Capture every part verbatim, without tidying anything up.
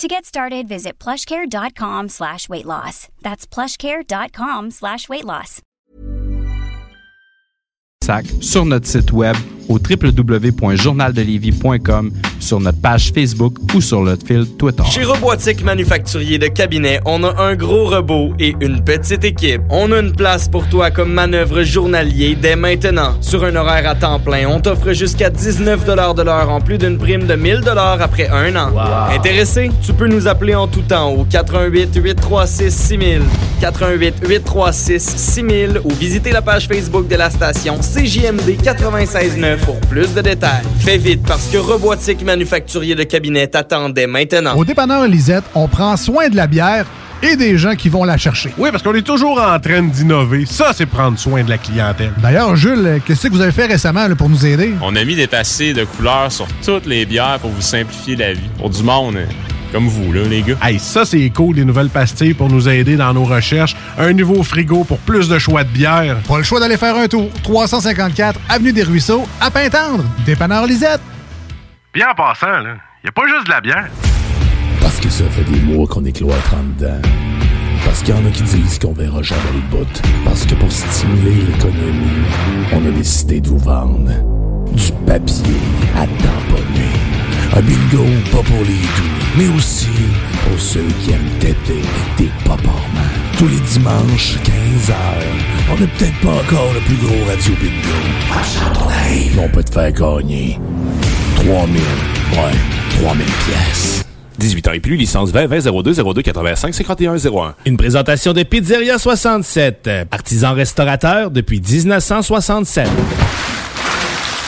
To get started, visit plushcare.com slash weight loss. That's plushcare.com slash weight loss. Sur notre site web au w w w point journal de lévis point com, sur notre page Facebook ou sur notre fil Twitter. Chez Robotique Manufacturier de Cabinet, on a un gros robot et une petite équipe. On a une place pour toi comme manœuvre journalier dès maintenant. Sur un horaire à temps plein, on t'offre jusqu'à dix-neuf dollars de l'heure en plus d'une prime de mille dollars après un an. Wow. Intéressé? Tu peux nous appeler en tout temps au quatre un huit, huit trois six, six mille, quatre un huit, huit trois six, six mille ou visiter la page Facebook de la station C J M D quatre-vingt-seize neuf pour plus de détails. Fais vite parce que Robotique Manufacturier de Cabinet t'attendait maintenant. Au dépanneur Lisette, on prend soin de la bière et des gens qui vont la chercher. Oui, parce qu'on est toujours en train d'innover. Ça, c'est prendre soin de la clientèle. D'ailleurs, Jules, qu'est-ce que vous avez fait récemment là, pour nous aider? On a mis des passés de couleurs sur toutes les bières pour vous simplifier la vie. Pour du monde, hein? Comme vous, là, les gars. Hey, ça, c'est cool, les nouvelles pastilles pour nous aider dans nos recherches. Un nouveau frigo pour plus de choix de bière. Pas le choix d'aller faire un tour. trois cent cinquante-quatre Avenue des Ruisseaux, à Pintendre. Dépanneur Lisette. Bien en passant, là, y a pas juste de la bière. Parce que ça fait des mois qu'on est cloître en dedans. Parce qu'il y en a qui disent qu'on verra jamais le bout. Parce que pour stimuler l'économie, on a décidé de vous vendre du papier à tamponner. Un bingo pas pour les doux, mais aussi pour ceux qui aiment têter des paparmans. Tous les dimanches, quinze heures, on n'est peut-être pas encore le plus gros radio bingo. Hey, on peut te faire gagner trois mille, ouais, trois mille pièces. dix-huit ans et plus, licence vingt, vingt, zéro deux, zéro deux, quatre-vingt-cinq, cinquante et un, zéro un. Une présentation de Pizzeria soixante-sept, artisan restaurateur depuis dix-neuf cent soixante-sept.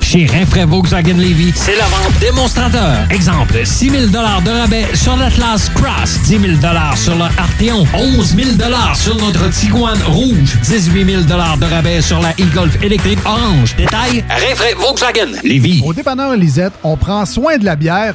Chez Renfrais Volkswagen Lévis, c'est la vente démonstrateur. Exemple, six mille dollars de rabais sur l'Atlas Cross, dix mille dollars sur le Arteon, onze mille dollars sur notre Tiguan Rouge, dix-huit mille dollars de rabais sur la e-Golf électrique orange. Détail, Renfrais Volkswagen Lévis. Au dépanneur Lisette, on prend soin de la bière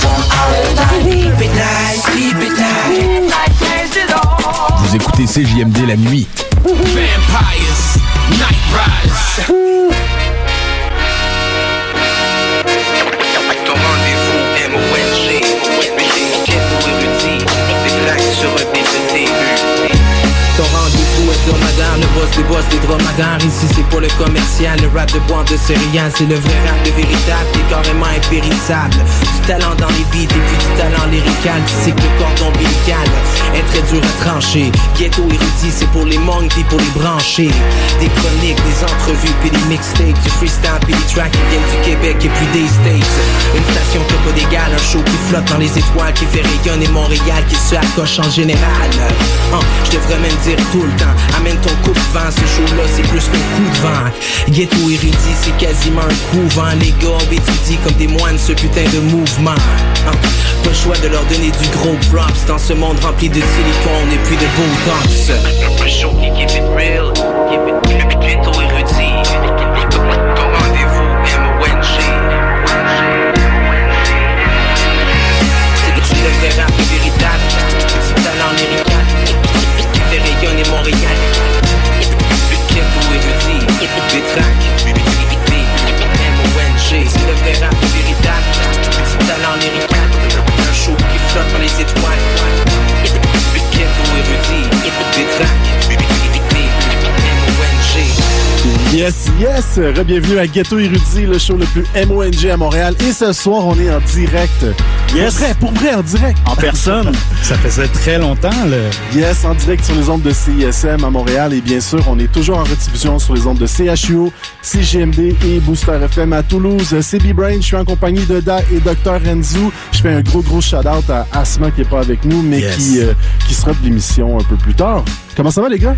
Vous écoutez C J M D la nuit. Vampires, Night Rise. Ton rendez-vous M O N G. Des blagues sur le début. Ton rendez-vous hebdomadaire, le boss des boss des dromadaires. Ici c'est pour le commercial. patient. Le rap de bois de céréales, c'est le vrai rap de véritable, qui est carrément impérissable. Du talent dans les beats et puis du talent lyrical, qui c'est que le cordon ombilical est très dur à trancher. Ghetto érudit, c'est pour les monks et pour les branchés. Des chroniques, des entrevues puis des mixtapes, du freestyle puis des tracks qui viennent du Québec et puis des States. Une station qui n'a pas d'égal, un show qui flotte dans les étoiles, qui fait rayonner Montréal, qui se accroche en général. Hein, je devrais même dire tout le temps, amène ton coup de vent, ce show-là c'est plus qu'un coup de vent. Ghetto érudit, c'est quasiment un couvent. Les gars étudient comme des moines ce putain de mouvement. Hein, pas le choix de leur donner du gros props dans ce monde rempli de silicone et puis de botox. Yes, yes! Re-bienvenue à Ghetto Érudit, le show le plus M O N G à Montréal. Et ce soir, on est en direct. Yes! Pour vrai, pour vrai, en direct. En personne. Ça faisait très longtemps, le. Yes, en direct sur les ondes de C I S M à Montréal. Et bien sûr, on est toujours en rediffusion sur les ondes de C H U O, C J M D et Booster F M à Toulouse. C'est B-Brain, je suis en compagnie de Da et Docteur Renzo. Je fais un gros, gros shout-out à Asma qui n'est pas avec nous, mais yes. qui, euh, qui sera de l'émission un peu plus tard. Comment ça va, les gars?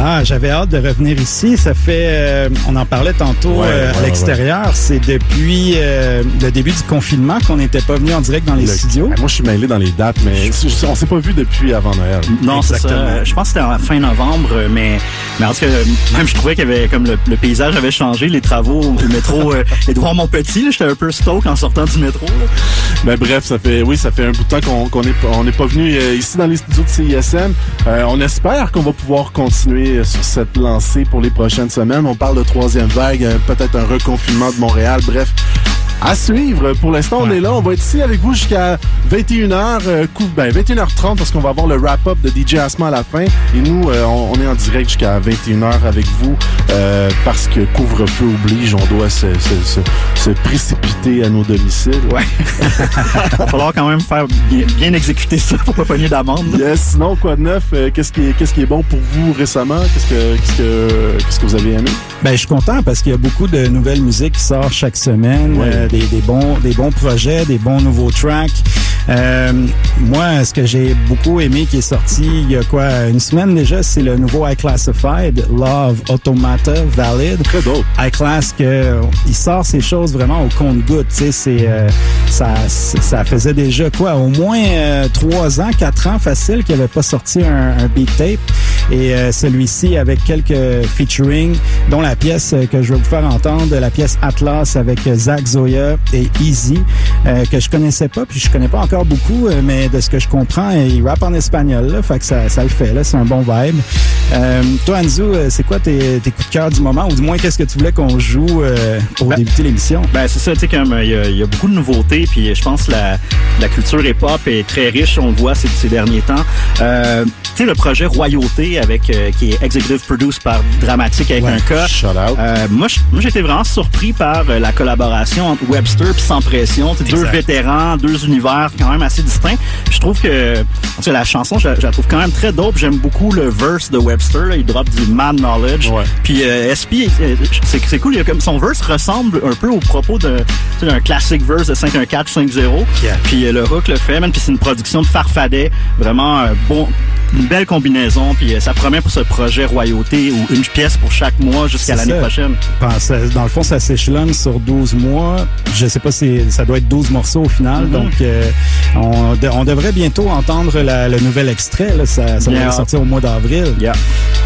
Ah, j'avais hâte de revenir ici. Ça fait... Euh, on en parlait tantôt ouais, euh, ouais, à l'extérieur. Ouais. C'est depuis euh, le début du confinement qu'on n'était pas venu en direct dans les le... studios. Ben, moi, je suis mêlé dans les dates, mais je... Je... on s'est pas vu depuis avant Noël. Non, exactement. C'est ça. Je pense que c'était en fin novembre, mais, mais en tout cas, même je trouvais qu'il y avait comme le, le paysage avait changé, les travaux au métro euh, Édouard-Montpetit. J'étais un peu stoke en sortant du métro. Ben, bref, ça fait oui, ça fait un bout de temps qu'on qu'on est, on est pas venu euh, ici dans les studios de C I S M. Euh, on espère qu'on va pouvoir continuer sur cette lancée pour les prochaines semaines. On parle de troisième vague, peut-être un reconfinement de Montréal, bref, à suivre. Pour l'instant, on ouais. est là, on va être ici avec vous jusqu'à vingt et une heures, euh, coup, ben vingt et une heures trente parce qu'on va avoir le wrap-up de D J Asma à la fin, et nous, euh, on, on est en direct jusqu'à vingt et une heures avec vous euh, parce que couvre-feu oblige, on doit se, se, se, se précipiter à nos domiciles. Ouais. Il va falloir quand même faire bien, bien exécuter ça pour pas pogner d'amende. Yes, sinon, quoi de neuf? Euh, qu'est-ce, qui est, qu'est-ce qui est bon pour vous récemment? Qu'est-ce que, qu'est-ce que, qu'est-ce que vous avez aimé? Ben, je suis content parce qu'il y a beaucoup de nouvelles musiques qui sortent chaque semaine. Ouais. Euh, Des, des bons des bons projets, des bons nouveaux tracks. Euh, moi, ce que j'ai beaucoup aimé qui est sorti il y a quoi, une semaine déjà, c'est le nouveau iClassified, Love, Automata, Valid. Très beau. iClass, que, il sort ces choses vraiment au compte-gouttes, tu sais, c'est, euh, ça, ça faisait déjà quoi, au moins euh, trois ans, quatre ans facile qu'il n'avait pas sorti un, un beat tape. Et euh, celui-ci avec quelques featuring, dont la pièce que je vais vous faire entendre, la pièce Atlas avec Zach Zoya et Easy, euh, que je connaissais pas, puis je connais pas encore beaucoup, mais de ce que je comprends, il rappe en espagnol, là, fait que ça, ça le fait, là, c'est un bon vibe. Euh, toi, Anzu, c'est quoi tes, tes coups de cœur du moment, ou du moins, qu'est-ce que tu voulais qu'on joue euh, pour ben, débuter l'émission? Ben, c'est ça, tu sais, comme il y, y a beaucoup de nouveautés, puis je pense que la, la culture hip-hop est très riche, on le voit ces, ces derniers temps. Euh, tu sais, le projet Royauté, avec, euh, qui est executive produced par Dramatique avec ouais, un cas. Shout out. Euh, moi, j'étais vraiment surpris par la collaboration entre Webster et Sans Pression, deux vétérans, deux univers quand même assez distinct. Puis je trouve que en fait, la chanson, je la, je la trouve quand même très dope. J'aime beaucoup le verse de Webster. Là. Il drop du Mad Knowledge. Ouais. Puis euh, S P, c'est, c'est cool. Il y a comme, son verse ressemble un peu au propos de, tu sais, d'un classique verse de cinq un quatre cinq zéro. Yeah. Puis euh, le hook le fait. Man, puis c'est une production de Farfadet. Vraiment euh, bon, une belle combinaison. Puis euh, ça promet pour ce projet Royauté ou une pièce pour chaque mois jusqu'à c'est l'année ça. prochaine. Dans le fond, ça s'échelonne sur douze mois. Je sais pas si ça doit être douze morceaux au final. Mm-hmm. Donc... Euh, On, de, on devrait bientôt entendre la, le nouvel extrait. Là, ça ça yeah. va sortir au mois d'avril. Yeah.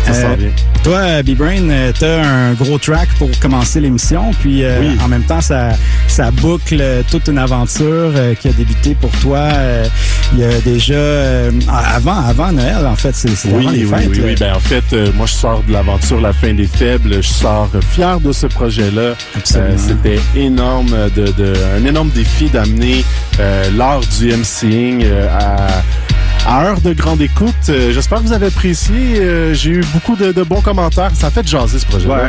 Ça euh, sent bien. Toi, B-Brain, t'as un gros track pour commencer l'émission. Puis euh, oui. en même temps, ça, ça boucle toute une aventure euh, qui a débuté pour toi. Euh, il y a déjà euh, avant, avant Noël, en fait, c'est, c'est oui, avant les fêtes. Oui, oui, oui. Ben, en fait, euh, moi, je sors de l'aventure La Fin des Faibles. Je sors fier de ce projet-là. Euh, c'était énorme, de, de, un énorme défi d'amener euh, l'art du MCing euh, à, à heure de grande écoute. Euh, j'espère que vous avez apprécié. Euh, j'ai eu beaucoup de, de bons commentaires. Ça a fait jaser ce projet-là. Ouais,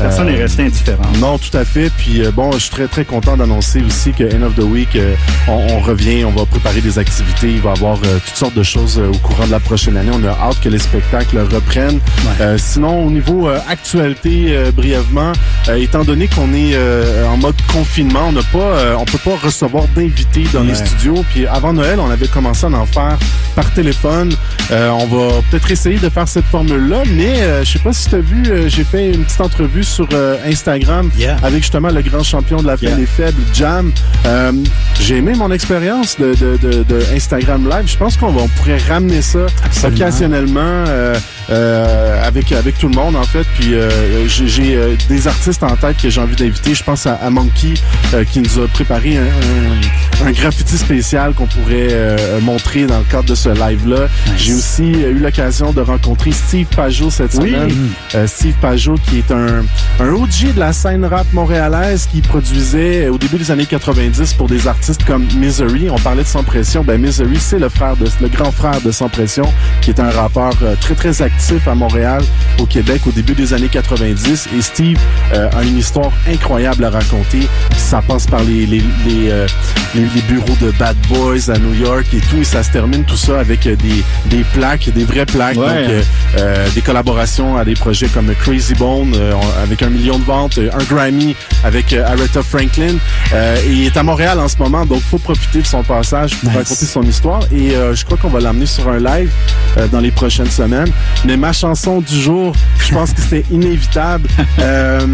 personne n'est euh, resté indifférent. Non, tout à fait. Puis euh, bon, je suis très, très content d'annoncer aussi que End of the Week, euh, on, on revient, on va préparer des activités. Il va y avoir euh, toutes sortes de choses euh, au courant de la prochaine année. On a hâte que les spectacles reprennent. Ouais. Euh, sinon, au niveau euh, actualité, euh, brièvement, euh, étant donné qu'on est euh, en mode confinement, on n'a pas, euh, on peut pas recevoir d'invités dans ouais. les studios. Puis avant Noël, on avait commencé à en faire par téléphone. Euh, on va peut-être essayer de faire cette formule-là, mais euh, je sais pas si tu as vu, euh, j'ai fait une petite entrevue sur euh, Instagram yeah. avec justement le grand champion de la fin yeah. des faibles, Jam. Euh, j'ai aimé mon expérience de, de, de, de Instagram Live. Je pense qu'on va, on pourrait ramener ça Absolument. Occasionnellement euh, euh, avec, avec tout le monde, en fait. Puis euh, j'ai, j'ai euh, des artistes en tête que j'ai envie d'inviter. Je pense à, à Monkey euh, qui nous a préparé un, un, un graffiti spécial qu'on pourrait euh, montrer dans le cadre de ce live-là. Nice. J'ai aussi euh, eu l'occasion de rencontrer Steve Pajot cette oui. semaine. Mm-hmm. Euh, Steve Pajot qui est un, un O G de la scène rap montréalaise qui produisait euh, au début des années quatre-vingt-dix pour des artistes comme Misery. On parlait de Sans Pression. Ben Misery, c'est le frère de, le grand frère de Sans Pression qui est un rappeur euh, très, très actif à Montréal, au Québec, au début des années quatre-vingt-dix. Et Steve euh, a une histoire incroyable à raconter. Ça passe par les, les, les, euh, les, les bureaux de Bad Boys à New York et tout. Et ça se termine tout ça avec des, des plaques, des vraies plaques. Ouais. Donc, euh, euh, des collaborations à des projets comme Crazy Bone euh, avec un million de ventes, un Grammy avec euh, Aretha Franklin. Euh, et il est à Montréal en ce moment, donc faut profiter de son passage pour nice. Raconter son histoire. Et euh, je crois qu'on va l'amener sur un live euh, dans les prochaines semaines. Mais ma chanson du jour, je pense que c'était inévitable. Euh,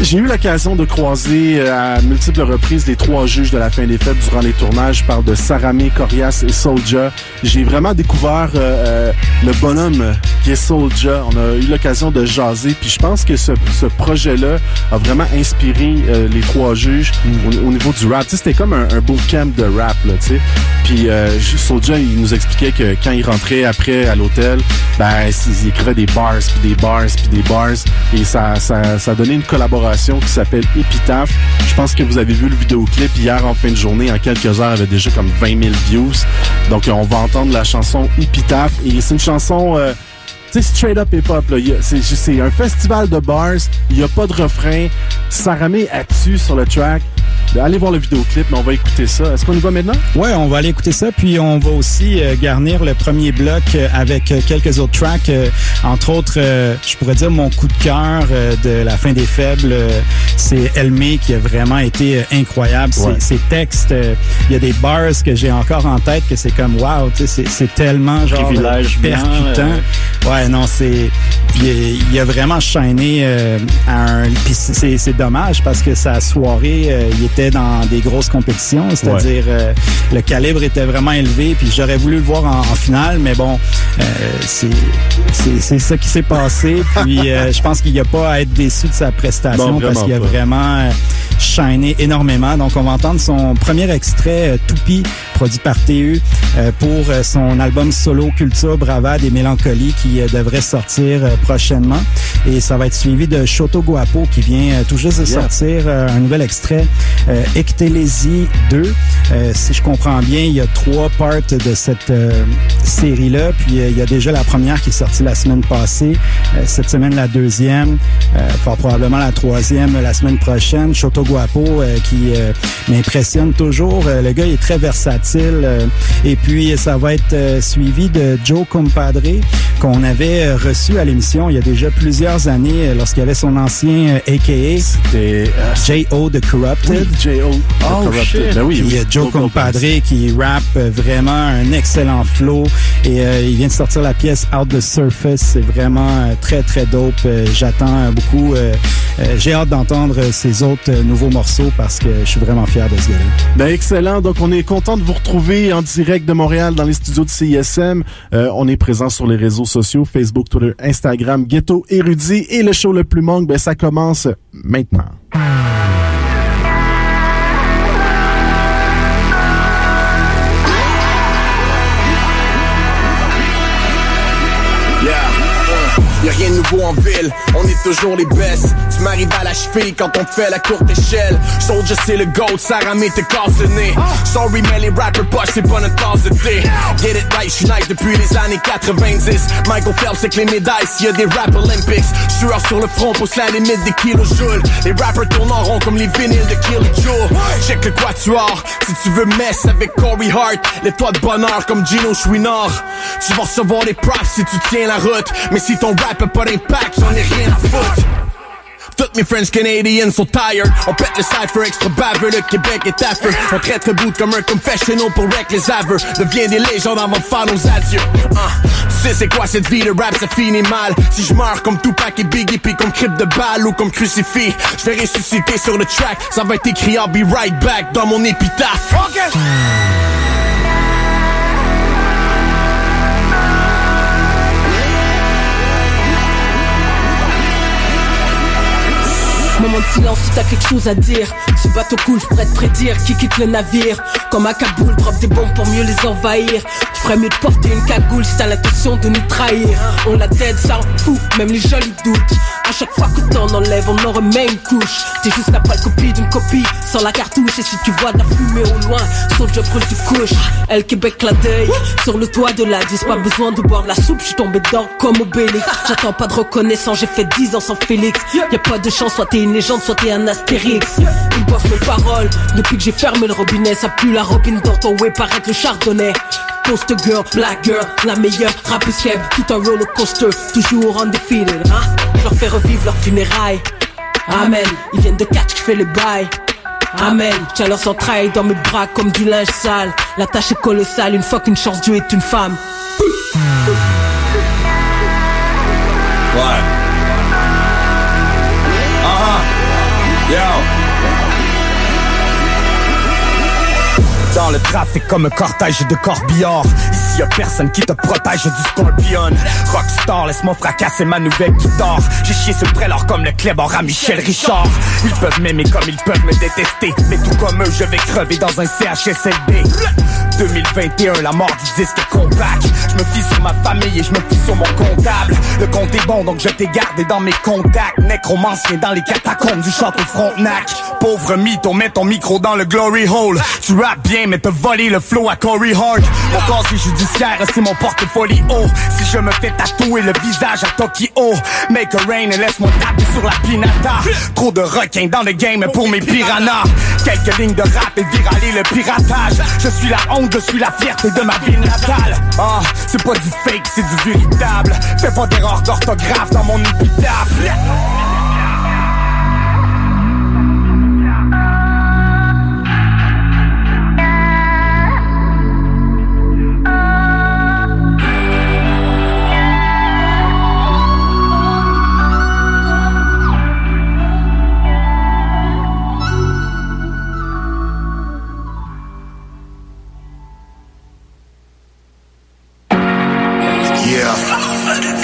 J'ai eu l'occasion de croiser à multiples reprises les trois juges de la fin des fêtes durant les tournages. Je parle de Saramé, Corias et Soulja. J'ai vraiment découvert euh, le bonhomme qui est Soulja. On a eu l'occasion de jaser. Puis je pense que ce, ce projet-là a vraiment inspiré euh, les trois juges mm. au, au niveau du rap. Tu sais, c'était comme un, un bootcamp de rap, là, tu sais. Puis euh, Soulja, il nous expliquait que quand il rentrait après à l'hôtel, ben, il écrivait des bars, puis des bars, puis des bars. Et ça, ça, ça donnait une collaboration qui s'appelle Epitaph. Je pense que vous avez vu le vidéoclip hier en fin de journée. En quelques heures, elle avait déjà comme vingt mille views. Donc, on va entendre la chanson Epitaph. Et c'est une chanson... Euh C'est straight up hip-hop, là. A, c'est, c'est un festival de bars, il n'y a pas de refrain. Saramé a dessus sur le track. Allez voir le vidéoclip, mais on va écouter ça. Est-ce qu'on y va maintenant? Ouais, on va aller écouter ça, puis on va aussi euh, garnir le premier bloc euh, avec euh, quelques autres tracks. Euh, entre autres, euh, je pourrais dire mon coup de cœur euh, de la fin des faibles, euh, c'est Elmé qui a vraiment été euh, incroyable. Ouais. Ses, ses textes, il euh, y a des bars que j'ai encore en tête que c'est comme wow, tu sais, c'est, c'est tellement genre euh, percutant. Euh... Ouais. Ouais, non, c'est... Il, il a vraiment chaîné euh, à un... Puis c'est, c'est dommage parce que sa soirée, euh, il était dans des grosses compétitions, c'est-à-dire ouais. euh, le calibre était vraiment élevé, puis j'aurais voulu le voir en, en finale, mais bon, euh, c'est, c'est, c'est ça qui s'est passé, puis euh, je pense qu'il n'y a pas à être déçu de sa prestation bon, parce qu'il a pas. vraiment euh, chaîné énormément. Donc, on va entendre son premier extrait, euh, Toupie, produit par T U, euh, pour euh, son album solo Culture, Bravade et Mélancolie qui euh, devrait sortir euh, prochainement. Et ça va être suivi de Choto Guapo qui vient euh, tout juste de yeah. sortir euh, un nouvel extrait, euh, Ectélésie deux. Euh, si je comprends bien, il y a trois parts de cette euh, série-là. Puis euh, il y a déjà la première qui est sortie la semaine passée. Euh, cette semaine, la deuxième. Euh, fort probablement la troisième la semaine prochaine. Choto Guapo euh, qui euh, m'impressionne toujours. Euh, le gars il est très versatile. Euh, et puis ça va être euh, suivi de Joe Compadre qu'on avait reçu à l'émission il y a déjà plusieurs années lorsqu'il y avait son ancien euh, A K A. C'était euh, J O The Corrupted. Oui, J O The oh, Corrupted. Shit. Ben oui, oui. Joe Compadre qui rappe vraiment un excellent flow et euh, il vient de sortir la pièce Out the Surface. C'est vraiment euh, très très dope. Euh, j'attends beaucoup. Euh, euh, j'ai hâte d'entendre ses autres euh, nouveaux morceaux parce que je suis vraiment fier de ce gars-là. Ben excellent. Donc on est content de vous retrouver en direct de Montréal dans les studios de C I S M. Euh, on est présent sur les réseaux sociaux Facebook, Twitter, Instagram, Ghetto Érudit et le show le plus manque. Ben ça commence maintenant. Yeah, Y'a rien de nouveau en ville, on est toujours les best. Tu m'arrives à la cheville quand on fait la courte échelle. Soulja c'est le gold, Sarah mais t'es casse le nez. Sorry mais les rappers poches c'est pas notre tasse de thé. Get it right, j'suis nice depuis les années quatre-vingt-dix. Michael Phelps avec les médailles, s'il y a des rap Olympics. Sueur sur le front, pousse la limite des kilojoules. Les rappers tournent en rond comme les vinyles de Killjoy. Check le quatuor, si tu veux mess avec Corey Hart. Lève-toi de bonheur comme Gino Chouinard. Tu vas recevoir des props si tu tiens la route, mais si ton rap a pas d'impact, j'en ai rien à foutre. Toutes mes French Canadians sont tired. On pète le cypher extra baveux, le Québec est affreux. On traite le bout comme un confessional pour wreck les aveux. Deviens des légendes avant de faire nos adieux. uh. Tu sais c'est quoi cette vie, le rap ça finit mal. Si je meurs comme Tupac et Biggie, puis comme crip de balle ou comme crucifix, je vais ressusciter sur le track. Ça va être écrit I'll be right back dans mon épitaphe. Ok. Moment de silence si t'as quelque chose à dire. Ce bateau coule, j'prête de prédire qui quitte le navire. Comme à Kaboul, drop des bombes pour mieux les envahir. J'ferais mieux de porter une cagoule si t'as l'intention de nous trahir. On la tête, ça en fout, même les jolis doutes. À chaque fois que t'en enlèves, on en remet une couche. T'es juste la pâle copie d'une copie, sans la cartouche. Et si tu vois de la fumée au loin, sauf je brûle du couche. Elle Québec la deuil, sur le toit de la dix. Pas besoin de boire la soupe, j'suis tombé dedans comme Obélix. J'attends pas de reconnaissance, j'ai fait dix ans sans Félix. Y'a pas de chance, soit t'es une légende, soit t'es un astérix. Ils boivent mes paroles, depuis que j'ai fermé le robinet. Ça pue la robine dans ton way, paraît le chardonnay. Poster girl, black girl, la meilleure rappeuse faible. Tout un roller coaster, toujours undefeated, hein. Je leur fais revivre leur funérailles. Amen, ils viennent de catch, je fais les bails. Amen, tiens leur s'entraille dans mes bras comme du linge sale. La tâche est colossale, une fois qu'une chance Dieu est une femme. Ouais. Dans le trafic comme un cortège de corbillards. Ici y'a personne qui te protège du scorpion. Rockstar, laisse-moi fracasser ma nouvelle guitare. J'ai chié sur le prélor comme le clébard à Michel Richard. Ils peuvent m'aimer comme ils peuvent me détester, mais tout comme eux je vais crever dans un C H S M D. Deux mille vingt et un, la mort du disque compact. Je me fie sur ma famille et je me fie sur mon comptable. Le compte est bon donc je t'ai gardé dans mes contacts. Nécromancien dans les catacombes du château Frontenac. Pauvre mytho, mets ton micro dans le glory hole. Tu rap bien mais te voler le flow à Corey Hart. Mon corps c'est judiciaire, c'est mon portfolio. Si je me fais tatouer le visage à Tokyo, make a rain et laisse-moi taper sur la pinata. Trop de requins dans le game pour mes piranhas. Quelques lignes de rap et viraler le piratage. Je suis la honte, je suis la fierté de ma ville natale. Ah, c'est pas du fake, c'est du véritable. Fais pas d'erreur d'orthographe dans mon épitaphe.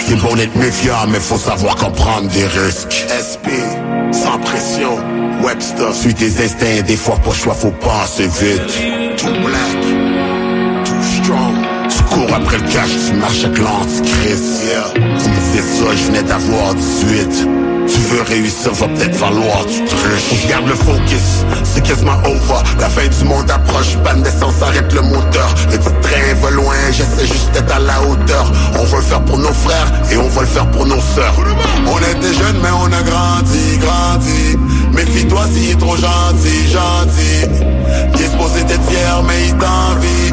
C'est bon d'être méfiant, mais faut savoir qu'on prend des risques. S P, sans pression, Webster. Suis tes instincts, des fois pour choix, faut penser vite. Too black, too strong. Tu cours après le cash, tu marches avec l'antichrist. Tu me disais ça, je venais d'avoir dix-huit. Tu veux réussir, va peut-être falloir tu triches. Garde le focus, c'est quasiment over. La fin du monde approche, panne d'essence, arrête le moteur. Le petit train va loin, j'essaie juste d'être à la hauteur. On veut le faire pour nos frères et on veut le faire pour nos sœurs. On était jeunes mais on a grandi, grandi. Méfie-toi s'il est trop gentil, gentil. Il est supposé d'être fier mais il t'envie.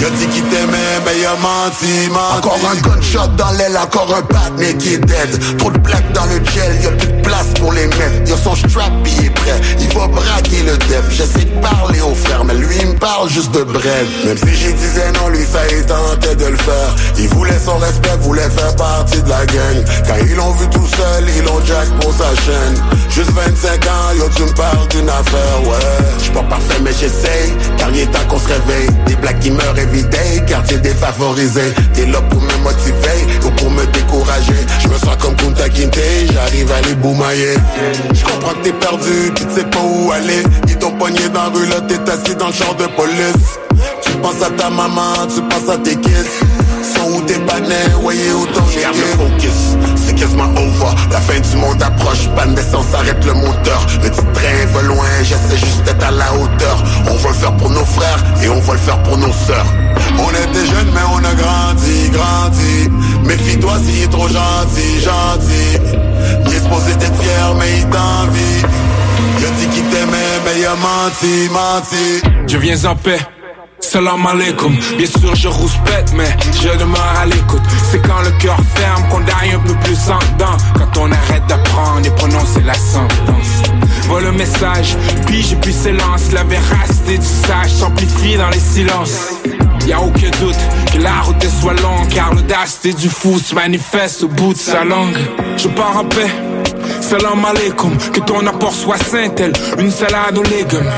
Y'a dit qu'il t'aimait, mais y'a menti, menti. Encore un gunshot dans l'aile, encore un bat, mais qui est dead. Trop de plaques dans le gel, y'a plus de place pour les mettre. Y'a son strap, il est prêt, il va braquer le dep. J'essaie de parler au frère, mais lui il me parle juste de brève. Même si j'y disais non, lui ça il tentait de le faire. Il voulait son respect, voulait faire partie de la gang. Quand ils l'ont vu tout seul, ils l'ont jack pour sa chaîne. Juste vingt-cinq ans, yo tu me parles d'une affaire, ouais. J'suis pas parfait mais j'essaye, car il est temps qu'on se réveille. Des blagues qui meurent everyday, quartier défavorisé. T'es là pour me motiver ou pour me décourager. Je me sens comme Kunta Kinte, j'arrive à les boumailler. Je comprends que t'es perdu, tu sais pas où aller. Ils t'ont pogné dans la rue, là t'es assis dans le char de police. Tu penses à ta maman, tu penses à tes kids. Sont où tes panais, voyez où t'en es. Garde le focus, c'est quasiment over. La fin du monde approche, panne d'essence, arrête le moteur. Le petit train va loin, j'essaie juste d'être à la hauteur. On va le faire pour nos frères et on va le faire pour nos sœurs. On était jeunes mais on a grandi, grandi. Méfie-toi s'il est trop gentil, gentil. Il est supposé d'être fier mais il t'envie. Il a dit qu'il t'aimait mais il a menti, menti. Je viens en paix. Salam alaikum. Bien sûr je rouspète mais je demeure à l'écoute. C'est quand le cœur ferme qu'on daille un peu plus en dedans. Quand on arrête d'apprendre et prononcer la sentence. Vois le message, pige et puis s'élance. La véracité du sage s'amplifie dans les silences. Y'a aucun doute que la route soit longue, car l'audacité du fou se manifeste au bout de sa langue. Je pars en paix, salam alaikum. Que ton apport soit sain tel une salade aux légumes.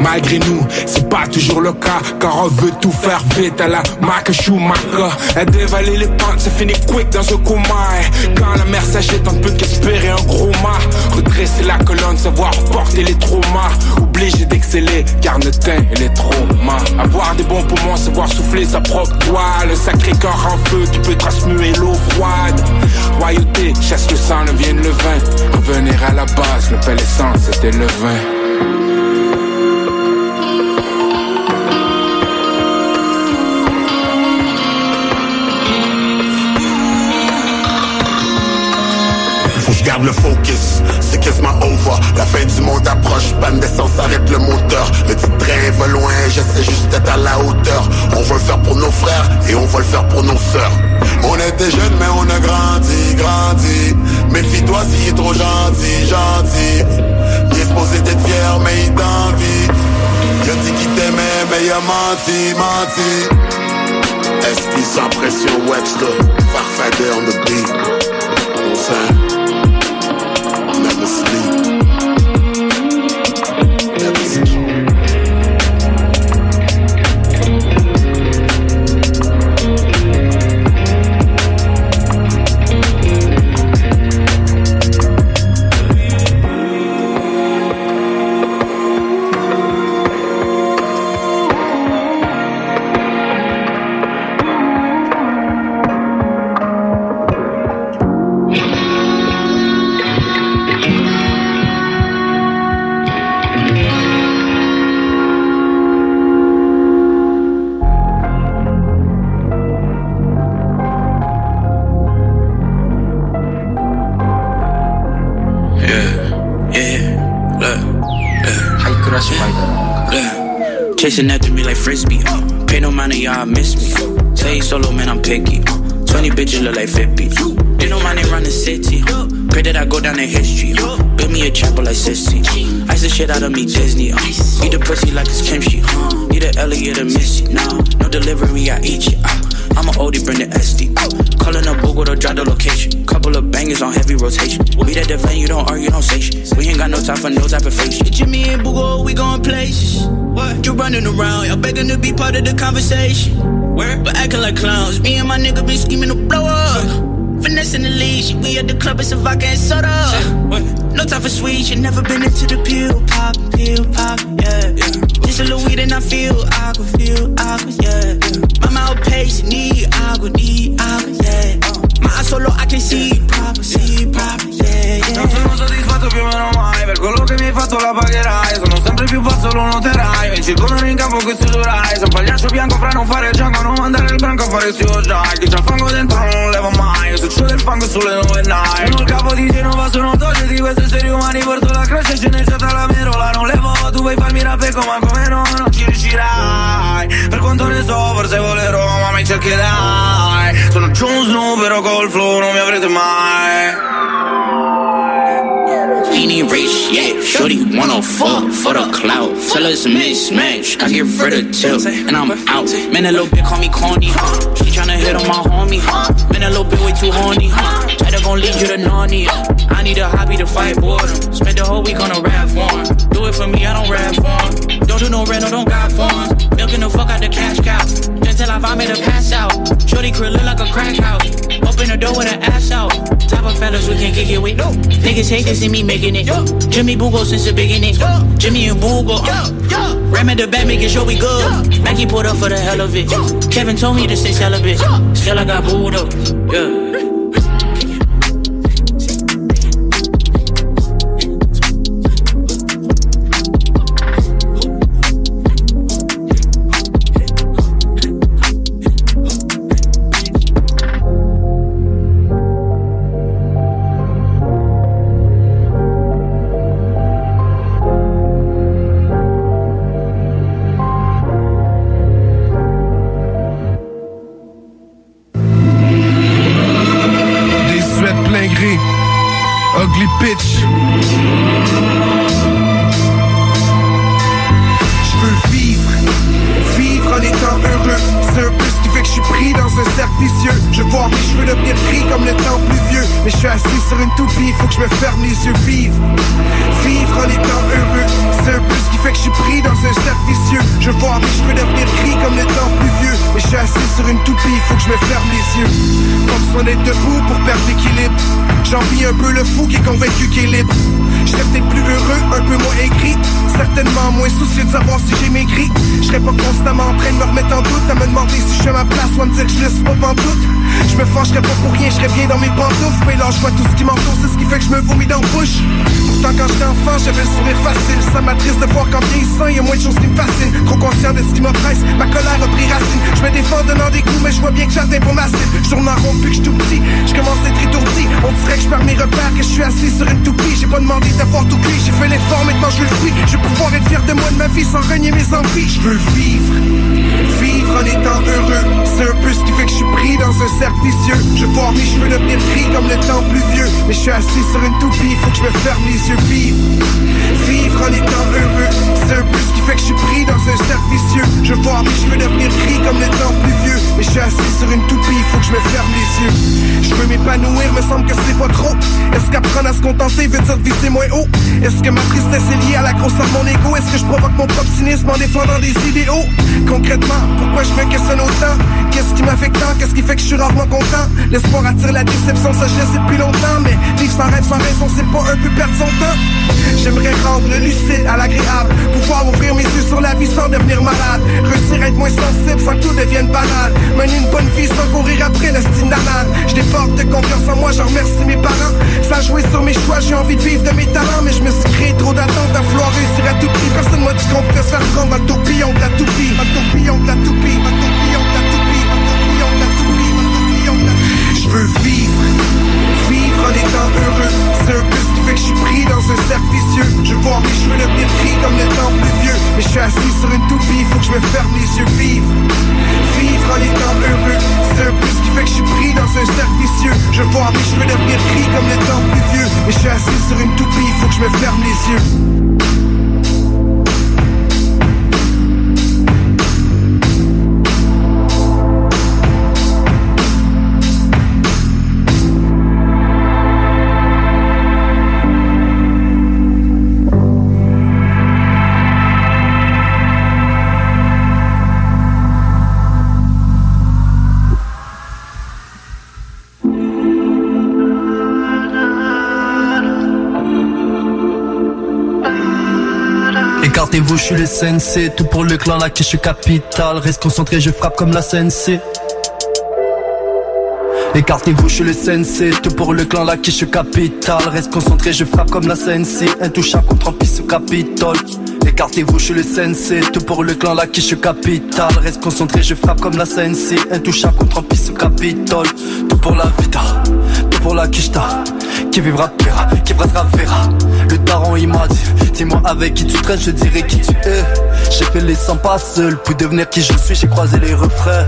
Malgré nous, c'est pas toujours le cas, car on veut tout faire vite à la Mac Schumacher. À dévaler les pentes, ça finit quick dans un coma. Quand la mer s'achète, on ne peut qu'espérer un gros mât. Redresser la colonne, savoir porter les traumas. Obligé d'exceller, car ne teint les traumas. Avoir des bons poumons, savoir souffler sa propre toile. Le sacré corps en feu qui peut transmuer l'eau froide. Royauté, chasse le sang, ne vienne le vin. Revenir à la base, le bel essence, c'était le vin. Garde le focus, c'est quasiment over. La fin du monde approche, panne d'essence, arrête le moteur. Le petit train va loin, j'essaie juste d'être à la hauteur. On va le faire pour nos frères et on va le faire pour nos sœurs. On était jeunes mais on a grandi, grandi. Méfie-toi s'il est trop gentil, gentil. Il est supposé d'être fier mais il t'envie. Il a dit qu'il t'aimait mais il a menti, menti. Esprit sans pression, Webster, Farfadet on the beat. On s'en... Never sleep. Never sleep. Chasing after me like Frisbee, uh, pay no mind to y'all miss me, uh, tell you solo man I'm picky, uh, twenty bitches look like fifty, uh, they don't mind they run the city, uh, pray that I go down in history, uh, build me a chapel like Sissy, ice the shit out of me Disney, uh, eat the pussy like it's kimchi, uh, need an Elliot or Missy, no, no delivery I eat you, uh, I'm an oldie, bring the S D. Calling a Google to drive the location. Couple of bangers on heavy rotation. We that the fan, you don't argue, don't say shit. We ain't got no time for no type of face. It's Jimmy and Boogle, we going places. What? You running around, y'all begging to be part of the conversation. Where? But acting like clowns. Me and my nigga been scheming to blow up. Finesse in the league, shit, we at the club, it's a vodka and soda. What? No time for sweet shit, never been into the pill pop, pill pop, yeah. yeah. Just a little weed and I feel awkward, feel awkward, yeah. yeah. Mama outpatient, need awkward, need awkward, yeah. Uh, my eyes so low, I can see yeah. proper, see proper, yeah, yeah. Non sono soddisfatto più meno mai, per quello che mi hai fatto la pagherai. Sono sempre più basso, lo noterai, vinci il colore in campo, questo durai. Sono pagliaccio bianco, fra non fare gioco, non mandare il branco a fare Soulja. Che c'ha fango dentro, non levo mai, succede il fango sulle nuove night. Sono il capo di Genova, sono doce di questi esseri umani, porto la croce, sceneggiata la merola, non levo. Tu vuoi farmi rappe ma come no, non ci riuscirai. Per quanto ne so, forse volerò, ma mi cercherai. Sono Jones, no, però col flow non mi avrete mai. Leaning rich, yeah, shorty one oh four for the clout. Tell us mismatch, I get rid of tilt, and I'm out. Man, a little bit call me corny, huh? She tryna hit on my homie, huh? Man, a little bit way too horny, huh? Try to gon' lead you to Narnia. I need a hobby to fight boredom. Spend the whole week on a rap form. Do it for me, I don't rap form. Don't do no rental, don't got form. Milking the fuck out the cash cow. Just till I vomit and pass out. Shorty crib look like a crack house. Open the door with an ass out. Type of fellas we can't kick it with. No. Niggas hate to see me making it. Yo. Jimmy Boogle since the beginning. Yo. Jimmy and Boogle. Ram at the back, making sure we good. Yo. Maggie pulled up for the hell of it. Yo. Kevin told me to stay celibate. Yo. Still I got booed up. Yeah. sur une toupie, faut que je me ferme les yeux, vivre. Vivre en étant heureux, c'est un peu ce qui fait que je suis pris dans un cercle vicieux. Je vois mais je peux devenir gris comme le temps plus vieux. Mais je suis assis sur une toupie, faut que je me ferme les yeux. Comme si on est debout pour perdre l'équilibre. J'envie un peu le fou qui est convaincu qu'il est libre. J'étais peut-être plus heureux, un peu moins aigri. Certainement moins soucieux de savoir si j'ai maigri. J'serais pas constamment en train de me remettre en doute, à me demander si je suis à ma place ou à me dire que je le suis pas pantoute. Je me fâcherais pas pour rien, j'serais bien dans mes pantoufles. Mais là je vois tout ce qui m'entoure, c'est ce qui fait que je me vomis dans la bouche. Pourtant quand j'étais enfant, j'avais le sourire facile. Ça m'attriste de voir qu'en vieillissant, y'a moins de choses qui me fascinent. Trop conscient de ce qui m'oppresse, ma colère a pris racine. Je me défends donnant des coups, mais je vois bien que j'atteins pour ma cible. Je tourne en rond depuis que je suis tout petit, je commence à être étourdi. On dirait que je perds mes repères, que je suis assis sur une toupie. J'ai pas demandé d'avoir tout cuit, j'ai fait l'effort, maintenant je le fuis. Je vais pouvoir être fier de moi, de ma vie, sans renier mes envies. Je veux vivre, vivre en étant heureux. C'est un peu ce qui fait que je suis pris dans un cercle vicieux. Je vois mes cheveux devenir gris comme le temps plus vieux. Mais je suis assis sur une toupie, faut que je me ferme les yeux, vivre. Vivre en étant heureux, c'est un peu ce qui fait que je suis pris dans un cercle vicieux. Je vois mes cheveux devenir gris comme le temps plus vieux. Mais je suis assis sur une toupie, faut que je me ferme les yeux. Je veux m'épanouir, me semble que c'est pas trop. Est-ce qu'apprendre à se contenter veut dire viser moins haut? Est-ce que ma tristesse est liée à la grosseur de mon ego? Est-ce que je provoque mon propre cynisme en défendant des idéaux? Concrètement, pourquoi je me questionne autant? Qu'est-ce qui m'affecte tant? Qu'est-ce qui fait que je suis rarement content? L'espoir attire la déception, ça je laisse depuis longtemps. Mais vivre sans rêve, sans raison, c'est pas un peu perdre son temps. J'aimerais rendre le lucide à l'agréable, pouvoir ouvrir mes yeux sur la vie sans devenir malade, réussir à être moins sensible sans que tout devienne banal, mener une bonne vie sans courir après la style d'anane. Je déporte de confiance en moi, j'en remercie mes parents. Ça jouer sur mes choix, j'ai envie de vivre de mes talents, mais je me suis créé trop d'attentes à vouloir réussir à tout prix. Personne m'a dit qu'on peut se faire prendre ma toupie, on te la toupie, ma toupie, on te la toupie, ma toupie, on te la toupie, ma toupie, on te la toupie, ma toupie, on te la toupie. Je veux vivre, vivre en étant heureux. C'est un peu ce qui fait que je suis pris dans un cercle vicieux. Je vois mes cheveux devenir gris comme le temps plus vieux. Mais je suis assis sur une toupie, faut que je me ferme les yeux, vivre. Vivre en étant heureux, c'est un peu ce qui fait que je suis pris dans un cercle vicieux. Je vois mes cheveux devenir gris comme le temps plus vieux. Mais je suis assis sur une toupie, faut que je me ferme les yeux. Je suis le sensei, tout pour le clan, la quiche capitale. Reste concentré, je frappe comme la sensei. Écartez-vous, je suis le sensei, tout pour le clan, la quiche capitale. Reste concentré, je frappe comme la sensei. Intouchable contre un pisse au Capitole. Écartez-vous, je suis le sensei, tout pour le clan, la quiche capitale. Reste concentré, je frappe comme la sensei. Intouchable contre un pisse au Capitole. Tout pour la vida, tout pour la quicheta. Qui vivra paiera, qui brassera verra. Le daron il m'a dit, dis-moi avec qui tu traînes, je dirai qui tu es. J'ai fait les cent pas seuls, pour devenir qui je suis, j'ai croisé les refrains.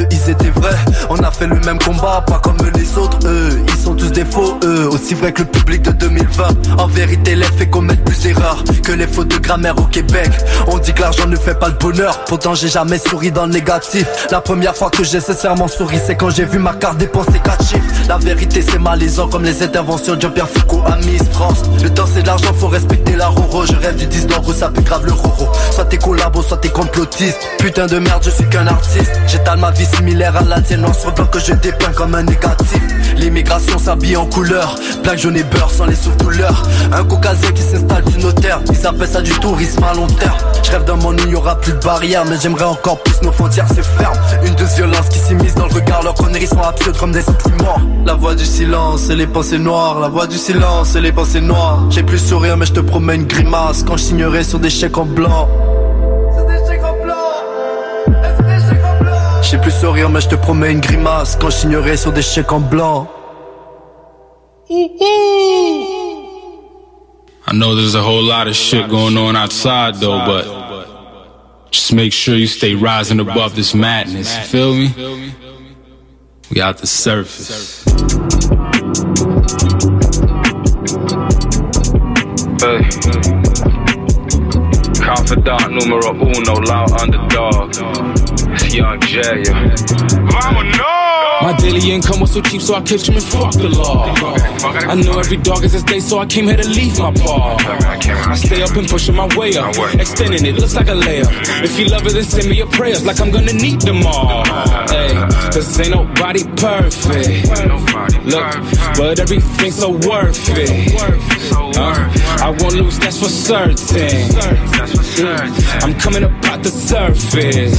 Eux ils étaient vrais, on a fait le même combat, pas comme les autres. Eux, ils sont tous des faux, eux, aussi vrais que le public de deux mille vingt. En vérité les faits commettent plus d'erreurs que les fautes de grammaire au Québec. On dit que l'argent ne fait pas le bonheur, pourtant j'ai jamais souri dans le négatif. La première fois que j'ai sincèrement souri, c'est quand j'ai vu ma carte dépenser quatre chiffres. La vérité c'est malaisant comme les interventions de Jean-Pierre Foucault à Miss France. Le temps c'est de l'argent, faut respecter la roro. Je rêve du dix d'or, ça pue grave le roro. Soit t'es collabos, soit t'es complotistes. Putain de merde, je suis qu'un artiste. J'étale ma vie similaire à la tienne, en sortant que je dépeins comme un négatif. L'immigration s'habille en couleur, blague jaune et beurre sans les souffles-douleurs. Un caucasien qui s'installe du notaire, ils appellent ça du tourisme à long terme. Je rêve d'un monde où il y aura plus de barrières, mais j'aimerais encore plus nos frontières se ferment. Une douce violence qui s'immisce dans le regard, leurs conneries sont absurdes comme des sentiments. La voix du silence et les pensées noires, la voix du silence et les pensées noires. J'ai plus sourire mais je te promets une grimace quand je signerai sur des chèques en blanc. J'ai plus sourire mais je te promets une grimace quand je signerai sur des chèques en blanc. I know there's a whole lot of shit going on outside though, but just make sure you stay rising above this madness, you feel me? We out the surface. Hey. Confidant numero uno, loud underdog. It's Young Jay, yo. Vámonos! My daily income was so cheap, so I kept screaming, fuck the law. I know every dog is its day, so I came here to leave my paw. I stay up and pushing my way up, extending it, looks like a layup. If you love it, then send me your prayers, like I'm gonna need them all. Hey, cause ain't nobody perfect. Look, but everything's so worth it. Uh, I won't lose, that's for certain. I'm coming up out the surface.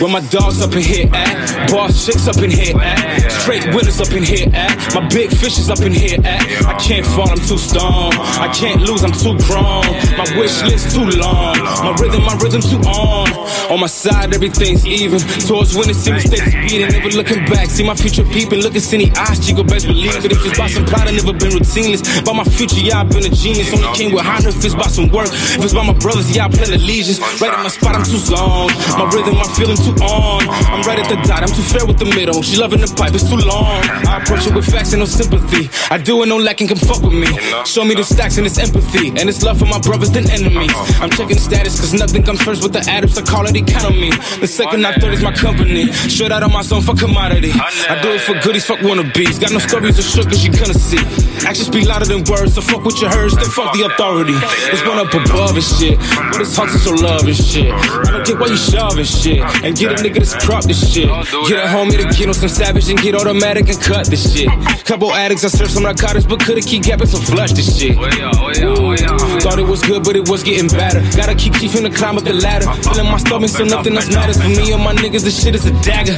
Where my dogs up in here at, boss chicks up in here at, straight winners up in here at, my big fishes up in here at. I can't fall, I'm too stoned. I can't lose, I'm too grown. My wish list too long. My rhythm, my rhythm too on. On my side, everything's even. Towards winning, see me stay speeding, never looking back. See my future peeping, look at any eyes, you go best believe it. If it's by some pride, I never been routineless. By my future, yeah, I've been a genius. Only came with honor if it's by some work. If it's by my brothers, yeah, I play allegiance. Right in my spot, I'm too zoned. My rhythm, my feeling too on. I'm right at the dot, I'm too fair with the middle. She loving the pipe, it's too long. I approach it with facts and no sympathy. I do and no lacking can fuck with me. Show me the stacks and it's empathy, and it's love for my brothers than enemies. I'm checking the status, cause nothing comes first with the addicts. I call it economy. The second I third is my company. Straight out of my zone for commodity. I do it for goodies, fuck wannabes. Got no stories of sugars you couldn't see. Actions speak louder than words, so fuck what you heard, then fuck the authority. It's one up above and shit, but it's hard to show love and shit. I don't get why you shoving shit. And get a nigga that's crop this shit. Get a homie to get on some savage and get automatic and cut this shit. Couple addicts, I served some narcotics, but coulda keep gapping some flush this shit. Thought it was good, but it was getting better. Gotta keep chiefin' to climb up the ladder. Feeling my stomach, so nothing else matters. For me and my niggas, this shit is a dagger.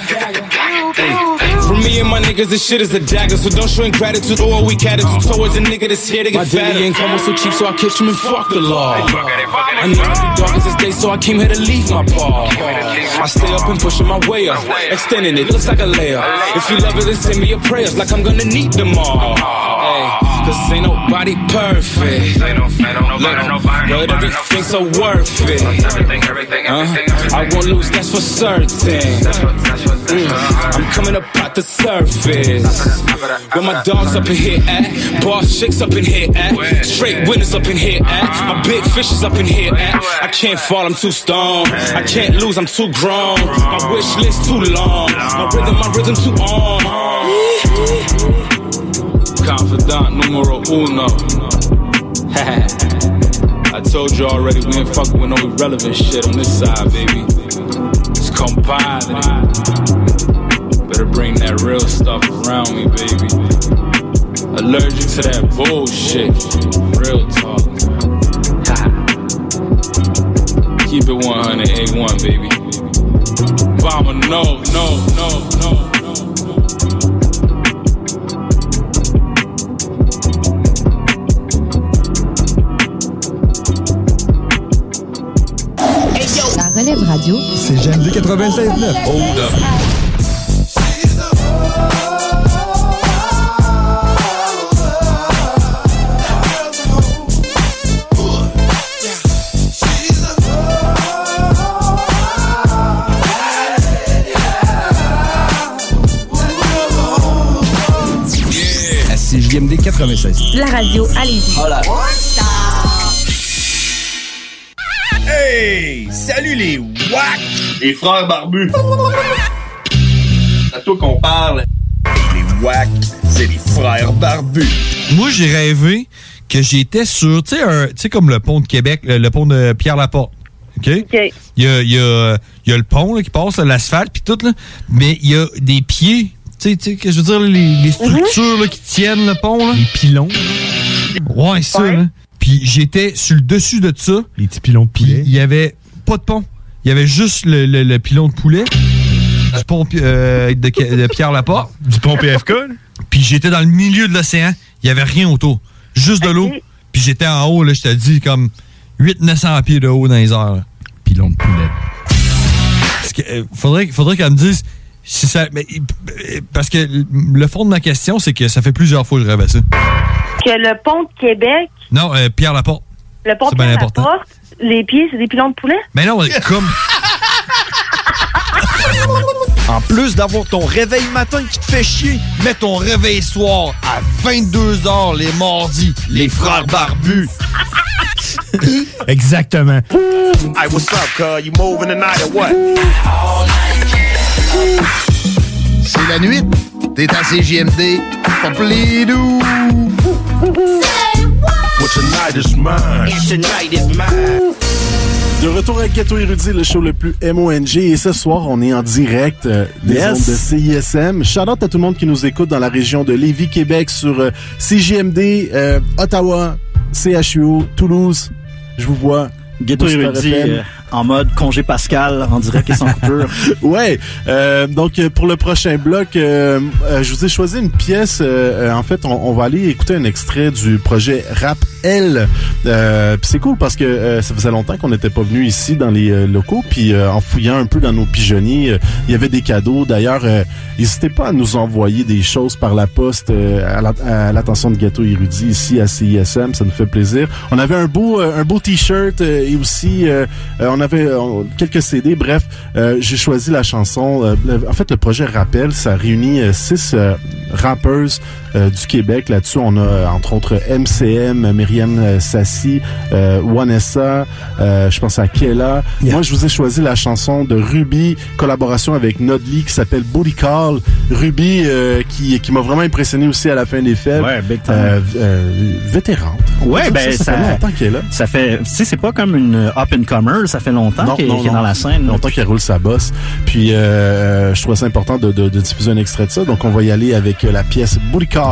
For me and my niggas, this shit is a dagger. So don't show ingratitude or weak attitude towards a nigga that's here to get fatter. My daily income was so cheap, so I kept screaming, fuck the law. I know every dog is this day, so I came here to leave my paw. I stay up and pushing my way up, extending it, looks like a layup. If you love it, then send me your prayers, like I'm gonna need them all. Ay, cause ain't nobody perfect. But everything's so worth it. uh, I won't lose, that's for certain. mm, I'm coming up out the surface. Where my dogs up in here at, boss chicks up in here at, straight winners up in here at, my big fishes up in here at. I can't fall, I'm too stoned. I can't lose, I'm too grown. My wish list too long. My rhythm, my rhythm too on. Confidant numero uno. I told you already, we ain't fucking with no irrelevant shit on this side, baby. It's compadre. Better bring that real stuff around me, baby. Allergic to that bullshit. Real talk. Keep it one hundred, A one, baby. Bomber, no, no, no, no. Relève radio, c'est C J M D quatre-vingt-seize neuf. Hold up. Yeah. C J M D quatre-vingt-seize. La radio, allez-y. Hola. Hey! Salut les wack! Les frères barbus! C'est à toi qu'on parle. Les wack, c'est les frères barbus. Moi, j'ai rêvé que j'étais sur, tu sais, comme le pont de Québec, le, le pont de Pierre-Laporte. OK? OK. Il y a, y, a, y a le pont là, qui passe, l'asphalte, puis tout, là. Mais il y a des pieds, tu sais, je veux dire, les, les structures mm-hmm. là, qui tiennent le pont, là. Les pilons. Ouais, ça, ouais. Là. Puis j'étais sur le dessus de ça. Les petits pilons de poulet. Il y avait pas de pont. Il y avait juste le, le, le pilon de poulet. Du pont euh, de, de Pierre Laporte. Du pont P F K. Puis j'étais dans le milieu de l'océan. Il y avait rien autour. Juste de l'eau. Puis j'étais en haut, là, je te dis, comme huit cents à neuf cents pieds de haut dans les airs. Là. Pilon de poulet. Parce que, euh, faudrait, faudrait qu'elle me dise si ça. Mais, parce que le fond de ma question, c'est que ça fait plusieurs fois que je rêvais ça. Que le pont de Québec. Non, euh, Pierre Laporte. Le pont de Pierre Laporte, les pieds, c'est des pilons de poulet? Mais non, comme... En plus d'avoir ton réveil matin qui te fait chier, mets ton réveil soir à vingt-deux heures les mardis, les frères barbus. Exactement. Hey, what's up, cuz? You moving tonight or what? All night. C'est la nuit. T'es à C J M D. Pompidou. Well, tonight is mine. Yeah, tonight is mine. De retour à Ghetto Érudit, le show le plus M O N G. Et ce soir, on est en direct euh, des yes. ondes de C I S M. Shout out à tout le monde qui nous écoute dans la région de Lévis, Québec, sur euh, C J M D, euh, Ottawa, C H U O, Toulouse. Je vous vois. Ghetto Érudit euh, en mode congé Pascal, en direct et sans coupure. Ouais. Euh, donc, pour le prochain bloc, euh, euh, je vous ai choisi une pièce. Euh, en fait, on, on va aller écouter un extrait du projet Rap L. Euh, puis c'est cool parce que euh, ça faisait longtemps qu'on n'était pas venu ici dans les euh, locaux. Puis euh, en fouillant un peu dans nos pigeonniers, euh, il y avait des cadeaux. D'ailleurs, euh, n'hésitez pas à nous envoyer des choses par la poste euh, à, la, à l'attention de Ghetto Érudit ici à C I S M. Ça nous fait plaisir. On avait un beau, euh, un beau t-shirt. Euh, Et aussi, euh, euh, on avait euh, quelques C D. Bref, euh, j'ai choisi la chanson. Euh, le, en fait, le projet Rappel, ça réunit euh, six euh, rappeuses euh, du Québec. Là-dessus, on a euh, entre autres M C M, Myriam Sassi, euh, Wanessa, euh, je pense à Kela. Yeah. Moi, je vous ai choisi la chanson de Ruby, collaboration avec Nodley, qui s'appelle Body Call. Ruby, euh, qui, qui m'a vraiment impressionné aussi à la fin des fêtes. Ouais, big time. Euh, euh, vétérante. Ouais, ben, ça, ça, ça fait longtemps qu'elle est là. Ça fait, tu sais, c'est pas comme une up-and-comer, ça fait longtemps non, qu'elle non, qu'elle non, est dans la scène. Longtemps qu'elle roule sa bosse. Puis, euh, je trouve ça important de, de, de diffuser un extrait de ça. Donc, on va y aller avec la pièce Booty Call.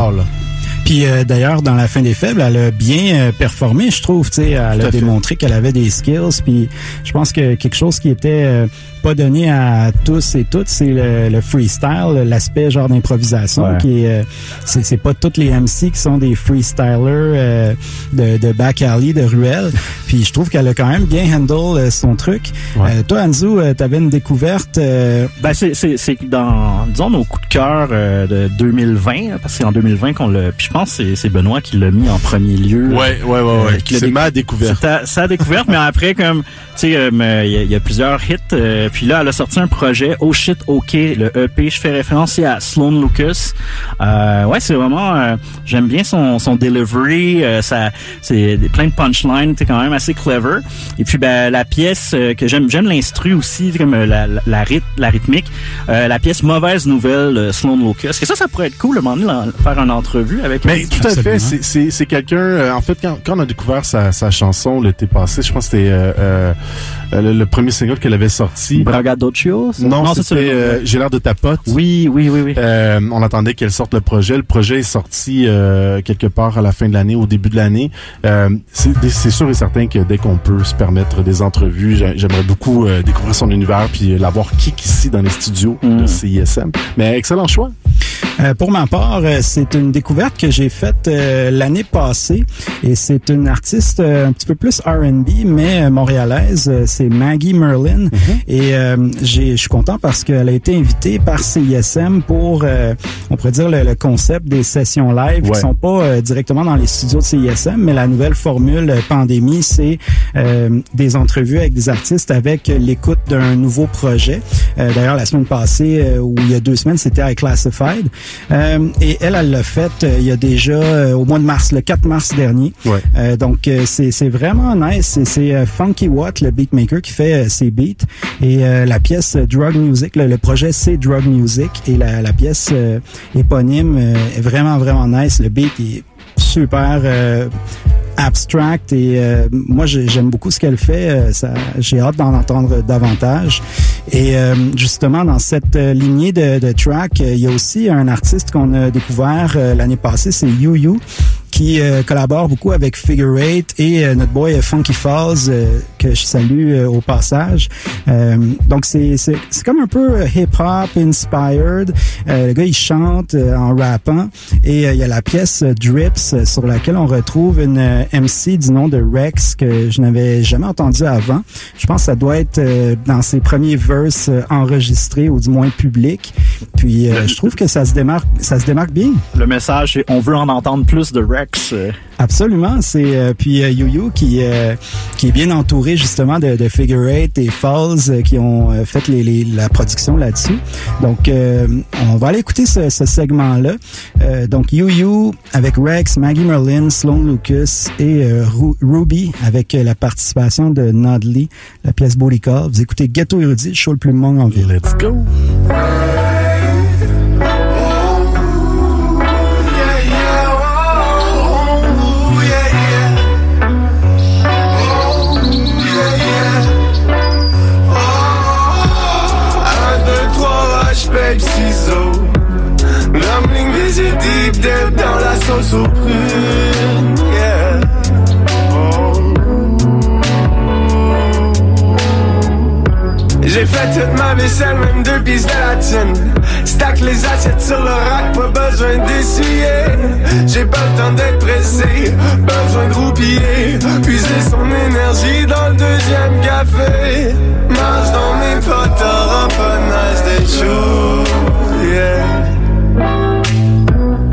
Puis euh, d'ailleurs, dans la fin des faibles, elle a bien euh, performé, je trouve. Tu sais, elle a démontré qu'elle avait des skills. Puis je pense que quelque chose qui était euh, pas donné à tous et toutes, c'est le, le freestyle, l'aspect genre d'improvisation. Ouais. Qui est, euh, c'est, c'est pas toutes les M C qui sont des freestylers euh, de, de back alley, de ruelle. Puis je trouve qu'elle a quand même bien handle euh, son truc. Ouais. Euh, toi, Anzu, euh, t'avais une découverte. Euh... Ben c'est, c'est, c'est dans, disons, nos coups de cœur euh, de deux mille vingt, parce que c'est en deux mille vingt qu'on l'a. Je pense que c'est, c'est Benoît qui l'a mis en premier lieu. Ouais, ouais, ouais, ouais. Euh, c'est déc- ma découverte. C'est ta, sa découverte, mais après, comme, tu sais, il euh, y, y a plusieurs hits. Euh, puis là, elle a sorti un projet, Oh Shit, OK, le E P. Je fais référence à Sloane Lucas. Euh, ouais, c'est vraiment, euh, j'aime bien son, son delivery. Euh, ça, c'est plein de punchlines. C'est quand même assez clever. Et puis, ben, la pièce euh, que j'aime, j'aime l'instru aussi, comme euh, la, la, la, ryth- la rythmique. Euh, la pièce Mauvaise Nouvelle, euh, Sloane Lucas. Est-ce que ça, ça pourrait être cool, le moment donné, faire une entrevue avec. Mais tout absolument. À fait, c'est, c'est, c'est quelqu'un... Euh, en fait, quand, quand on a découvert sa, sa chanson l'été passé, je pense que c'était euh, euh, le, le premier single qu'elle avait sorti. Bragadocio? Non, non, c'était ça, euh, J'ai l'air de ta pote. Oui, oui, oui. oui. Euh, on attendait qu'elle sorte le projet. Le projet est sorti euh, quelque part à la fin de l'année, au début de l'année. Euh, c'est, c'est sûr et certain que dès qu'on peut se permettre des entrevues, j'aimerais beaucoup euh, découvrir son univers puis l'avoir kick ici dans les studios mm. de C I S M. Mais excellent choix. Euh, pour ma part, euh, c'est une découverte que j'ai faite euh, l'année passée et c'est une artiste euh, un petit peu plus R and B mais euh, montréalaise, euh, c'est Maggie Merlin. Mm-hmm. Et euh, j'ai je suis content parce qu'elle a été invitée par C I S M pour euh, on pourrait dire le, le concept des sessions live. Ouais. Qui sont pas euh, directement dans les studios de C I S M, mais la nouvelle formule pandémie, c'est euh, des entrevues avec des artistes avec l'écoute d'un nouveau projet. Euh, d'ailleurs, la semaine passée euh, ou il y a deux semaines, c'était I Classified. Euh, et elle, elle l'a faite euh, il y a déjà euh, au mois de mars, le quatre mars dernier. Ouais. Euh, donc, euh, c'est, c'est vraiment nice. C'est, c'est euh, Funky Watt, le beatmaker, qui fait euh, ses beats. Et euh, la pièce euh, Drug Music, le, le projet, c'est Drug Music. Et la, la pièce euh, éponyme euh, est vraiment, vraiment nice. Le beat est super... Euh, abstract et euh, moi j'aime beaucoup ce qu'elle fait, euh, ça, j'ai hâte d'en entendre davantage. Et euh, justement dans cette euh, lignée de, de track, euh, il y a aussi un artiste qu'on a découvert euh, l'année passée, c'est Yu-Yu, qui euh, collabore beaucoup avec Figure Eight et euh, notre boy Funky Falls, euh, que je salue euh, au passage. Euh, donc, c'est, c'est c'est comme un peu hip-hop inspired. Euh, le gars, il chante euh, en rappant. Et euh, il y a la pièce euh, Drips, euh, sur laquelle on retrouve une euh, M C du nom de Rex, que je n'avais jamais entendu avant. Je pense que ça doit être euh, dans ses premiers verses euh, enregistrés, ou du moins publics. Puis, euh, je trouve que ça se démarque ça se démarque bien. Le message, c'est on veut en entendre plus de Rex. Absolument. C'est euh, puis euh, Yu-Yu qui, euh, qui est bien entouré parler justement de, de Figure eight et Falls qui ont fait les, les, la production là-dessus. Donc, euh, on va aller écouter ce, ce segment-là. Euh, donc, You You avec Rex, Maggie Merlin, Sloane Lucas et euh, Ru- Ruby avec euh, la participation de Nodley, la pièce Body Call. Vous écoutez Ghetto Érudit, le show le plus monde en ville. Let's go! Ciseaux, l'homme ligne des yeux deep, deep dans la sauce aux prunes, yeah. Oh. J'ai fait toute ma vaisselle, même deux pièces de la tienne. Stack les assiettes sur le rack, pas besoin d'essuyer. J'ai pas le temps d'être pressé, besoin de roupiller. Puiser son énergie dans le deuxième café. Marche dans mes potes, ramponnage des choses, yeah.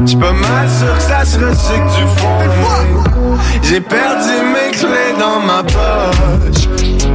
J'suis pas mal sûr que ça se recycle du fond. J'ai perdu mes clés dans ma poche.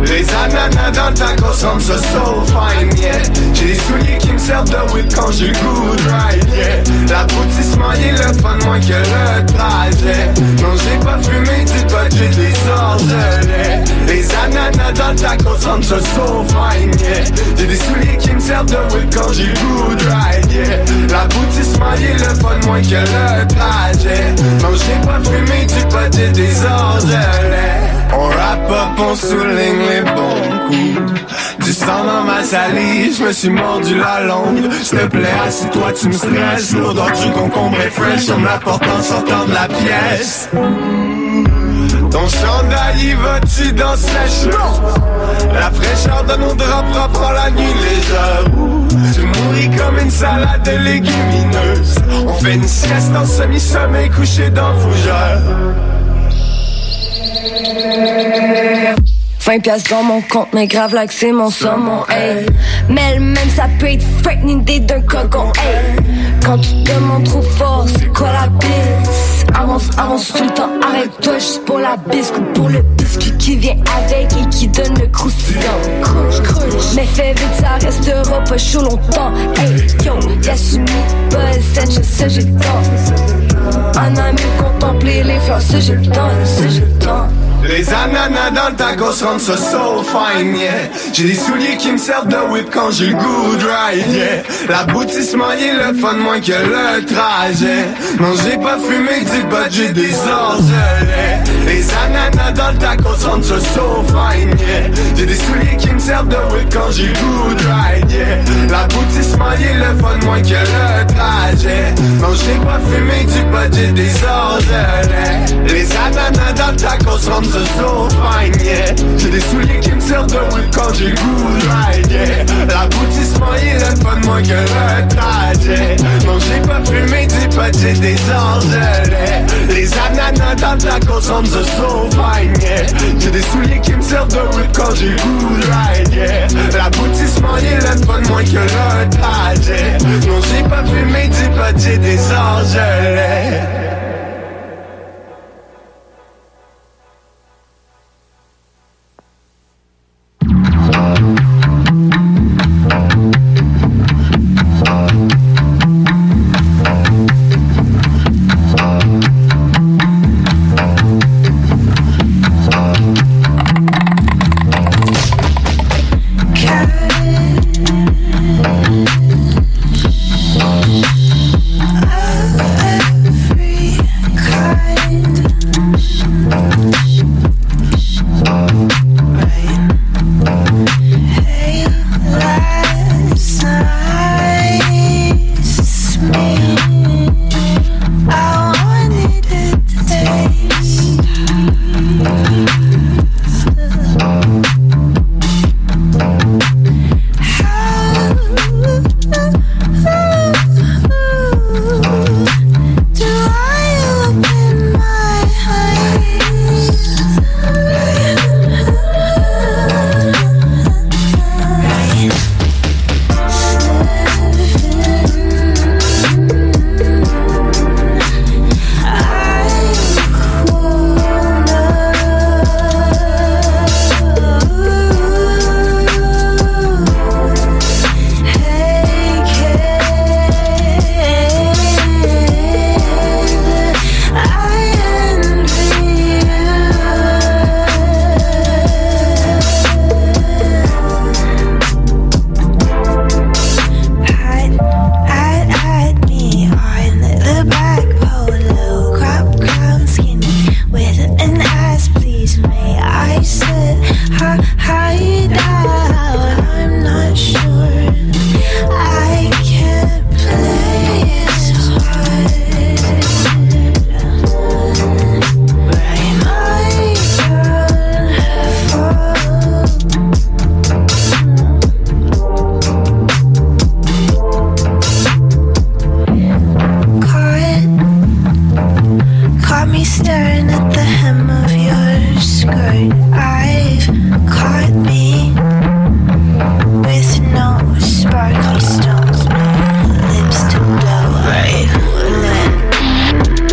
Les ananas dans le temps qu'on chante ce so fine, yeah. J'ai des souliers qui me servent de whip quand j'ai good ride, yeah. L'aboutissement il est le fun moins que le trajet. Non j'ai pas fumé du pot, j'ai des orgelets. Les ananas dans le temps qu'on chante ce so fine, yeah. J'ai des souliers qui me servent de whip quand j'ai good ride, yeah. L'aboutissement il est le fun moins que le trajet. Non j'ai pas fumé du pot, j'ai des orgelets. On rappe up, on souligne les bons coups. Du sang dans ma salive, je me suis mordu la langue. S'il te plaît, assis-toi, tu me stresses. L'odeur du concombre est fraîche, on me l'apporte en sortant de la pièce. Ton chandail, y vas-tu dans sèche? La fraîcheur de nos draps propres la nuit légère. Tu nourris comme une salade de légumineuses. On fait une sieste en semi-sommeil couché dans fougère. vingt piastres dans mon compte, mais grave like c'est mon saumon, hey. Mais le même ça peut être frightening l'idée d'un cocon, hey. Quand tu te montres trop fort, c'est quoi la bise? Avance, avance tout le temps, arrête-toi juste pour la bisque ou pour le biscuit qui vient avec et qui donne le croustillant. Crouche, crouche, mais fais vite, ça restera pas chaud longtemps, hey. Yo, Yasumi, Buzz, je sais, j'ai le temps. Un ami contempler les fleurs, ça j'ai le temps, ça j'ai le temps. Les ananas dans le taco se rendent ce so fine, yeah. J'ai des souliers qui me servent de whip quand j'ai le good ride, yeah. L'aboutissement y est le fun moins que le trajet. Non j'ai pas fumé du pot, j'ai des orgelets. Les ananas dans le taco se rendent ce so fine, yeah. J'ai des souliers qui me servent de whip quand j'ai le good ride, yeah. L'aboutissement y est le fun moins que le trajet. Non j'ai pas fumé du pot, j'ai des orgelets. Les ananas dans le taco se rendent so fine, yeah. J'ai des souliers qui me servent de whip quand j'ai le good ride, yeah. L'aboutissement il est pas de moins que le trajet. Non j'ai pas fumé du pot, j'ai des orgelets. Les ananas dans le taco se rendent so fine, yeah. J'ai des souliers qui me servent de whip quand j'ai le good ride, yeah. L'aboutissement il est pas de moins que le trajet. Non j'ai pas fumé du pot, j'ai des orgelets. Free. hi- hide out. I'm not sure I can't play as hard, but I might fall. Caught, caught me staring at the hem of your skirt. I've caught me with no sparkle stones, no lips to blow. I wouldn't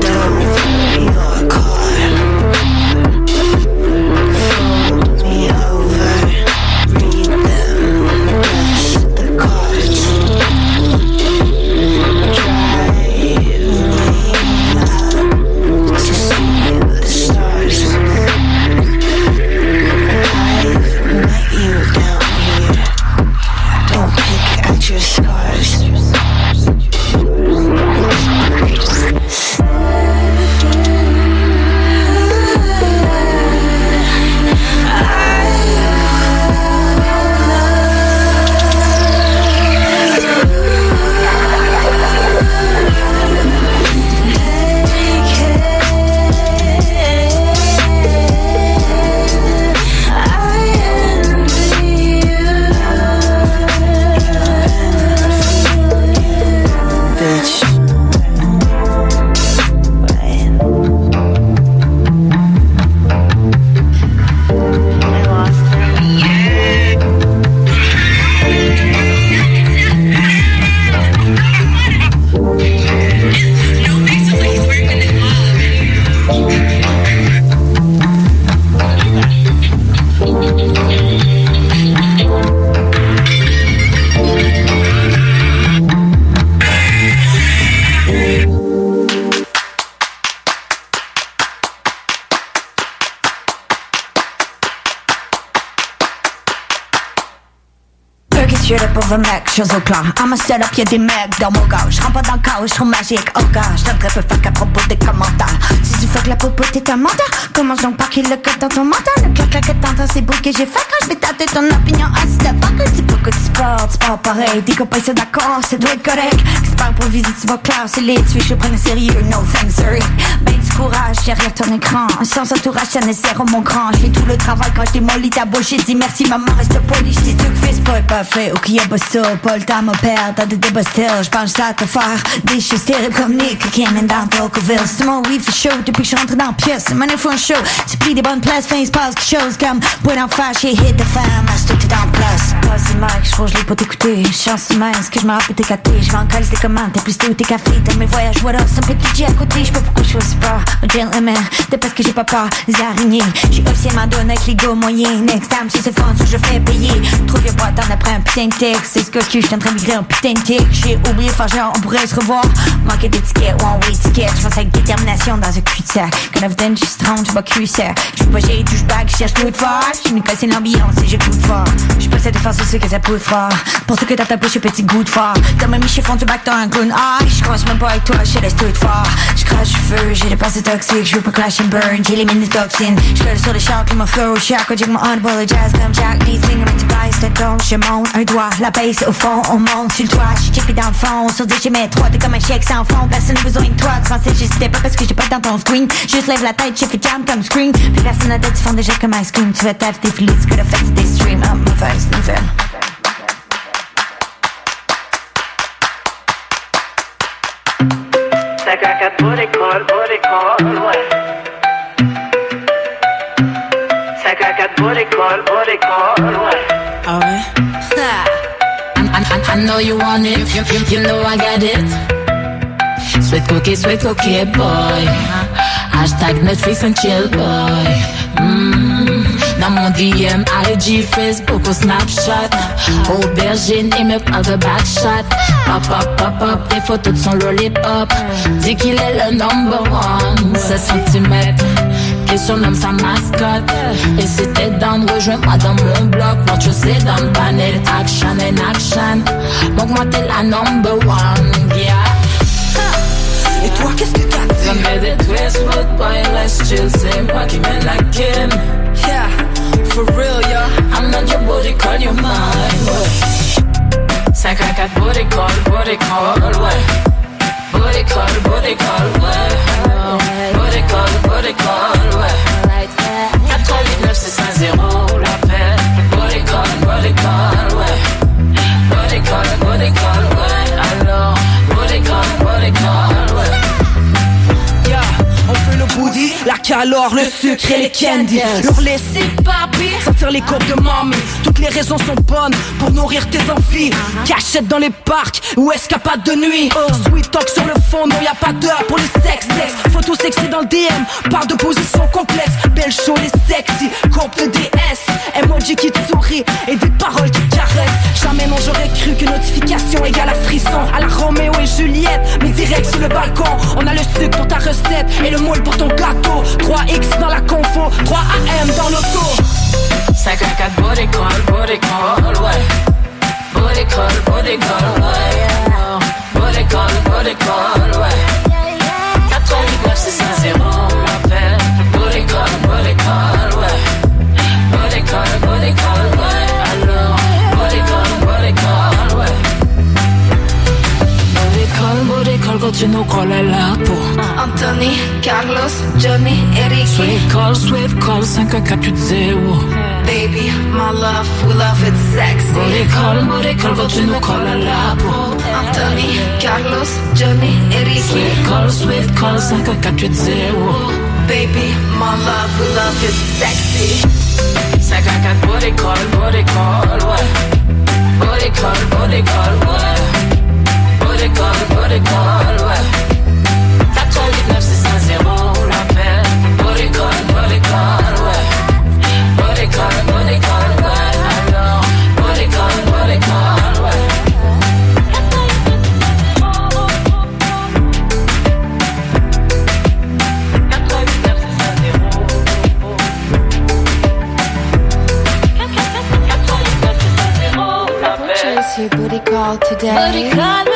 dove in your car. Fold me over, read them, brush the cards. Drive me out to see the stars. I've met you down here. Don't pick at your scars. Straight up over mec, chose au clan. À ma seule up, y'a des mecs dans mon gars. J'rentre pas dans le chaos, j'suis magique. Oh gars, j'tendrai peu fuck à propos des commentaires. Si tu fais que la popote t'es un menteur, comment j'en parle qu'il le cut dans ton mental? Le clac clac t'entends, c'est beau que j'ai fait. Quand j'vais tâter ton opinion, ah si t'as pas que tu peux que tu sports, tu parles pareil. Tes copains sont d'accord, c'est doit être correct. C'est pas pour visite, tu vas clair, c'est les tuer, je prends le sérieux, no thanks, sorry. Ben du courage, derrière ton écran. Sans entourage, ça ne sert au mon grand. J'fais tout le travail quand je démolis ta bouche, j'ai dit merci maman, reste poli, j't'ai dit que fais pas parfait. Ou qu'il y a pas ça, pas le temps me perdre dans des débats styles. J'pense à te faire des choses terribles comme Nick qui amène dans ton couville. C'est mon weed for show depuis que j'suis rentré dans la pièce. C'est mon info show. Tu pris des bonnes places, fin il se passe quelque chose comme bois d'en fâche et hit the femme. As tout est en place. Pas si mal, j'crois je l'ai pas t'écouter. Chance mince que j'me rappelle tes catés. J'vais en coller tes commandes, t'es plus t'es où t'es café. Dans mes voyages, voilà, c'est un petit jet à côté. J'sais pas pourquoi j'suis aussi peur. Un gentleman, t'es parce que j'ai pas peur des araignées. J'suis officiellement donné avec les gars moyens. Next time, si c'est fun, je fais payer. Trouve y'a pas à t'en apprendre. Putain de texte, c'est ce que je suis, j'étais en train de migrer un putain de texte. J'ai oublié de faire genre, on pourrait se revoir. Manquer d'étiquette, one-way ticket. J'pense avec détermination dans un cul-de-sac. Quand la vingtaine, je suis strong, je vois Q S R. J'suis pas j'ai touche back, j'cherche tout de fort. J'suis une cassée l'ambiance et j'ai coup de fort. J'passe à défense sur ceux que ça peut faire. Pour ceux que t'as tapé, j'ai petit goût de fort. T'as même mis chez fond du bac, t'as un clown high. J'croche même pas avec toi, je laisse tout de fort. J'crache le feu, j'ai des pensées toxiques, j'veux pas clash and burn, j'élimine les toxines. J'colle sur les champs, comme mon flow, chaque quand j'ai mon handball, le jazz comme Jack, les things, mais tu passes le temps, je monte. Un doigt, la base au fond, on monte sur le toit. J'suis chippé dans le fond, sur des j'mets trois. T'es comme un chèque sans fond, personne n'a besoin de toi. Tu pensais que j'hésitais pas parce que j'ai pas dans ton screen. Juste lève la tête, j'ai fait jam comme screen. Puis personne n'a tête, tu fonds déjà comme ice cream. Tu veux taf, t'es flics, ce que t'as fait, c'était stream. Ah, mauvaise nouvelle. cinq à quatre body call, body call, ouais. cinq à quatre body call, body call, ouais. Ah ouais? I, I, I know you want it, you, you, you know I got it. Sweet cookie, sweet cookie, boy. Hashtag Netflix and chill, boy. Mm. Dans mon D M, I G, Facebook ou Snapchat. Aubergine et me parle de backshot. Pop, pop, pop, pop, des photos de son lollipop. Dis qu'il est le number one, seize centimètres. Et surnomme sa mascotte. Et si t'es down, rejoins-moi dans mon bloc. Moi tu sais dans le panel, action and action. Donc moi t'es la number one, yeah. Et toi qu'est-ce que t'as dit? Ça me met des twists, but boy, let's chill. C'est moi qui mène la game, yeah. Body Call your mind, ouais. cinq à quatre, Body Call, Body Call, ouais. Body Call, Body Call, ouais. Body Call, Body Call, ouais. quatre trois huit neuf six cinq zéro, l'appel. Body Call, Body Call, ouais. Body Call, Body Call, ouais. Alors, Body Call, Body Call, ouais. On fait le booty, la calore, le sucre et les candies. Leur laisser papi, sortir les côtes de mamie. Toutes les raisons sont bonnes pour nourrir tes envies. Cachette dans les parcs ou escapade de nuit. Sweet talk sur le fond, non y'a pas d'heure pour le sexe. Photo sexy dans le D M, part de position complexe. Belle show et sexy, compte de D S. Emoji qui te sourit et des paroles qui te caressent. Jamais non j'aurais cru que notification égale à frisson. À la Roméo et Juliette, mais direct sur le balcon. On a le sucre pour ta recette et le moule pour ton gâteau. Trois X dans la confo, trois A M dans l'auto. Cinq à quatre, body call, body call, ouais. Body call, body call, ouais. Body call, body call, ouais. Quatre huit neuf six cinq zéro, l'appel. Body call, body call, ouais. Body call, body call, ouais. Alors, body call, body call, ouais. Body call, body call, continue qu'on l'a là pour Anthony, Carlos, Johnny, Eric. Swift call, swift call, cinq quatre huit zéro. Baby, my love, we love it sexy. Body call, body call, continue call à la peau. Anthony, Carlos, Johnny, Eric. Swift call, swift call, cinq quatre huit zéro. Baby, my love, we love it sexy. cinq quatre, body call, body call, ouais. Body call, body call, ouais. Body call, body call, ouais. neuf six cinq zéro, l'appel. Body call, body call, ouais. Body call, body call, ouais. Alors, body call, body call, ouais. Body call today. Body call,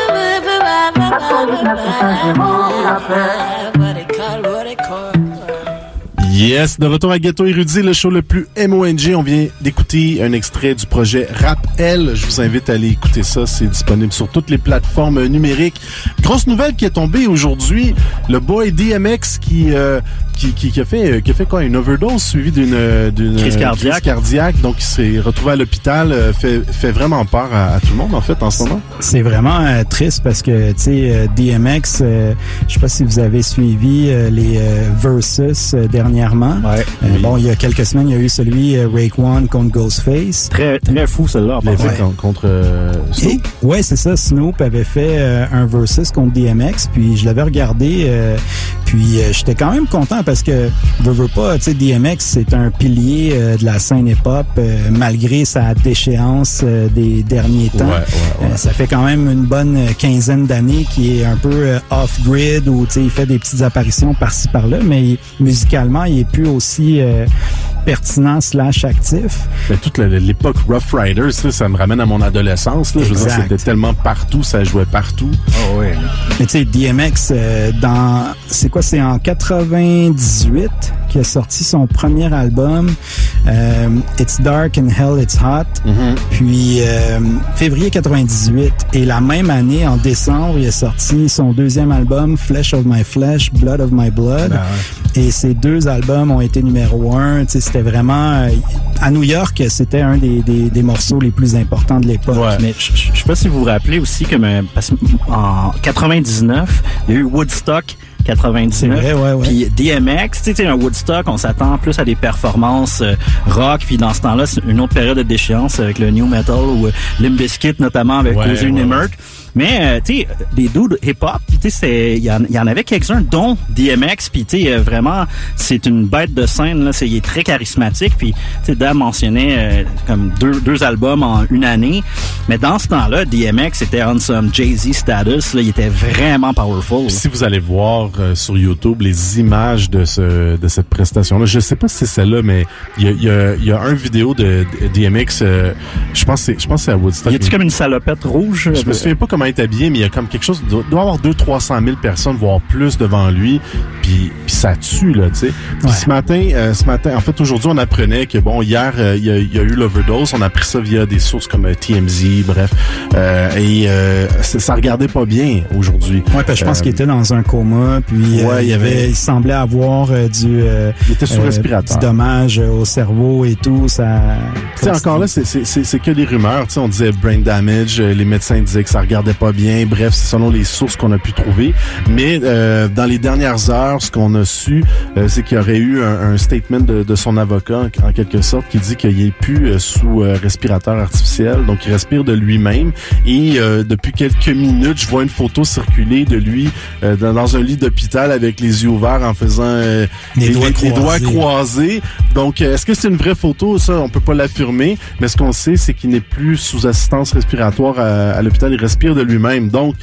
yes, de retour à Ghetto Érudit, le show le plus M O N G. On vient d'écouter un extrait du projet Rap L. Je vous invite à aller écouter ça. C'est disponible sur toutes les plateformes numériques. Grosse nouvelle qui est tombée aujourd'hui. Le boy D M X qui... Euh, Qui, qui, qui a fait qui a fait quoi, une overdose suivie d'une d'une crise cardiaque. Crise cardiaque, donc il s'est retrouvé à l'hôpital, fait fait vraiment peur à, à tout le monde en fait en ce moment. C'est vraiment euh, triste parce que tu sais D M X, euh, je sais pas si vous avez suivi euh, les euh, versus euh, dernièrement. Ouais, euh, oui. Bon, il y a quelques semaines, il y a eu celui euh, Raekwon contre Ghostface. Très très fou celui-là. Ouais. Contre euh, Snoop. Et, ouais, c'est ça. Snoop avait fait euh, un versus contre D M X, puis je l'avais regardé, euh, puis euh, j'étais quand même content. Parce que, veux, veux pas, tu sais, D M X, c'est un pilier euh, de la scène hip-hop, euh, malgré sa déchéance euh, des derniers temps. Ouais, ouais, ouais. Euh, ça fait quand même une bonne quinzaine d'années qu'il est un peu euh, off-grid, où, tu sais, il fait des petites apparitions par-ci, par-là, mais il, musicalement, il est plus aussi... Euh, pertinent slash actif. Mais toute la, l'époque Rough Riders, là, ça me ramène à mon adolescence. Là. Je veux dire, c'était tellement partout, ça jouait partout. Oh, ouais. Mais tu sais, D M X, euh, dans, c'est quoi, c'est en quatre-vingt-dix-huit qu'il a sorti son premier album, euh, It's Dark and Hell It's Hot. Mm-hmm. Puis, euh, février quatre-vingt-dix-huit. Et la même année, en décembre, il a sorti son deuxième album, Flesh of My Flesh, Blood of My Blood. Ben, ouais. Et ces deux albums ont été numéro un. Tu sais, c'était vraiment... Euh, à New York, c'était un des, des, des morceaux les plus importants de l'époque. Ouais. Mais je, je, je sais pas si vous vous rappelez aussi, comme parce qu'en quatre-vingt-dix-neuf, il y a eu Woodstock quatre-vingt-dix-neuf. C'est vrai, ouais, ouais. Puis D M X, tu sais, un Woodstock, on s'attend plus à des performances euh, rock. Puis dans ce temps-là, c'est une autre période de déchéance avec le new metal ou euh, Limp Bizkit notamment avec ouais, Closure ouais, Inert. Ouais. Mais euh, tu sais, des dudes hip-hop, puis tu sais, il y, y en avait quelques-uns, dont D M X, puis tu sais, euh, vraiment, c'est une bête de scène, là, c'est, il est très charismatique, puis tu sais, Dan mentionnait euh, comme deux, deux albums en une année, mais dans ce temps-là, D M X était on some Jay-Z status, là, il était vraiment powerful. Pis si vous allez voir euh, sur YouTube les images de ce de cette prestation-là, je sais pas si c'est celle-là, mais il y a, y, a, y a un vidéo de, de D M X, euh, je pense que c'est, je pense que c'est à Woodstock. Y a-tu comme une salopette rouge? Je me souviens pas comment comment être habillé, mais il y a comme quelque chose, il doit avoir deux à trois cent mille personnes, voire plus devant lui, puis ça tue, là, tu sais. Puis ouais. ce matin, euh, ce matin, en fait, aujourd'hui, on apprenait que, bon, hier, il euh, y, y a eu l'overdose, on a appris ça via des sources comme euh, T M Z, bref, euh, et euh, ça regardait pas bien aujourd'hui. Ouais, parce que je pense euh, qu'il était dans un coma, puis ouais, euh, il, avait, il semblait avoir euh, du... Euh, il était sous respirateur. Euh, du dommage au cerveau et tout, ça... Tu sais, encore là, c'est, c'est, c'est, c'est que les rumeurs, tu sais, on disait brain damage, les médecins disaient que ça regardait pas bien, bref, c'est selon les sources qu'on a pu trouver, mais euh, dans les dernières heures, ce qu'on a su, euh, c'est qu'il y aurait eu un, un statement de, de son avocat, en quelque sorte, qui dit qu'il est plus euh, sous euh, respirateur artificiel, donc il respire de lui-même, et euh, depuis quelques minutes, je vois une photo circuler de lui euh, dans, dans un lit d'hôpital avec les yeux ouverts en faisant euh, les, les, doigts les, les doigts croisés, donc euh, est-ce que c'est une vraie photo? Ça, on peut pas l'affirmer, mais ce qu'on sait, c'est qu'il n'est plus sous assistance respiratoire à, à l'hôpital, il respire de lui-même, donc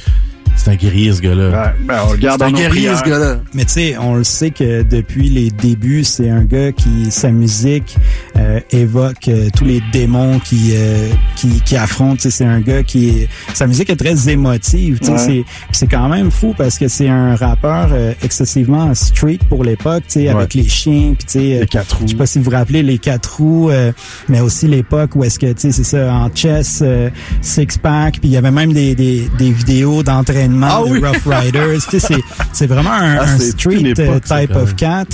c'est un guerrier, ce gars-là. Ben, ben, on regarde c'est un guerrier, prières. ce gars-là. Mais tu sais, on le sait que depuis les débuts, c'est un gars qui, sa musique euh, évoque euh, tous les démons qui euh, qui, qui affrontent. T'sais, c'est un gars qui, sa musique est très émotive. Ouais. C'est, c'est quand même fou parce que c'est un rappeur euh, excessivement street pour l'époque, tu sais, avec ouais. les chiens, puis tu sais, les quatre roues. Je sais pas si vous vous rappelez les quatre roues, euh, mais aussi l'époque où est-ce que tu sais, c'est ça, en chess, euh, six pack, puis il y avait même des des, des vidéos d'entraînement. Ah oui. de Rough Riders, tu sais, c'est c'est vraiment un, ah, un street époque, type of cat.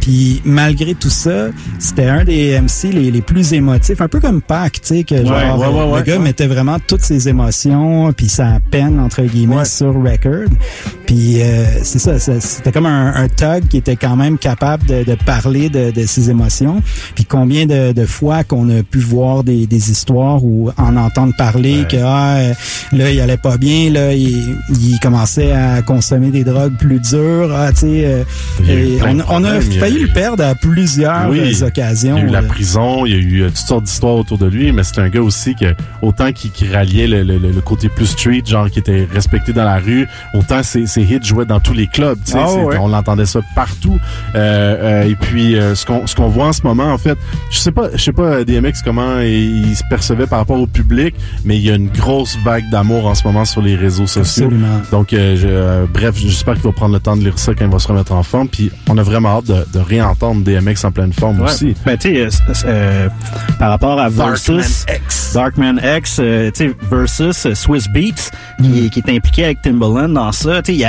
Puis malgré tout ça, c'était un des M C les, les plus émotifs, un peu comme Pac, tu sais, que ouais, genre ouais, ouais, le ouais, gars ouais. mettait vraiment toutes ses émotions puis sa peine entre guillemets ouais. sur record. Puis euh, c'est ça, ça, c'était comme un, un thug qui était quand même capable de, de parler de, de ses émotions. Puis combien de, de fois qu'on a pu voir des, des histoires ou en entendre parler ouais. que ah, là il allait pas bien, là il il commençait à consommer des drogues plus dures. Ah, euh, et on, on a failli le perdre à plusieurs oui, occasions. Il y a eu la prison, il y a eu toutes sortes d'histoires autour de lui, mais c'est un gars aussi que autant qu'il, qu'il ralliait le, le, le côté plus street, genre qui était respecté dans la rue, autant ses, ses hits jouaient dans tous les clubs. Ah, ouais. On l'entendait ça partout. Euh, euh, et puis, euh, ce, qu'on, ce qu'on voit en ce moment, en fait, je sais pas, je sais pas D M X comment il, il se percevait par rapport au public, mais il y a une grosse vague d'amour en ce moment sur les réseaux sociaux. Absolument. Donc, euh, je, euh, bref, j'espère qu'il va prendre le temps de lire ça quand il va se remettre en forme. Puis, on a vraiment hâte de, de réentendre D M X en pleine forme ouais. aussi. Ben, tu sais, euh, euh, par rapport à Versus, Darkman X, Darkman X euh, tu sais, Versus Swiss Beats, mm. qui, qui est impliqué avec Timbaland dans ça. Tu sais,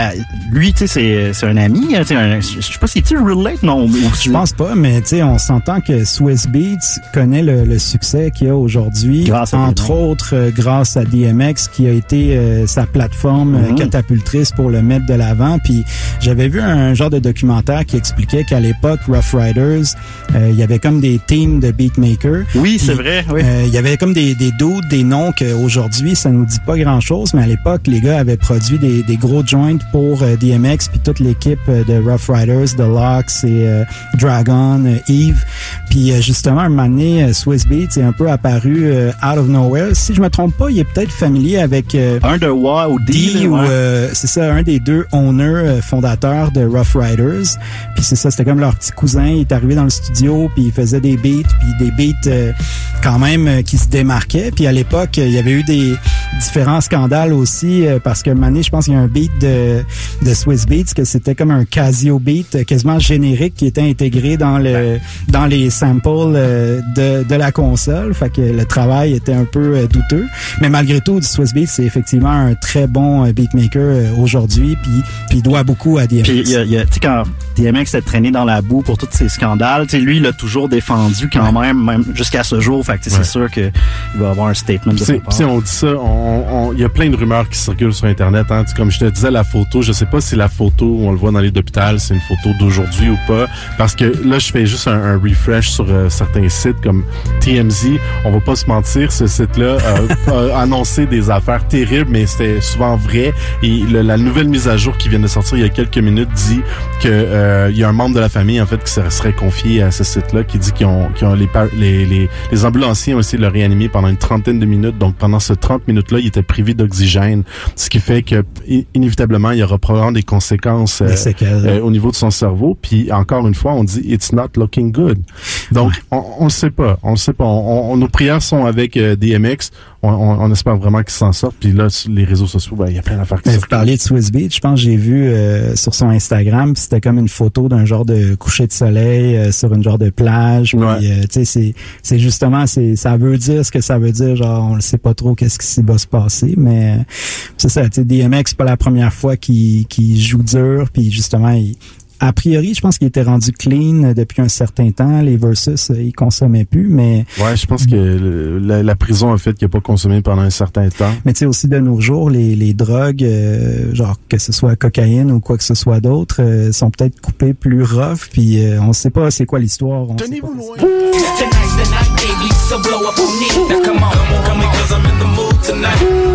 lui, tu sais, c'est, c'est un ami. Je sais pas si tu relate, non. Je pense pas, mais tu sais, on s'entend que Swiss Beats connaît le, le succès qu'il y a aujourd'hui. Grâce entre autres, euh, grâce à D M X, qui a été euh, sa plateforme Mm-hmm. catapultrice pour le mettre de l'avant. Puis j'avais vu un genre de documentaire qui expliquait qu'à l'époque Rough Riders, euh, il y avait comme des teams de beatmakers. Oui, c'est il, vrai. Oui. Euh, il y avait comme des des doutes, des noms qu'aujourd'hui ça nous dit pas grand chose, mais à l'époque les gars avaient produit des des gros joints pour euh, D M X puis toute l'équipe de Rough Riders, The Lox et euh, Dragon, euh, Eve. Puis euh, justement un moment donné, Swiss Beats est un peu apparu euh, out of nowhere. Si je me trompe pas, il est peut-être familier avec euh, un de Wa ou D. Où, euh, c'est ça, un des deux owners euh, fondateurs de Rough Riders. Puis c'est ça, c'était comme leur petit cousin. Il est arrivé dans le studio, puis il faisait des beats, puis des beats euh, quand même euh, qui se démarquaient. Puis à l'époque, euh, il y avait eu des différents scandales aussi, euh, parce que Mané, je pense qu'il y a un beat de, de Swiss Beats que c'était comme un Casio beat, quasiment générique, qui était intégré dans le dans les samples euh, de, de la console. Fait que le travail était un peu euh, douteux. Mais malgré tout, du Swiss Beats, c'est effectivement un très bon euh, beatmaker aujourd'hui, puis puis doit beaucoup à D M X. Puis il y a, y a tu sais, quand D M X s'est traîné dans la boue pour tous ces scandales, tu sais, lui il l'a toujours défendu quand ouais. même, même jusqu'à ce jour. Fait que ouais. c'est sûr que il va avoir un statement. Puis de si on dit ça, il y a plein de rumeurs qui circulent sur Internet. Hein. Comme je te disais, la photo, je sais pas si la photo on le voit dans les d'hôpital, c'est une photo d'aujourd'hui ou pas, parce que là je fais juste un, un refresh sur euh, certains sites comme T M Z. On va pas se mentir, ce site-là euh, a annoncé des affaires terribles, mais c'était souvent vrai. Et le, la nouvelle mise à jour qui vient de sortir il y a quelques minutes dit que euh, il y a un membre de la famille en fait qui serait confié à ce site-là, qui dit qu'ils ont, qu'ils ont les, les, les, les ambulanciers ont essayé de le réanimer pendant une trentaine de minutes. Donc pendant ce trente minutes pilote-là, il était privé d'oxygène, ce qui fait que inévitablement, il y aura probablement des conséquences euh, euh, au niveau de son cerveau. Puis encore une fois, on dit « it's not looking good ». Donc, ouais. on ne sait pas. On le sait pas. On, on, nos prières sont avec euh, D M X. On, on, on espère vraiment qu'ils s'en sortent. Puis là, sur les réseaux sociaux, ben, il y a plein d'affaires qui sortent. Vous parliez de Swiss Beach. Je pense que j'ai vu euh, sur son Instagram, c'était comme une photo d'un genre de coucher de soleil euh, sur une genre de plage. Puis, ouais. euh, tu sais, c'est, c'est justement, c'est, ça veut dire ce que ça veut dire. Genre, on ne sait pas trop qu'est-ce qui va se passer. Mais euh, c'est ça, tu sais, D M X, c'est pas la première fois qu'il, qu'il joue dur. Puis justement, il... A priori, je pense qu'il était rendu clean depuis un certain temps. Les Versus, il consommait plus, mais... Ouais, je pense que le, la, la prison a fait qu'il n'a pas consommé pendant un certain temps. Mais tu sais, aussi de nos jours, les, les drogues, euh, genre que ce soit cocaïne ou quoi que ce soit d'autre, euh, sont peut-être coupées plus rough, puis euh, on ne sait pas c'est quoi l'histoire. Tenez-vous loin!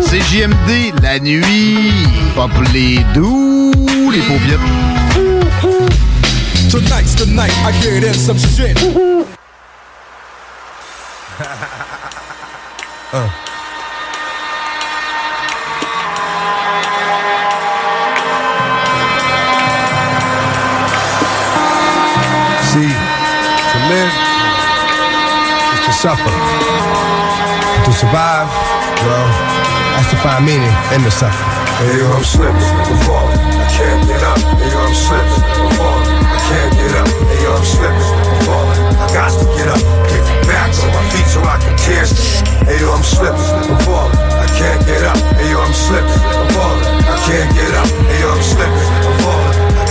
C'est J M D, la nuit! Pop les doux, les paupières... Tonight's the night I get in some shit. uh. See, to live is to suffer. To survive, well, that's to find meaning in the suffering. Hey, yo, I'm slipping, I'm falling, I can't get up. Hey, yo, I'm slipping, I'm falling. Can't get up, hey yo, I'm slipping, I'm falling, I got to get up, get back on my feet so I can tear. Hey yo, I'm slipping, I'm falling, I can't get up, hey yo, I'm slipping, I'm falling, I can't get up, hey yo, I'm slipping, I'm falling, I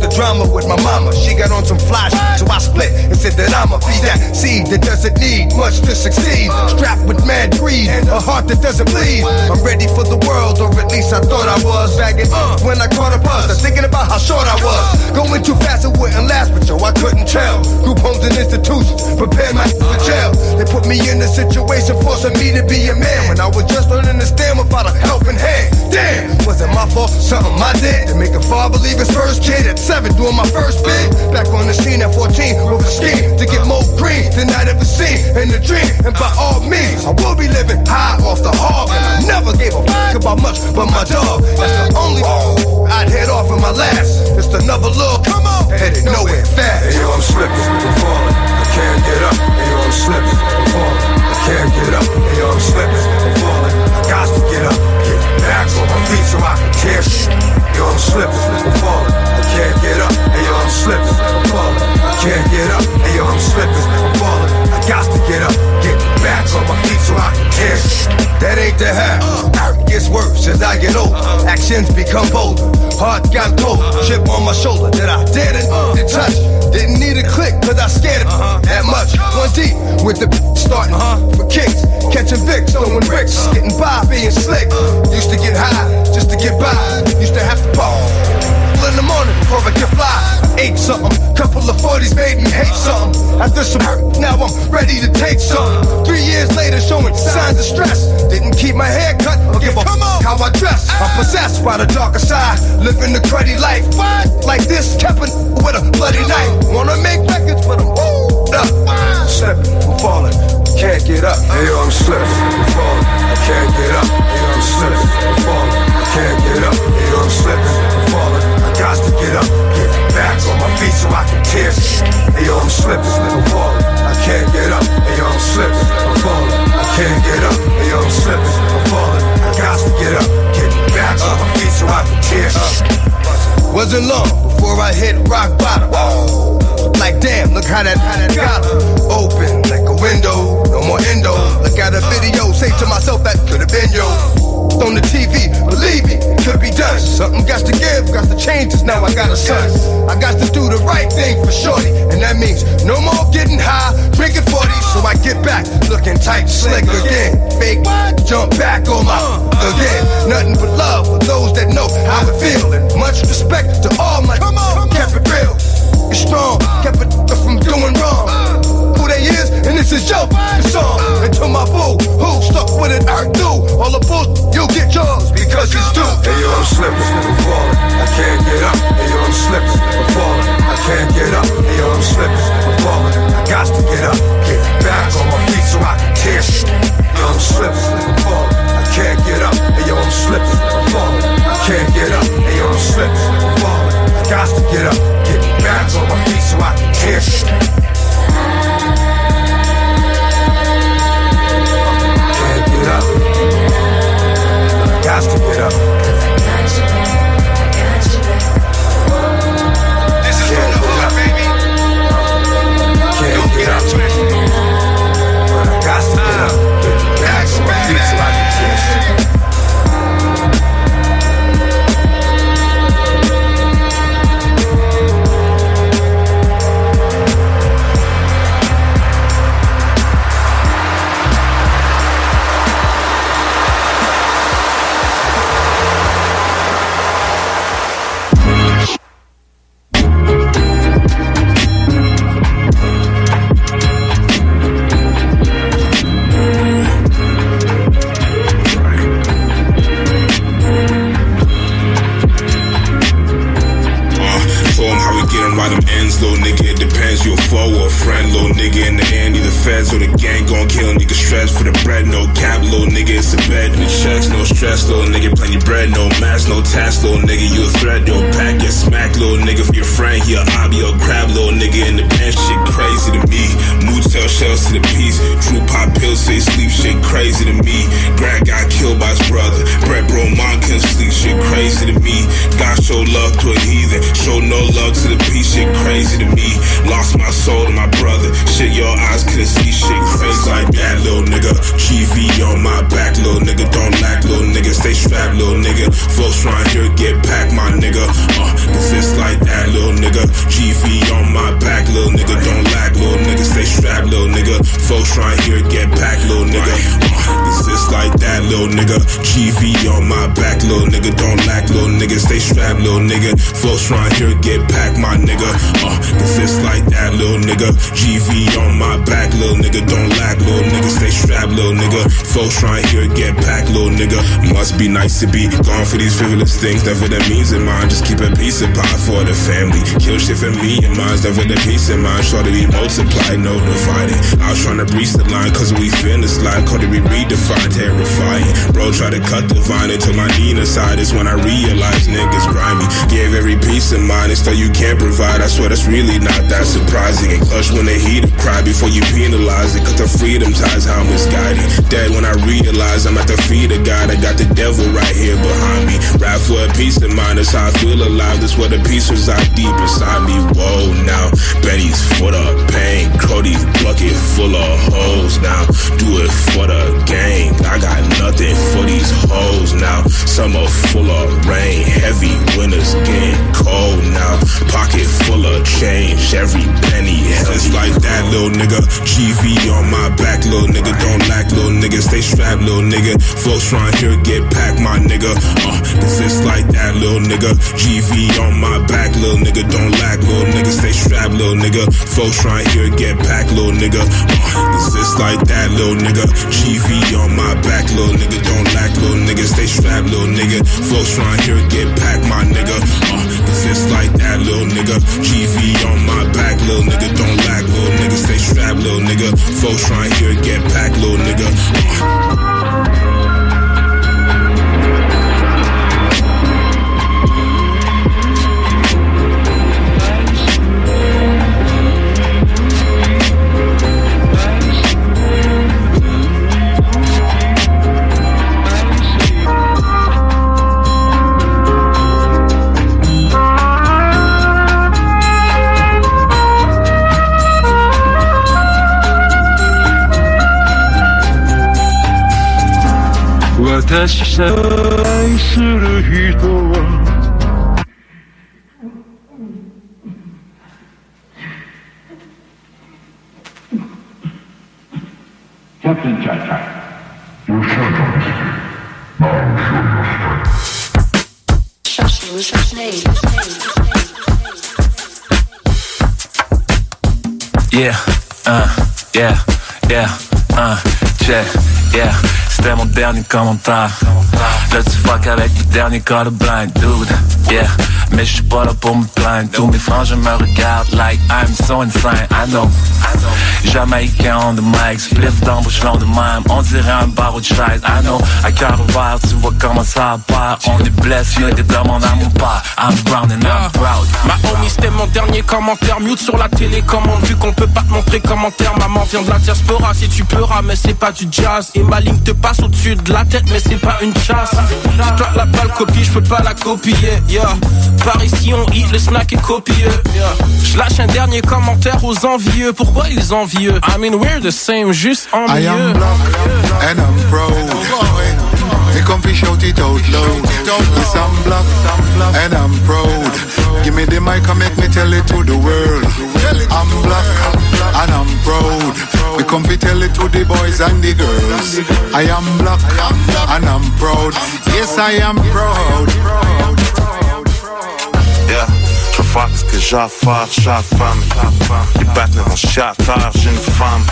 the drama with my mama. She got on some fly shit, so I split and said that I'ma be that seed that doesn't need much to succeed. Strapped with mad greed, a heart that doesn't bleed. I'm ready for the world, or at least I thought I was. Back in, uh, when I caught a buzz, I was thinking about how short I was. Going too fast, it wouldn't last, but yo, I couldn't tell. Group homes and institutions prepared my for jail. They put me in a situation forcing me to be a man when I was just learning to stand without a helping hand. Damn, wasn't my fault, something I did to make a father leave his first kid at seven, doing my first bid. Back on the scene at fourteen, with a scheme to get more green than I'd ever seen in a dream. And by all means, I will be living high off the hog. And I never gave a fuck about much but my dog. That's the only I'd head off in my last. Just another look, come on, headed nowhere fast. Hey yo, I'm slipping, I'm falling, I can't get up. Hey yo, I'm slipping, I'm falling, I can't get up. Hey yo, I'm slipping, I'm falling, I got to get up. Get back on my feet so I can tear shit. Yo, I'm slipping, I'm falling, I can't get up. Hey yo, I'm slipping, I'm falling, I can't get up. Hey yo, I'm slipping, I'm falling, I got to get up. Get back on my feet so I can tear shit. That ain't the half. It gets worse as I get older. Actions become bolder. Heart got cold. Chip on my shoulder that I didn't to touch. Didn't need a click cause I scared it that much. One deep with the starting for kicks. Catching Vicks, throwing bricks. Getting by, being slick. Used to get high, just to get by. Used to have to pause in the morning before I could fly. Ate something, couple of forties made me hate something. After some hurt, now I'm ready to take something. Three years later, showing signs of stress. Didn't keep my hair cut, or give a f- how I dress. I'm possessed by the darker side, living the cruddy life. Like this, kept a n- with a bloody knife. Wanna make records, but I'm f***ed up. Slipping, I'm falling, can't get up. Hey yo, I'm slipping, I'm falling, I can't get up. Hey yo, I'm slipping, I'm falling, I can't get up. Hey yo, I'm slipping, I'm falling. Got to get up, get back on my feet so I can tear. Hey yo, I'm slipping, I'm falling, I can't get up. Hey yo, I'm slipping, I'm falling, I can't get up. Hey yo, I'm slipping, I'm falling, I got to get up, get back on my feet so I can tear. Wasn't long before I hit rock bottom. Like damn, look how that, how that got her. Open like a window, no more endo. Look at a video, say to myself that could have been yo. On the T V, believe me, could be done. Something got to give, got to change, cause now I got a son. I got to do the right thing for shorty, and that means no more getting high, drinking forty. So I get back, looking tight, slick again. Fake, jump back on my again. Nothing but love for those that know how it feel, and much respect to all my. Come on, kept it real, it's strong, kept it from doing wrong. chance to get up, get back on my feet so I can kiss. I'm slipping, I'm falling, I can't get up. Hey yo, I'm slipping, I'm falling, I can't get up. Hey yo, I'm slipping, I'm falling, I got to get up, get back on my feet so I can kiss. Can't get up, I got to get up. This is for the hood, baby. Can't get up, I got to get up, get back on my feet so I can kiss. To be gone for these frivolous things, never the means in mind. Just keep a piece of pie for the family. Kill shit for me and mine's never the peace in mind. Sure to be multiplied, no divided. I was trying to breach the line, cause we fin this line. Called it we redefine, terrifying. Bro, try to cut the vine until my knee inside is when I realize niggas grimy. Gave every piece of mind, it's though you can't provide. I swear that's really not that surprising. And clutch when they heat a cry before you penalize it. Cause the freedom ties how I'm misguided. Dead when I realize I'm at the feet of God. I got the devil right here behind me. Rap for a peace of mind, that's how I feel alive. That's where the peace reside deep inside me. Whoa, now Betty's full of pain. Cody's bucket full of holes now. Do it for the gang. I got nothing for these hoes now. Summer full of rain, heavy winter's getting cold now. Pocket full of change, every penny just like that, little nigga. G V on my back, little nigga. Don't lack, little nigga. Stay strapped, little nigga. Folks round here get packed, my nigga, uh, cause it's like that, little nigga. G V on my back, little nigga. Don't lack, little nigga. Stay strapped, little nigga. Folks right here get packed, little nigga, uh, cause it's like that, little nigga. G V on my back, little nigga. Don't lack, little nigga. Stay strapped, little nigga. Folks right here get packed, my nigga, uh, cause it's like that, little nigga. G V on my back, little nigga. Don't lack, little nigga. Stay strapped, little nigga. Folks right here get packed, little nigga, uh.私愛する人はキャプテンチャイチャイよしゃんですなあよしゃんです Yeah, uh, yeah, yeah, uh, check, yeah. C'était mon dernier commentaire. Là tu fuck avec le dernier colorblind dude. Yeah, mais je suis pas là pour me plaindre. Tous mes frangins me regardent like I'm so insane. I know, I know. Jamaïcain on the mic, spliff d'embouche long de même. On dirait un barreau de chaise. I know, à cœur ouvert, tu vois comment ça part. On est blessé, y'a des demandes à mon pas. I'm brown and I'm proud. Ma homie, c'était mon dernier commentaire. Mute sur la télé, commande vu qu'on peut pas te montrer commentaire. Maman vient de la diaspora, si tu pleuras, mais c'est pas du jazz. Et ma ligne te passe au-dessus de la tête, mais c'est pas une chasse. Dis-toi la balle copie, je peux pas la copier. Yeah. Par ici on hit, le snack est copieux. Yeah. Je lâche un dernier commentaire aux envieux. Pourquoi ils envieux? I mean we're the same, juste envieux. I am black and I'm proud. They comfy shout it out loud. Yes, I'm black and I'm proud. Give me the mic and make me tell it to the world. I'm black and I'm proud. We comfy tell it to the boys and the girls. I am black and I'm proud. Yes, I am proud. Je veux faire ce que j'ai à faire, j'ai la femme. Les pattes ne vont chier à terre, j'ai une femme.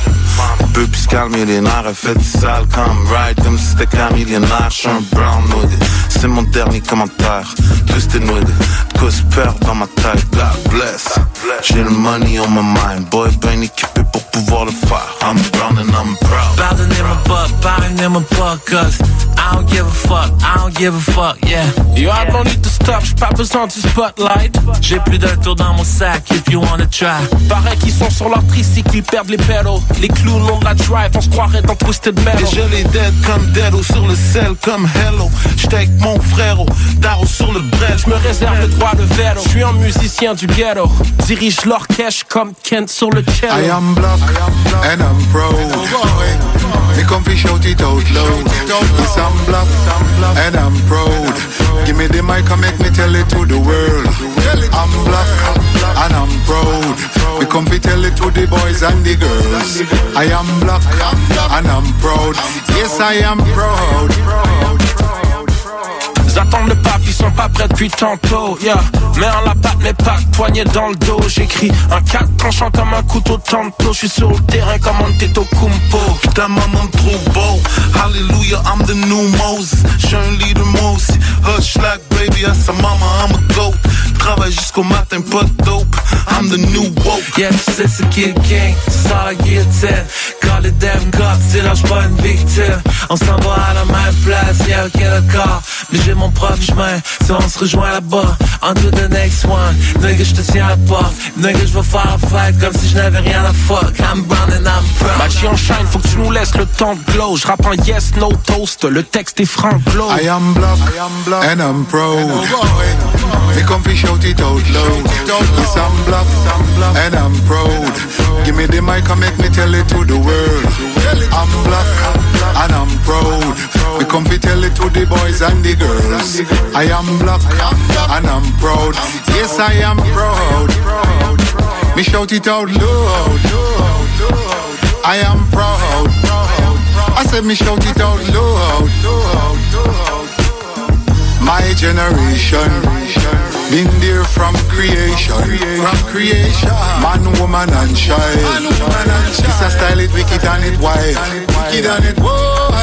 Peu pis calme, millénaire, elle fait du sale comme ride. Comme si c'était qu'un millionnaire, j'suis un brown noodle. C'est mon dernier commentaire, twist and noodle. Cause peur dans ma tête, God bless. J'ai le money on my mind, boy ben équipé pour pouvoir le faire. I'm brown and I'm proud. Pardonnez-moi pas, pardonnez-moi pas, cause I don't give a fuck, I don't give a fuck, yeah. Yo, I don't need to stop, j'ai pas besoin du spotlight. J'ai plus d'un tour dans mon sac, if you wanna try. Pareil qu'ils sont sur leur tricycle, ils perdent les pédaux. Les clous l'ont de la drive, on se croirait dans Twisted Metal. Et je les dead comme Dedo, sur le sel comme Hello. J'étais avec mon frérot, Daro sur le brel. J'me réserve le droit de vélo, j'suis un musicien du ghetto. Dirige l'orchestre comme Kent sur le cello. I am black and I'm proud. They comfy shout it out loud. Yes, I'm black and I'm proud. Give me the mic and make me tell it to the world. I'm black and I'm proud. We comfy tell it to the boys and the girls. I am black and I'm proud. Yes, I am proud. J'attends le pape, ils sont pas prêts depuis tantôt, yeah. Mets en la patte, mes pattes, poignée dans le dos. J'écris un quatre tranchant comme un couteau tantôt. J'suis sur le terrain comme Antetokounmpo. Putain maman me trouve beau, hallelujah, I'm the new Moses. J'suis un leader moi aussi, hush like baby, à sa maman, I'm a goat. Travaille jusqu'au matin, pas de dope, I'm the new woke. Yeah, tu sais c'est qui le gang, tu sors la guillotine. Call it damn cops, c'est là j'suis pas une victime. On s'en va à la même place, yeah ok d'accord, mais j'ai mon propre chemin, si on se rejoint là-bas, entre the next one, nigga je te tiens à la porte, nigga je vais faire la fête comme si je n'avais rien à fuck, I'm brown and I'm proud. Magie en shine, faut que tu nous laisses le temps de glow, je rappe un yes, no toast, le texte est franc-glow. I am black, I am black, and I'm proud. They comfy shout it out loud. Yes, I'm black, and I'm proud. Give me the mic and make me tell it to the world. I'm black, and I'm proud. We comfy tell it to the boys and the girls. I am black and I'm proud. Yes, I am proud. Me shout it out loud. I am proud. I said me shout it out loud. My generation been there from creation. From creation, man, woman and child. This a style it wicked and it wild. Wicked and it wild.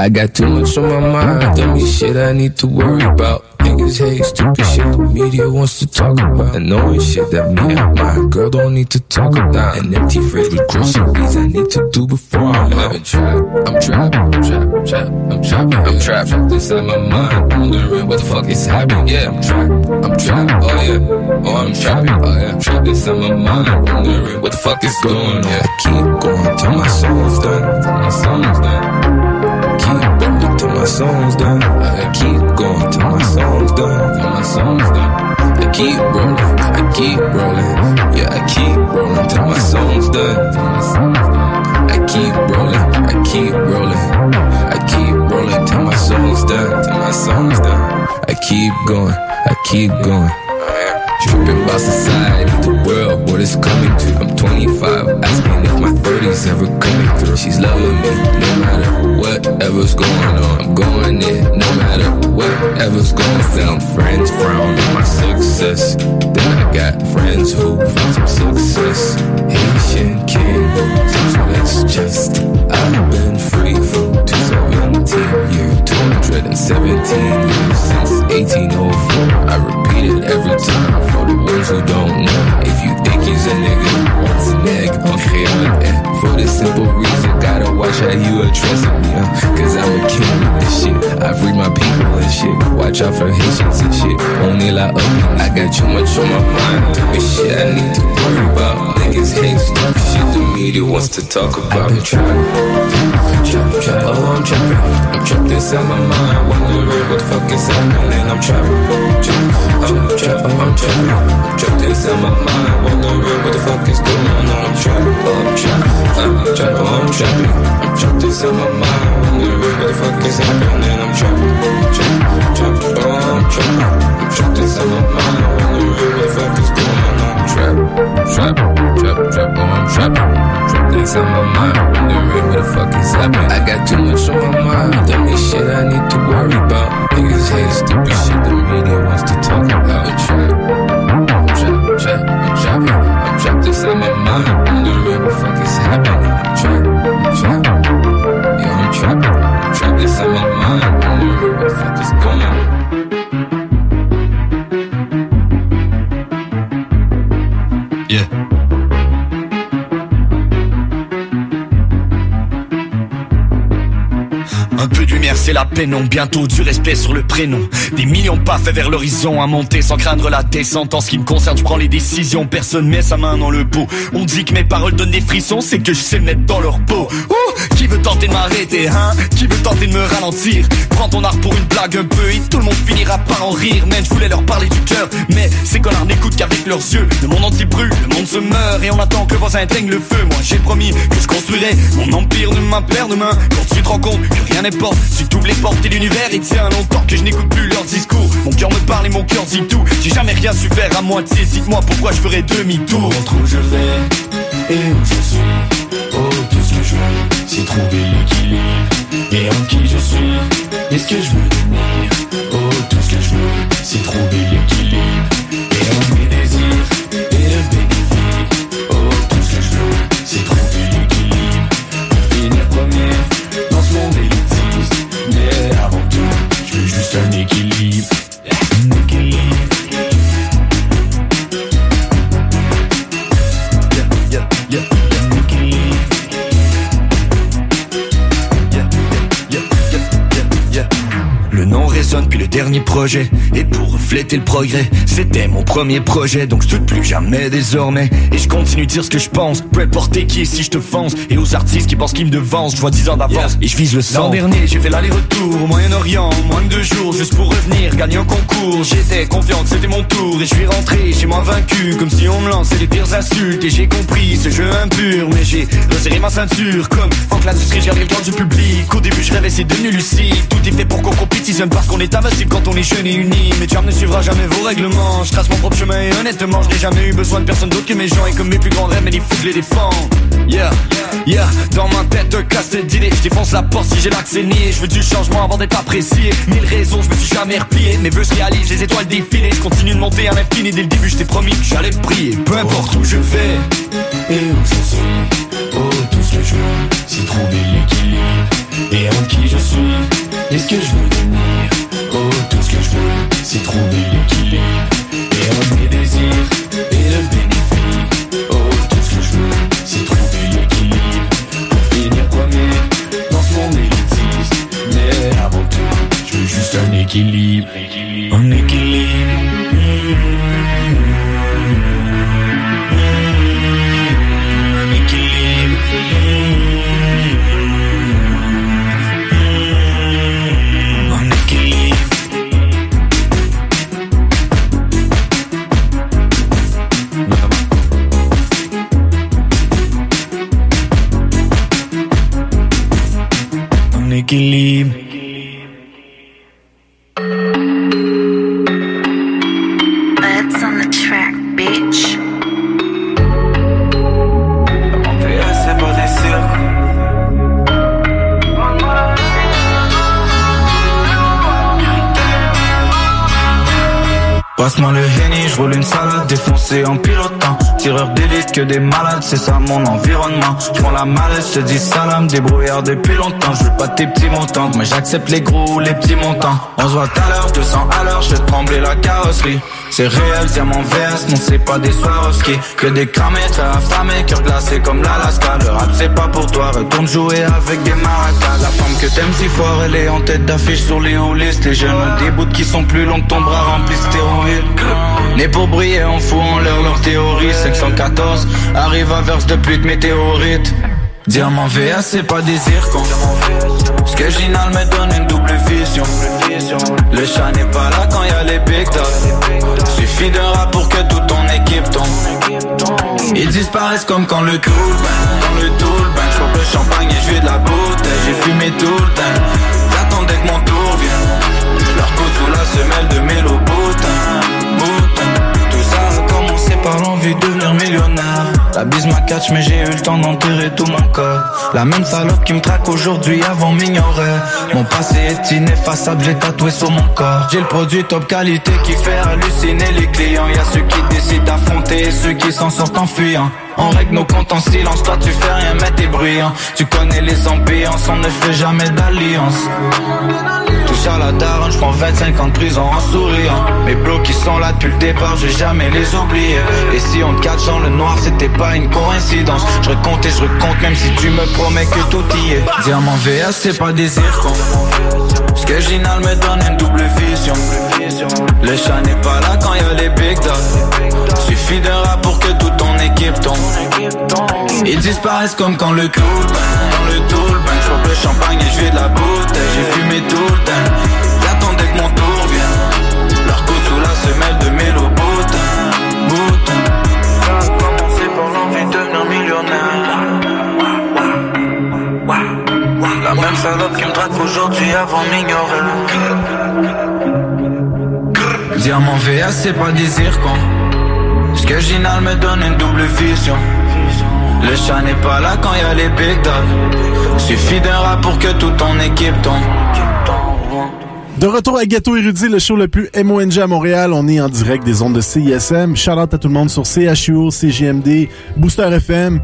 I got too much on my mind, tell me shit I need to worry about. Niggas hate stupid shit the media wants to talk about. Annoying shit that me and my girl don't need to talk about. An empty fridge with groceries I need to do before I love. I'm trapped, I'm trapped, I'm trapped, I'm trapped, I'm trapped. Trapped inside my mind, wondering what the fuck is happening. Yeah, I'm trapped, I'm trapped, oh yeah. Oh, I'm trapped, oh yeah. I'm trapped inside my mind, wondering what the fuck is going on. Yeah, I keep going till my soul's done, till my soul's done. Keep going till my song's done. I keep going till my song's done. Till my song's done. I keep rolling, I keep rolling. Yeah, I keep rolling till my song's done. Till my song's done. I keep rolling, I keep rolling. I keep rolling till my song's done. Till my song's done. I keep going, I keep going. Tripping about society, the world, what it's coming to. I'm twenty-five, asking if my thirties ever coming through. She's loving me, no matter whatever's going on. I'm going in, no matter whatever's going on. Friends frown at my success. Then I got friends who found some success. Haitian kid, so that's just. I've been free from two seventeen years. two hundred seventeen years since eighteen oh four. I repeat it every time for the ones who don't know. If you think he's a nigga, what's an egg on Creole? For the simple reason, gotta watch how you addressing me, yeah? Cause I'm a king with this shit. I free my people and shit. Watch out for Haitians and shit. Only lie up, I got too much on my mind. This shit I need to worry about. Niggas hate stupid shit the media wants to talk about. I've been trapped, trapped, trapped. Oh, I'm trapped. I'm trapped inside my mind, wondering what the fuck is happening. I'm trapped, I'm trapped, I'm trapped. Trapped inside my mind, wondering what the fuck is going on. I'm trapped, I'm trapped, I'm trapped, I'm trapped. I'm trapped inside my mind, wondering what the fuck is happening. I'm trapped, trapped, I'm trapped. I'm trapped inside my mind, wondering what the fuck is going on. I'm trapped, trapped. Trap, trap, oh, I'm trapped. Trapped inside my mind, wondering what the fuck is happening. I got too much on my mind, dummy shit I need to worry about. Niggas hate stupid shit the media wants to talk about. I'm trapped, I'm trapped, trap, I'm trapped. I'm trapped inside my mind, wondering what the fuck is happening. I'm trapped, I'm trapped, yeah, I'm trapped. I'm trapped inside my mind, wondering what the fuck is going on. C'est la pénom, bientôt du respect sur le prénom. Des millions de pas faits vers l'horizon, à monter sans craindre la descente. En ce qui me concerne, je prends les décisions, personne met sa main dans le pot. On dit que mes paroles donnent des frissons, c'est que je sais me mettre dans leur peau. Ouh, qui veut tenter de m'arrêter, hein? Qui veut tenter de me ralentir? Prends ton art pour une blague un peu et tout le monde finira par en rire. Man, je voulais leur parler du cœur, mais ces connards n'écoutent qu'avec leurs yeux. Le monde entier brûle, le monde se meurt et on attend que le voisin éteigne le feu. Moi, j'ai promis que je construirais mon empire de ma paire de mains. Quand tu te rends compte que rien n'importe, tu t'ouvres les portes et l'univers il tient longtemps que je n'écoute plus leurs discours. Mon cœur me parle et mon cœur dit tout. J'ai jamais rien su faire à moitié. Dites-moi pourquoi je ferais demi-tour. Entre où je vais et où je suis. Oh, tout ce que je veux, c'est trouver l'équilibre. Et en qui je suis, est-ce que je veux devenir? Oh, tout ce que je veux, c'est trouver l'équilibre. Et en mes désirs et le bénéfice. Oh, tout ce que je veux, c'est trouver l'équilibre. Pour finir première dans ce monde élite. Mais avant tout, je veux juste un équilibre. Un équilibre. Yeah, yeah, yeah, yeah. Un équilibre. Yeah, yeah, yeah, yeah, yeah. Le nom résonne puis le dernier projet. Et pour refléter le progrès, c'était mon premier projet. Donc je doute plus jamais désormais. Et je continue de dire ce que je pense. Peu importe qui est si je te fence. Et aux artistes qui pensent qu'ils me devancent, je vois dix ans d'avance, yeah. Et je vise le sang. L'an dernier j'ai fait l'aller-retour au Moyen-Orient, moins de deux jours, juste pour revenir, gagner un concours. J'étais confiante, c'était mon tour. Et je suis rentré chez moi vaincu, comme si on me lançait les pires insultes. Et j'ai compris ce jeu impur, mais j'ai resserré ma ceinture. Comme Franck Lazoustri, j'ai regardé le temps du public. Au début je rêvais, c'est devenu lucide. Tout est fait pour qu'on compétisse. J'aime parce qu'on est invincible quand on est jeune et uni. Mes charmes ne suivra jamais vos règlements. Je trace mon propre chemin et honnêtement, je n'ai jamais eu besoin de personne d'autre que mes gens. Et comme mes plus grands rêves, mais il faut que je les défends. Yeah, yeah, dans ma tête, un casse-tête d'idées. Je défonce la porte si j'ai l'accès nié. Je veux du changement avant d'être apprécié. Mille raisons, je me suis jamais replié. Mes vœux se réalisent, les étoiles défilent. Je continue de monter à l'infini. Dès le début, je t'ai promis que j'allais prier. Peu importe oh, où je vais et où je suis. Oh, tout ce que je veux, c'est trouver l'équilibre. Et en qui je suis. Est-ce que je veux devenir? Oh, tout ce que je veux, c'est trouver l'équilibre. Et entre mes désirs et le bénéfice. Oh, tout ce que je veux, c'est trouver l'équilibre. Pour finir premier dans ce monde élitiste. Mais avant tout, je veux juste un équilibre. Un équilibre. Passe-moi le henny, je roule une salade défoncée en pilotant. Tireur d'élite que des malades, c'est ça mon environnement. Je prends la malaise, je te dis salam, débrouillard depuis longtemps. Je veux pas tes petits montants, mais j'accepte les gros ou les petits montants. On se voit à l'heure, deux cents à l'heure, je fais trembler la carrosserie. C'est réel, diamant V S, non c'est pas des Swarovski. Que des cramés, très affamés, cœur glacé comme l'Alaska. Le rap c'est pas pour toi, retourne jouer avec des maracas. La femme que t'aimes si fort, elle est en tête d'affiche sur les houlistes. Les jeunes ont des bouts qui sont plus longs que ton bras rempli stéroïdes. Né pour briller, on fout en l'air leur théorie. Cinq cent quatorze, arrive à verse de pluie de météorites. Diamant V S, c'est pas des zircons. Ce que j'inhale me donne une double vision. Le chat n'est pas là quand y'a les big dogs. Suffit d'un rap pour que toute ton équipe tombe. Ils disparaissent comme quand le cool bang. Dans le tout le bang, j'pompe le champagne et j'vais de la bouteille. J'ai fumé tout le temps, j'attendais que mon tour vienne. Leur coup sous la semelle de mes lobes. Par l'envie de devenir millionnaire. La bise m'a catch mais j'ai eu le temps d'enterrer tout mon corps. La même salope qui me traque aujourd'hui avant m'ignorait. Mon passé est ineffaçable, j'ai tatoué sur mon corps. J'ai le produit top qualité qui fait halluciner les clients. Y'a ceux qui décident d'affronter et ceux qui s'en sortent en fuyant. On règle nos comptes en silence, toi tu fais rien mais t'es bruyant. Tu connais les ambiances, on ne fait jamais d'alliance. Touche à la daronne, j'prends vingt-cinq ans de prison en souriant. Mes blocs qui sont là depuis le départ, j'ai jamais les oublié. Et si on te catch dans le noir, c'était pas une coïncidence. Je recompte et je recompte même si tu me promets que tout y est. Diamant V S, c'est pas des zircons. Ce que j'inhale me donne une double vision. Le chat n'est pas là quand y'a les big dogs. Suffit d'un rap pour que toute ton équipe tombe. Ils disparaissent comme quand le cool bang. Dans le tout le bang, j'pompe le champagne et j'vais de la bouteille. J'ai fumé tout le temps, j'attendais que mon tour vienne. Leur coup sous la semelle de mes lobes. La même salope qui me drague aujourd'hui avant m'ignorer. Diamant V S, c'est pas des zircons. Ce que j'inhale me donne une double vision. Le chat n'est pas là quand y'a les big dogs. Suffit d'un rap pour que toute ton équipe tombe. De retour à Ghetto Érudit, le show le plus M O N G à Montréal. On est en direct des ondes de C I S M. Shout-out à tout le monde sur C H U O, C J M D, Booster F M.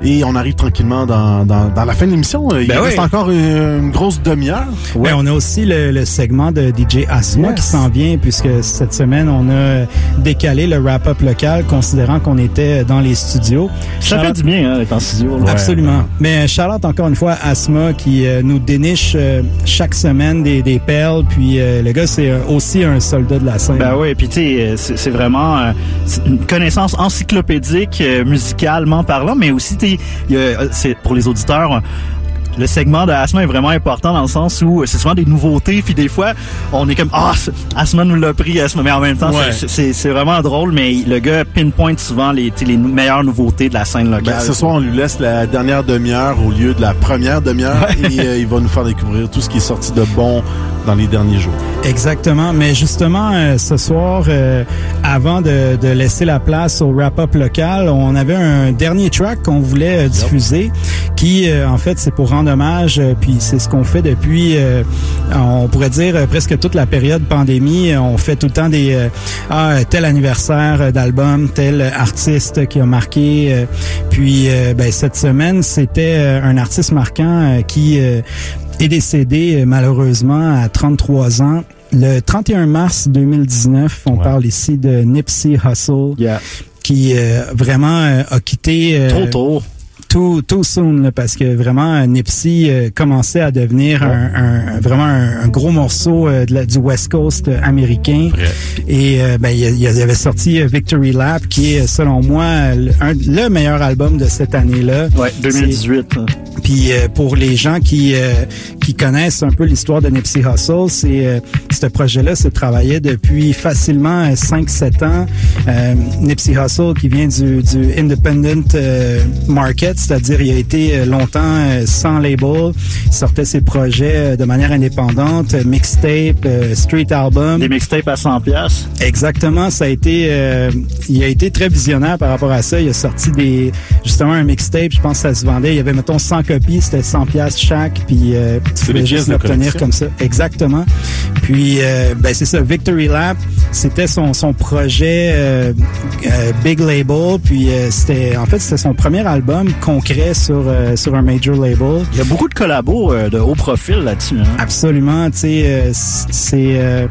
Et on arrive tranquillement dans, dans, dans la fin de l'émission. Il ben reste oui. encore une, une grosse demi-heure. Ouais. Ben, on a aussi le, le segment de D J Asma yes. qui s'en vient, puisque cette semaine, on a décalé le wrap-up local, considérant qu'on était dans les studios. Ça Charlotte... fait du bien, hein, d'être en studio. Ouais, absolument. Ouais. Mais Charlotte, encore une fois, Asma, qui euh, nous déniche euh, chaque semaine des, des perles. Puis euh, le gars, c'est euh, aussi un soldat de la scène. Ben oui, puis tu sais, c'est, c'est vraiment euh, c'est une connaissance encyclopédique, euh, musicalement parlant, mais aussi, Il y a, c'est, pour les auditeurs, le segment de Asma est vraiment important dans le sens où c'est souvent des nouveautés, puis des fois, on est comme « Ah, oh, Asma nous l'a pris, Asma », mais en même temps, ouais. c'est, c'est, c'est vraiment drôle, mais le gars pinpointe souvent les, les meilleures nouveautés de la scène locale. Ben, ce soir, on lui laisse la dernière demi-heure au lieu de la première demi-heure, ouais. et euh, il va nous faire découvrir tout ce qui est sorti de bon dans les derniers jours. Exactement, mais justement, euh, ce soir, euh, avant de, de laisser la place au wrap-up local, on avait un dernier track qu'on voulait euh, diffuser, yep. qui, euh, en fait, c'est pour rendre hommage, euh, puis c'est ce qu'on fait depuis, euh, on pourrait dire, euh, presque toute la période pandémie. On fait tout le temps des euh, ah, tel anniversaire d'album, tel artiste qui a marqué, euh, puis euh, ben, cette semaine, c'était euh, un artiste marquant euh, qui... Euh, est décédé malheureusement à trente-trois ans. Le trente et un mars deux mille dix-neuf, on ouais. parle ici de Nipsey Hussle, yeah. qui euh, vraiment euh, a quitté... Euh, trop tôt. Too, too soon, là, parce que vraiment, Nipsey euh, commençait à devenir ouais. un, un vraiment un, un gros morceau euh, de la, du West Coast euh, américain. Ouais. Et euh, ben, il y, y avait sorti Victory Lap, qui est, selon moi, un, le meilleur album de cette année-là. Ouais, deux mille dix-huit. Hein. Puis euh, pour les gens qui euh, qui connaissent un peu l'histoire de Nipsey Hussle, c'est euh, ce projet-là se travaillait depuis facilement euh, cinq sept ans. Euh, Nipsey Hussle, qui vient du, du independent euh, market, casquette, c'est-à-dire il a été longtemps sans label, il sortait ses projets de manière indépendante, mixtape, street album. Des mixtapes à cent piastres. Exactement, ça a été, euh, il a été très visionnaire par rapport à ça. Il a sorti des, justement un mixtape, je pense que ça se vendait, il y avait mettons cent copies, c'était cent piastres chaque, puis euh, tu pouvais juste l'obtenir comme ça. Exactement. Puis euh, ben c'est ça, Victory Lap, c'était son son projet euh, euh, big label, puis euh, c'était en fait c'était son premier album concret sur euh, sur un major label. Il y a beaucoup de collabos euh, de haut profil là-dessus. Hein? Absolument, tu sais euh, c'est euh,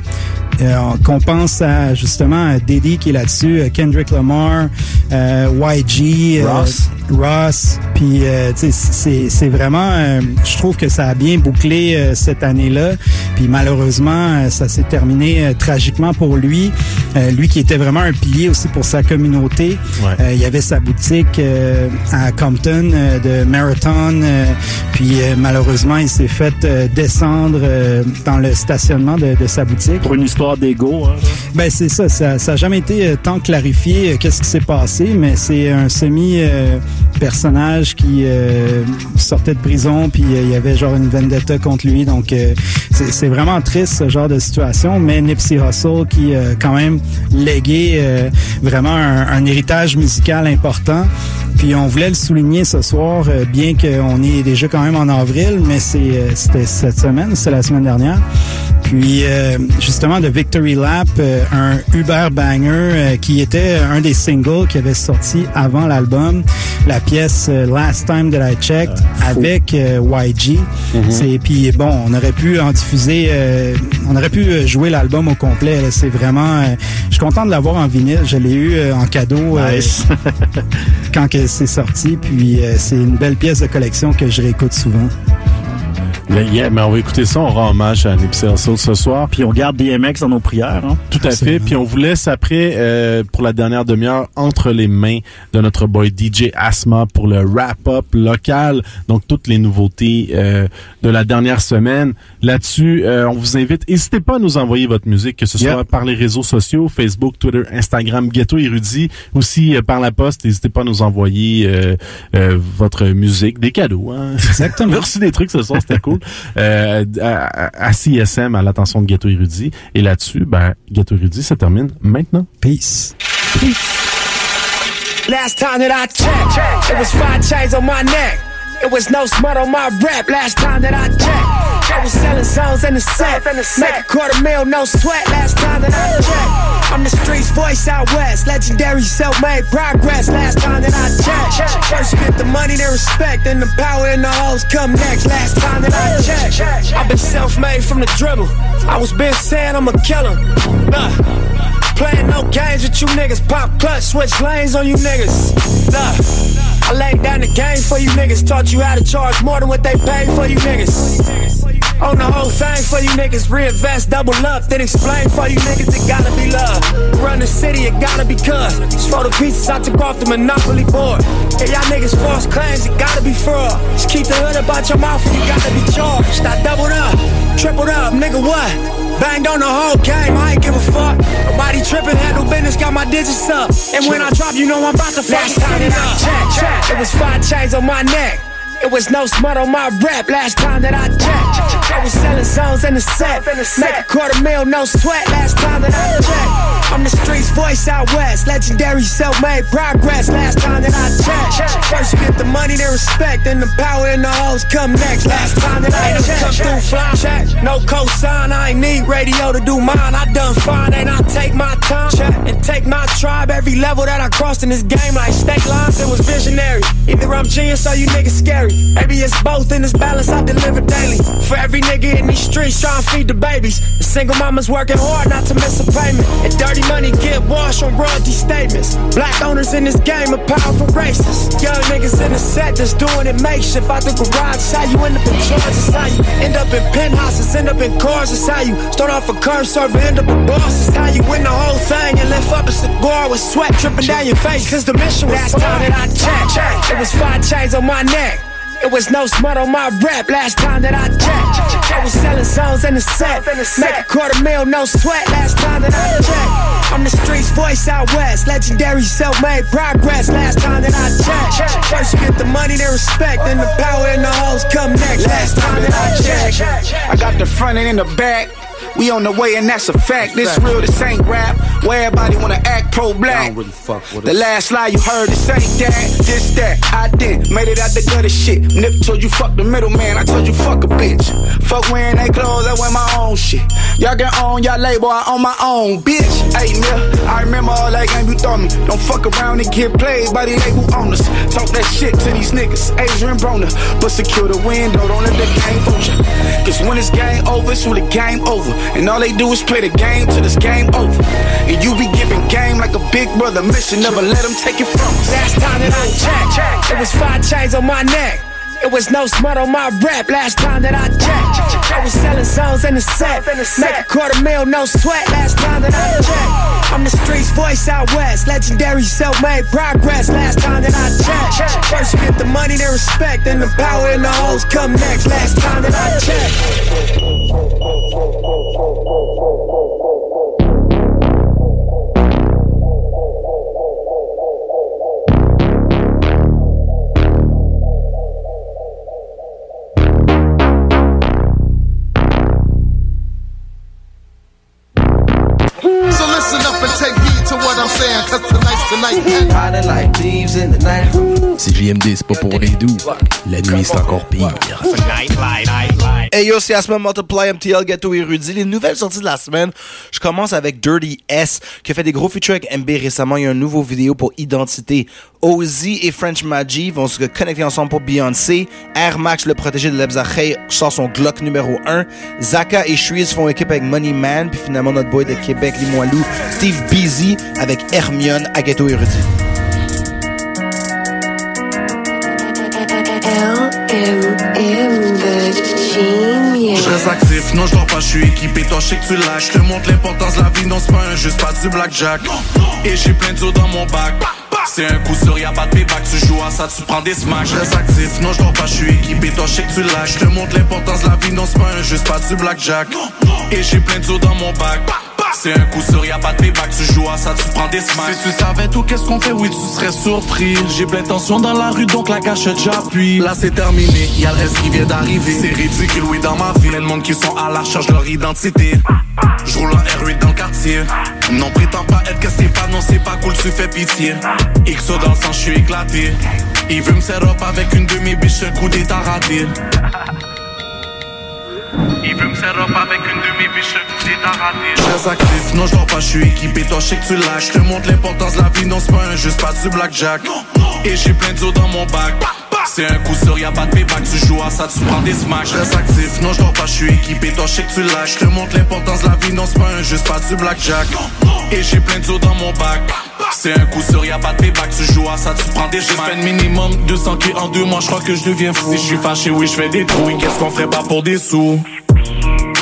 Euh, qu'on pense à justement à Diddy qui est là-dessus, euh, Kendrick Lamar, euh, Y G, Ross, euh, Ross puis euh, tu sais c'est c'est vraiment euh, je trouve que ça a bien bouclé euh, cette année-là, puis malheureusement euh, ça s'est terminé euh, tragiquement pour lui, euh, lui qui était vraiment un pilier aussi pour sa communauté. Ouais. Euh, il y avait sa boutique euh, à Compton euh, de Marathon, euh, puis euh, malheureusement il s'est fait euh, descendre euh, dans le stationnement de, de sa boutique. Pour une histoire d'égo, hein? Ben c'est ça, ça n'a jamais été euh, tant clarifié euh, qu'est-ce qui s'est passé, mais c'est un semi euh, personnage qui euh, sortait de prison, puis euh, il y avait genre une vendetta contre lui, donc euh, c'est, c'est vraiment triste ce genre de situation. Mais Nipsey Hussle qui euh, quand même légué euh, vraiment un, un héritage musical important, puis on voulait le souligner ce soir, euh, bien qu'on est déjà quand même en avril, mais c'est, euh, c'était cette semaine, c'est la semaine dernière. Puis euh, justement de Victory Lap, euh, un Uber banger euh, qui était un des singles qui avait sorti avant l'album, la pièce euh, Last Time That I Checked euh, avec euh, Y G. Mm-hmm. C'est puis bon, on aurait pu en diffuser, euh, on aurait pu jouer l'album au complet. Là, c'est vraiment, euh, je suis content de l'avoir en vinyle. Je l'ai eu euh, en cadeau euh, nice. Quand que c'est sorti. Puis euh, c'est une belle pièce de collection que je réécoute souvent. Mais, yeah, mais on va écouter ça, on rend hommage à Nipsey Hussle ce soir. Puis on garde D M X dans nos prières. Hein? Tout à Absolument. Fait. Puis on vous laisse après, euh, pour la dernière demi-heure, entre les mains de notre boy D J Asma pour le wrap-up local. Donc, toutes les nouveautés euh, de la dernière semaine. Là-dessus, euh, on vous invite, n'hésitez pas à nous envoyer votre musique, que ce soit yep. par les réseaux sociaux, Facebook, Twitter, Instagram, Ghetto Érudit. Aussi, euh, par la poste, n'hésitez pas à nous envoyer euh, euh, votre musique, des cadeaux. Hein? Exactement. Merci des trucs ce soir, c'était cool. Euh, à, à C I S M, à l'attention de Ghetto Érudit. Et là-dessus, ben, Ghetto Érudit, ça termine maintenant. Peace. Peace. Last time that I checked, it was five chains on my neck. It was no smut on my rap. Last time that I checked, I was selling zones in the set. Make a quarter mil, no sweat. Last time that I checked, I'm the streets voice out west. Legendary self-made progress. Last time that I checked, first get the money, then respect, then the power and the hoes come next. Last time that I checked, I've been self-made from the dribble. I was been saying I'm a killer. Nah. Playing no games with you niggas. Pop clutch, switch lanes on you niggas. Nah, I laid down the game for you niggas. Taught you how to charge more than what they paid for you niggas. On the whole thing for you niggas. Reinvest, double up, then explain for you niggas. It gotta be love. Run the city, it gotta be cuz. Just throw the pieces I took off the monopoly board. If y'all niggas false claims, it gotta be fraud. Just keep the hood about your mouth and you gotta be charged. I doubled up, tripled up, nigga what? Banged on the whole game, I ain't give a fuck. Nobody trippin', handle business, got my digits up. And when I drop, you know I'm about to fucking turn it up. Check, check. It was five chains on my neck. It was no smut on my rap. Last time that I checked, I was selling zones in the set. Make a quarter mil, no sweat. Last time that I checked, I'm the streets voice out west. Legendary self-made progress. Last time that I checked, first you get the money, then respect, then the power and the hoes come next. Last time that I checked, come through fly check. No cosign, I ain't need radio to do mine. I done fine and I take my time and take my tribe. Every level that I crossed in this game, like state lines, it was visionary. Either I'm genius or you niggas scary. Maybe it's both in this balance I deliver daily. For every nigga in these streets trying to feed the babies. The single mama's working hard not to miss a payment. And dirty money get washed on royalty statements. Black owners in this game are powerful racists. Young niggas in the set that's doing it makeshift. Out the garage, how you end up in charges. How you end up in penthouses, end up in cars. That's how you start off a curb server, end up a boss. That's how you win the whole thing and lift up a cigar with sweat dripping down your face. Cause the mission was last time that I checked, it was five chains on my neck. It was no smut on my rap last time that I checked. I was selling zones in the set. Make a quarter mil, no sweat last time that I checked. I'm the streets voice out west. Legendary self-made progress last time that I checked. First you get the money, then respect. Then the power and the hoes come next last time that I checked. I got the front and in the back. We on the way and that's a fact. This real, this ain't rap. Where everybody wanna act pro-black. Really fuck with the last lie you heard, this ain't that. This that, I did, made it out the gutter shit. Nip told you fuck the middleman, I told you fuck a bitch. Fuck wearing they clothes, I wear my own shit. Y'all can own y'all label, I own my own, bitch. Hey, mill, I remember all that game you thought me. Don't fuck around and get played by the label owners. Talk that shit to these niggas, Adrian Broner. But secure the window, don't let the game fool you. Cause when this game over, it's when the game over. And all they do is play the game till this game over. And you be giving game like a big brother mission. Never let them take it from us. Last time that I checked, it was five chains on my neck. It was no smut on my rap last time that I checked. I was selling zones in the set. Make a quarter mil, no sweat last time that I checked. I'm the streets voice out west. Legendary self-made progress last time that I checked. First you get the money, then respect. Then the power and the hoes come next last time that I checked. C J M D, c'est pas pour les doux. La nuit, c'est encore pire. Hey yo, c'est Asma, Multiply, M T L, Ghetto et Rudy. Les nouvelles sorties de la semaine. Je commence avec Dirty S, qui a fait des gros features avec M B récemment. Il y a un nouveau vidéo pour Identité. Ozzy et French Maggie vont se connecter ensemble pour Beyoncé. Air Max, le protégé de Lebzakhay, sort son Glock numéro un. Zaka et Shreeze font équipe avec Money Man. Puis finalement, notre boy de Québec, Limoilou, Steve Busy, avec Hermione, à Ghetto et Rudy. Je reste actif, non je dors pas, je suis équipé, toi je sais que tu lâches. Je te montre l'importance de la vie, non c'est pas un jeu, c'est pas du blackjack. Et j'ai plein de dos dans mon bac. C'est un coup sûr, y'a pas de payback, tu joues à ça, tu prends des smacks. Je reste actif, non je dors pas, je suis équipé, toi je sais que tu lâches. Je te montre l'importance de la vie, non c'est pas un jeu, c'est pas du blackjack. Et j'ai plein de dos dans mon bac. C'est un coup sûr, y'a pas de payback, tu joues à ça, tu prends des smacks. Si tu savais tout, qu'est-ce qu'on fait, oui, tu serais surpris. J'ai plein de tensions dans la rue, donc la cachette j'appuie. Là c'est terminé, y'a le reste qui vient d'arriver. C'est ridicule, oui, dans ma vie, plein de monde qui sont à la recherche de leur identité. J'roule en R huit dans le quartier. Non, prétends pas être que c'est pas, non, c'est pas cool, tu fais pitié. X O dans le sang, j'suis éclaté. Il veut me set up avec une de mes biches, un coup d'état raté. Il veut me set up avec une de mes biches, un coup d'état raté. Je reste actif, non je dors pas, je suis équipé, toi je sais que tu lâches. Je te montre l'importance de la vie, non c'est pas un jeu, c'est pas du blackjack. Et j'ai plein d'eau dans mon bac. C'est un coup sûr, y'a pas de payback, tu joues à ça, tu prends des smacks. Je reste actif, non je dors pas, je suis équipé, toi je sais que tu lâches. Je te montre l'importance de la vie, non c'est pas un jeu, c'est pas du blackjack. Et j'ai plein d'eau dans mon bac. C'est un coup sûr, y'a pas de payback, tu joues à ça, tu prends des smacks. Je fais minimum deux cents k en deux mois, je crois que je deviens fou. Si je suis fâché, oui je fais des trous, et qu'est-ce qu'on ferait pas pour des sous?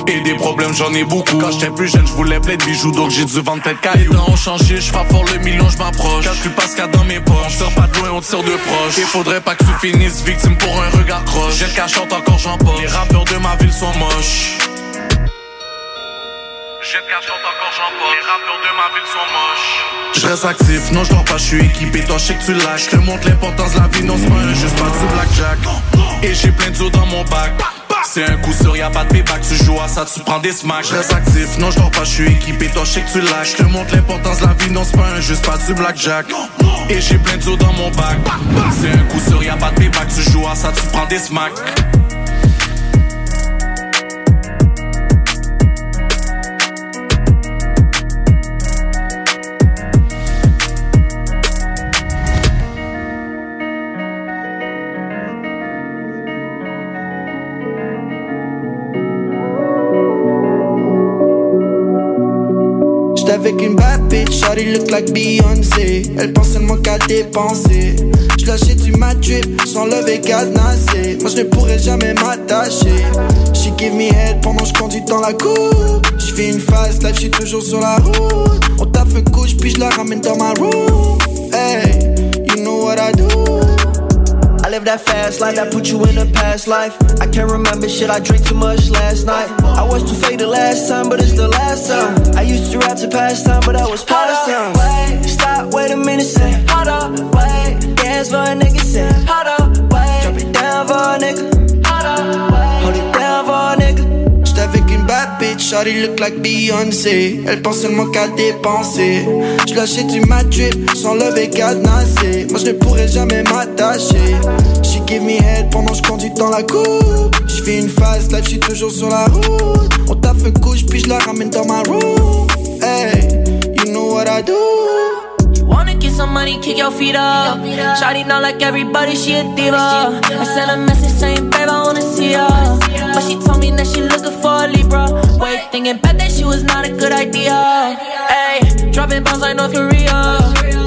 Et des problèmes j'en ai beaucoup. Quand j'étais plus jeune j'voulais plein de bijoux, donc j'ai dû vendre plein de cailloux. Les temps ont changé, j'frappe fort le million, j'm'approche. Quand j'suis pas ce qu'il y a dans mes poches, on sort pas de loin, on tire de proche. Et faudrait pas que tu finisses victime pour un regard croche. J'ai le cachante encore j'empoche, les rappeurs de ma ville sont moches. J'ai le cachante encore j'empoche, les rappeurs de ma ville sont moches. Je reste actif, non j'dors pas, j'suis équipé, toi j'sais que tu lâches. Te montre l'importance de la vie, non c'est pas un jeu, c'est pas du blackjack. Et j'ai plein d'eau dans mon bac. C'est un coup sûr, y'a pas de payback, tu joues à ça, tu prends des smacks. Je reste actif, non je dors pas, je suis équipé, toi je sais que tu lâches. Je te montre l'importance de la vie, non c'est pas un jeu, c'est pas du blackjack. Et j'ai plein d'eau dans mon bac. C'est un coup sûr, y'a pas de payback, tu joues à ça, tu prends des smacks. Avec une bad bitch, shawty look like Beyoncé. Elle pense seulement qu'à dépenser. J'lâchais du matrip, j'enlève et cadenassé. Moi je ne pourrais jamais m'attacher. She give me head pendant j'conduis dans la cour. J'fais une fast life, j'suis toujours sur la route. On taffe un couche, puis j'la ramène dans ma room. Hey, you know what I do. I live up that fast life that put you in a past life. I can't remember shit, I drank too much last night. I was too faded last time, but it's the last time. I used to rap to past time, but I was past time. Wait, stop, wait a minute, say hold up, wait. Dance for a nigga, say hold up, wait. Drop it down for a nigga, hold up, wait. Hold it down for a nigga. J'étais avec une bad bitch, shawty look like Beyoncé. Elle pense seulement qu'à dépenser. J'lâchais du mat drip, j'enlève et cadenasser. Moi je ne pourrais jamais m'attacher. She give me head pendant j'conduis dans la cour. J'fais une phase, life j'suis toujours sur la route. On taffe un couche puis j'la ramène dans ma room. Hey, you know what I do. You wanna get some money, kick your feet up. Shawty not like everybody, she a diva. I sent a message saying, babe, I wanna see ya. But she told me that she looking for a Libra. Wait, thinking back that she was not a good idea. Ayy, dropping bombs like North Korea.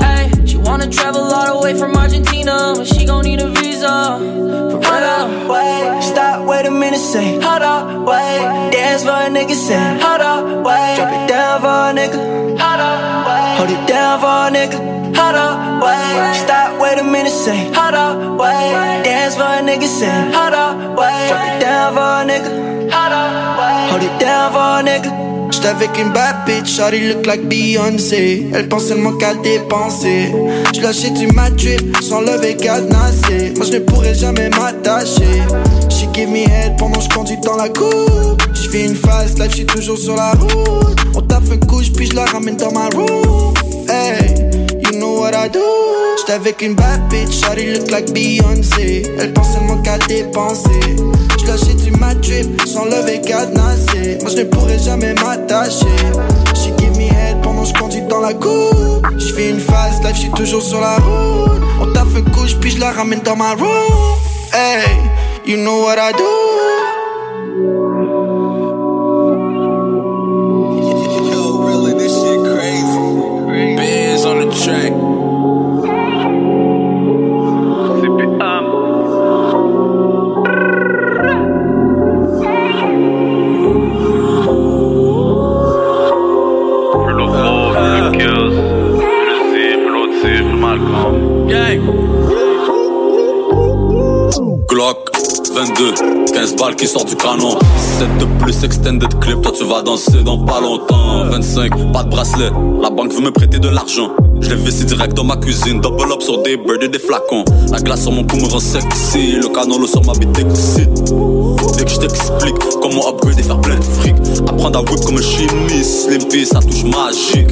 Ayy, she wanna travel all the way from Argentina, but she gon' need a visa. Hold up, wait, stop, wait a minute, say hold up, wait. Dance for a nigga, say hold up, wait. Drop it down for a nigga, hold up, wait. Hold it down for a nigga, hold up, wait. Stop, wait a minute, say hold up, wait. Dance for a nigga, say hold up, wait. Drop it down for a nigga, hold up, wait. Hold it down for a nigga. J'étais avec une bad bitch, shawty look like Beyoncé. Elle pense seulement qu'à dépenser. J'lâchais du mat drip, j'enlève et cadenasser. Moi je ne pourrais jamais m'attacher. She give me head pendant j'conduis dans la cour. J'fais une fast life, j'suis toujours sur la route. On taffe un couche puis j'la ramène dans ma room. Hey, you know what I do. J'étais avec une bad bitch, shawty look like Beyoncé. Elle pense seulement qu'à dépenser. J'lâchais du mat drip, j'enlève et cadenasser. Moi je ne pourrais jamais m'attacher. She give me head pendant j'conduis dans la cour. J'fais une fast life, j'suis toujours sur la route. On taffe un couche puis j'la ramène dans ma room. Hey, you know what I do. Track. Glock vingt-deux, quinze balles qui sort du canon. sept de plus extended clip, toi tu vas danser dans pas longtemps. vingt-cinq, pas de bracelet, la banque veut me prêter de l'argent. Je l'ai vessi direct dans ma cuisine, double up sur des birds et des flacons. La glace sur mon cou me rend sexy, le canolo sur ma bite excite. Dès que je t'explique comment upgrade et faire plein de fric. Apprendre à whip comme un chimiste, limpé ça touche magique.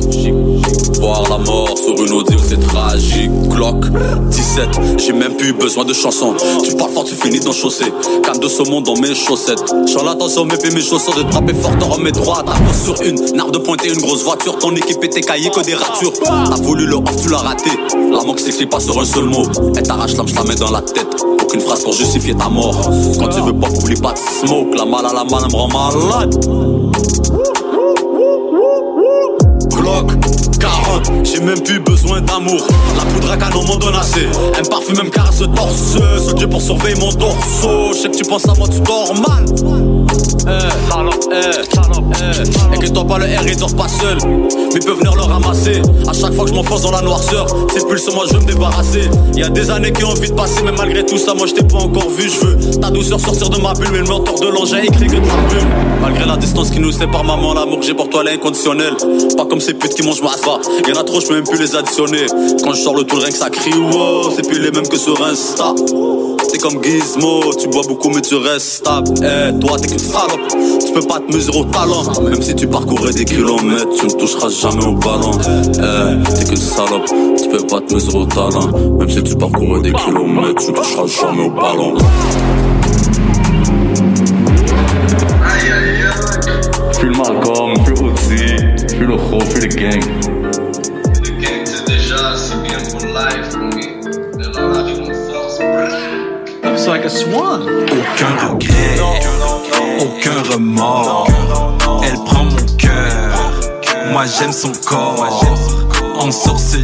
Voir la mort sur une audio c'est tragique. Glock dix-sept, j'ai même plus besoin de chansons. Tu parles fort, tu finis dans chaussée. Canne de saumon dans mes chaussettes. J'en l'attention, mes pieds, mes chaussures de trapper fort en remets droit. Tape sur une, narde de pointer une grosse voiture. Ton équipe était caillée que des ratures. T'as voulu le off, tu l'as raté. La manque s'explique pas sur un seul mot. Elle t'arrache l'âme, je la mets dans la tête. Aucune phrase pour justifier ta mort. Quand tu veux pas, oublie pas de smoke. La malle à la malle, elle me rend malade. Glock quarante, j'ai même plus besoin d'amour. La poudre à canon m'en donne assez. Un parfum même caresse torseuse. Dieu pour surveiller mon torso. Je sais que tu penses à moi, tu dors mal. Eh, salope, eh, salope, eh. Inquiète-toi pas, le R, il dort pas seul. Mais peut venir le ramasser. À chaque fois que je m'enfonce dans la noirceur, c'est plus moi, je veux me débarrasser. Y'a des années qui ont envie de passer, mais malgré tout ça, moi je t'ai pas encore vu. Je veux ta douceur sortir de ma bulle, mais le mentor de l'engin écrit que de la plume. Malgré la distance qui nous sépare, maman, l'amour que j'ai pour toi, elle est inconditionnelle. Pas comme ces putes qui mangent ma spa. Y'en a trop, je peux même plus les additionner. Quand je sors le tout, le rien que ça crie, wow, c'est plus les mêmes que sur Insta. T'es comme Gizmo, tu bois beaucoup mais tu restes stable. Eh, toi t'es qu'une salope, tu peux pas te mesurer au talent. Même si tu parcourais des kilomètres, tu ne toucheras jamais au ballon. Eh, t'es qu'une salope, tu peux pas te mesurer au talent. Même si tu parcourais des kilomètres, tu ne toucheras jamais au ballon. Aïe aïe aïe. Plus le Malcolm, plus Ozzy, plus le Ho, plus le gang. Le gang c'est déjà si bien pour life, mais dans la vie on force. It's like a swan. Aucun regret, aucun remords. Elle prend mon cœur, moi j'aime son corps. Ensorcelée,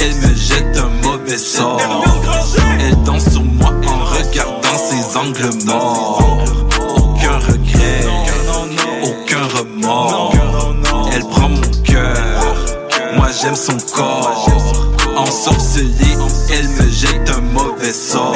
elle me jette un mauvais sort. Elle danse sur moi en regardant ses angles morts. Aucun regret, aucun remords. Elle prend mon cœur, moi j'aime son corps. ensorcelée, elle me jette un mauvais sort.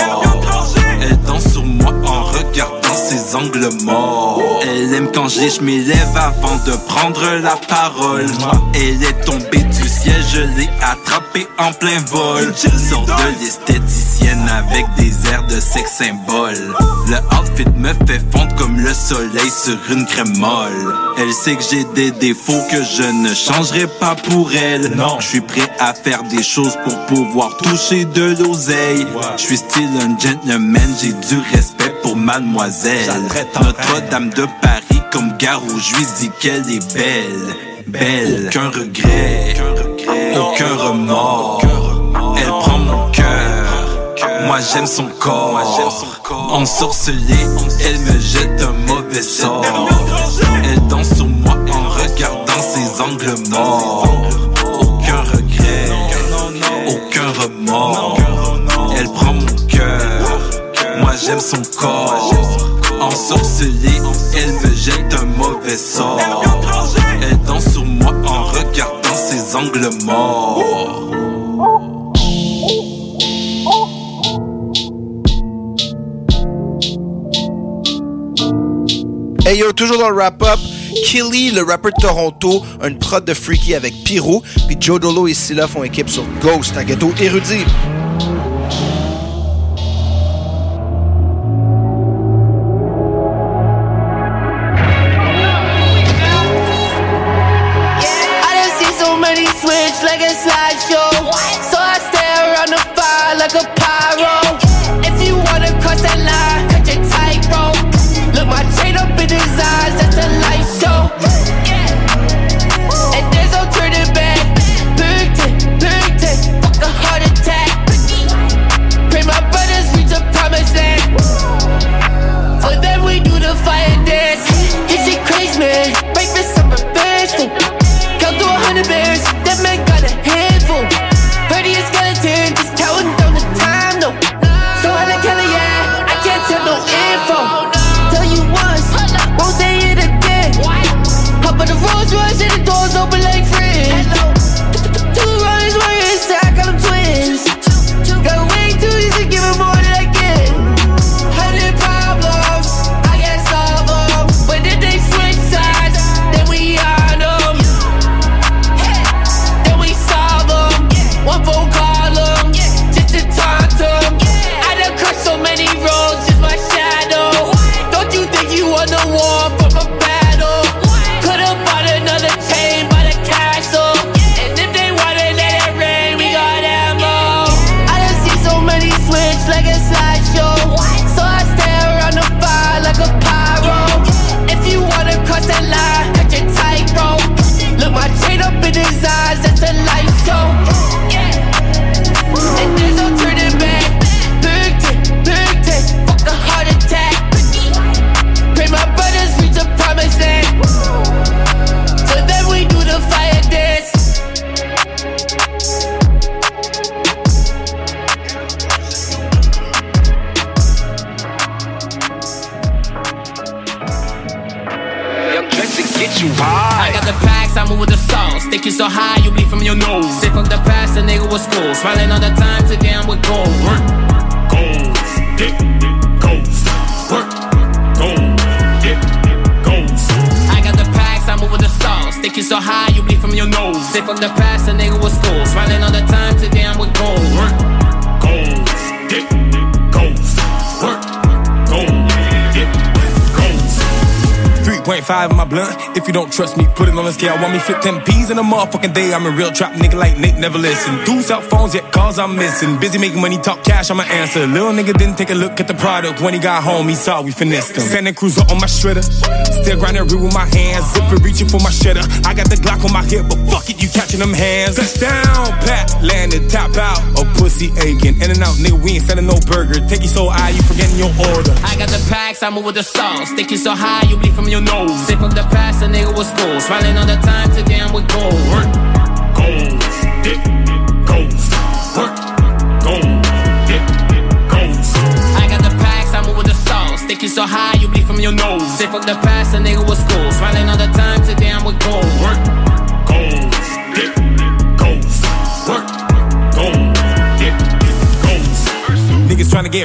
Elle danse sur moi en regardant ses angles morts. Elle aime quand je je m'élève avant de prendre la parole. Elle est tombée du ciel, je l'ai attrapée en plein vol. Je sors de l'esthéticienne avec des airs de sex symbole. Le outfit me fait fondre comme le soleil sur une crème molle. Elle sait que j'ai des défauts que je ne changerai pas pour elle. Je suis prêt à faire des choses pour pouvoir toucher de l'oseille. Je suis style un gentleman, j'ai du respect pour mademoiselle. Notre-Dame de Paris comme gare où je lui dis qu'elle est belle. Belle, aucun regret, aucun remords. Elle prend mon cœur, moi j'aime son corps. Ensorcelée, elle me jette un mauvais sort. Elle danse sur moi en regardant ses angles morts. Aucun regret, aucun remords. Elle prend mon cœur, moi j'aime son corps. Ensorcelée, elle me jette un mauvais sort. Elle danse sur moi en regardant ses angles morts. Hey yo, toujours dans le wrap-up, Killy, le rappeur de Toronto, une prod de Freaky avec Pyro, puis Joe Dolo et Scylla font équipe sur Ghost, un ghetto érudit. So high, you bleed from your nose. Sick from the past, a nigga was cool. Smiling all the time, today I'm with gold. Work, gold, dip, goals. Work, gold, dip, goals. I got the packs, I move with the sauce. Sticking so high, you bleed from your nose. Sick from the past, a nigga was cool. Smiling all the time, today I'm with gold. Work, gold, dip, goals. Work, gold, dip, goals. three point five in my blunt. If you don't trust me, put it on the scale. Want me flip ten P's in a motherfucking day. I'm a real trap nigga like Nate, never listen. Two cell phones, yet calls I'm missing. Busy making money, talk cash, I'ma answer. Little nigga didn't take a look at the product. When he got home, he saw we finessed him. Santa Cruz up on my shredder. Still grinding real with my hands. Zipping, reaching for my shredder. I got the Glock on my hip, but fuck it, you catching them hands. Touchdown, pat, landed, tap out. A pussy aching, in and out, nigga, we ain't selling no burger. Take you so high, you forgetting your order. I got the packs, I move with the sauce. Take you so high, you bleed from your nose. Sick from the past, a nigga was cool. Smiling all the time, today I'm with gold. Work, gold, dip, goals. Work, gold, dip, goals. I got the packs, I move with the sauce. Stick you so high, you bleed from your nose. Sick from the past, a nigga was cool. Smiling all the time, today I'm with gold. Work, gold, dip, goals. Work, gold.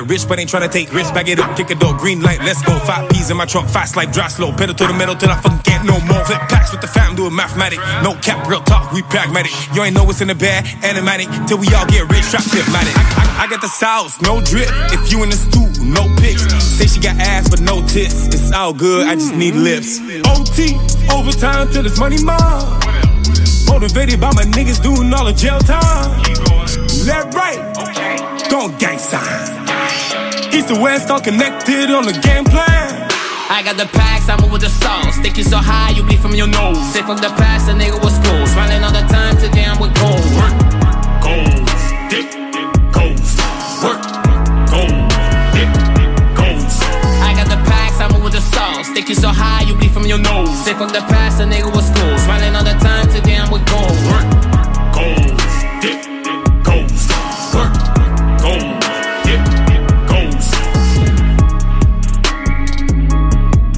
get rich, but ain't tryna take risks. Bag it up, kick a door, green light, let's go. Five P's in my trunk, fast life, dry slow. Pedal to the metal till I fucking can't no more. Flip packs with the fam, doing mathematic. No cap, real talk, we pragmatic. You ain't know what's in the bag, animatic. Till we all get rich, trap dipmatic. I, I, I got the sauce, no drip. If you in the stew, no pics. Say she got ass, but no tits. It's all good, I just need lips. O T, overtime till it's money mom. Motivated by my niggas doing all the jail time. Left, right, okay. Don't gang sign. East to west, all connected on the game plan. I got the packs, I move with the sauce. Sticky so high, you bleed from your nose. Sick from the past, a nigga was cool. Smiling all the time, today I'm with gold. Work, gold, dick, goals. Work, gold, dick, goals. I got the packs, I move with the sauce. Sticky so high, you bleed from your nose. Sick from the past, a nigga was cool. Smiling all the time, today I'm with gold. Work, gold, dick.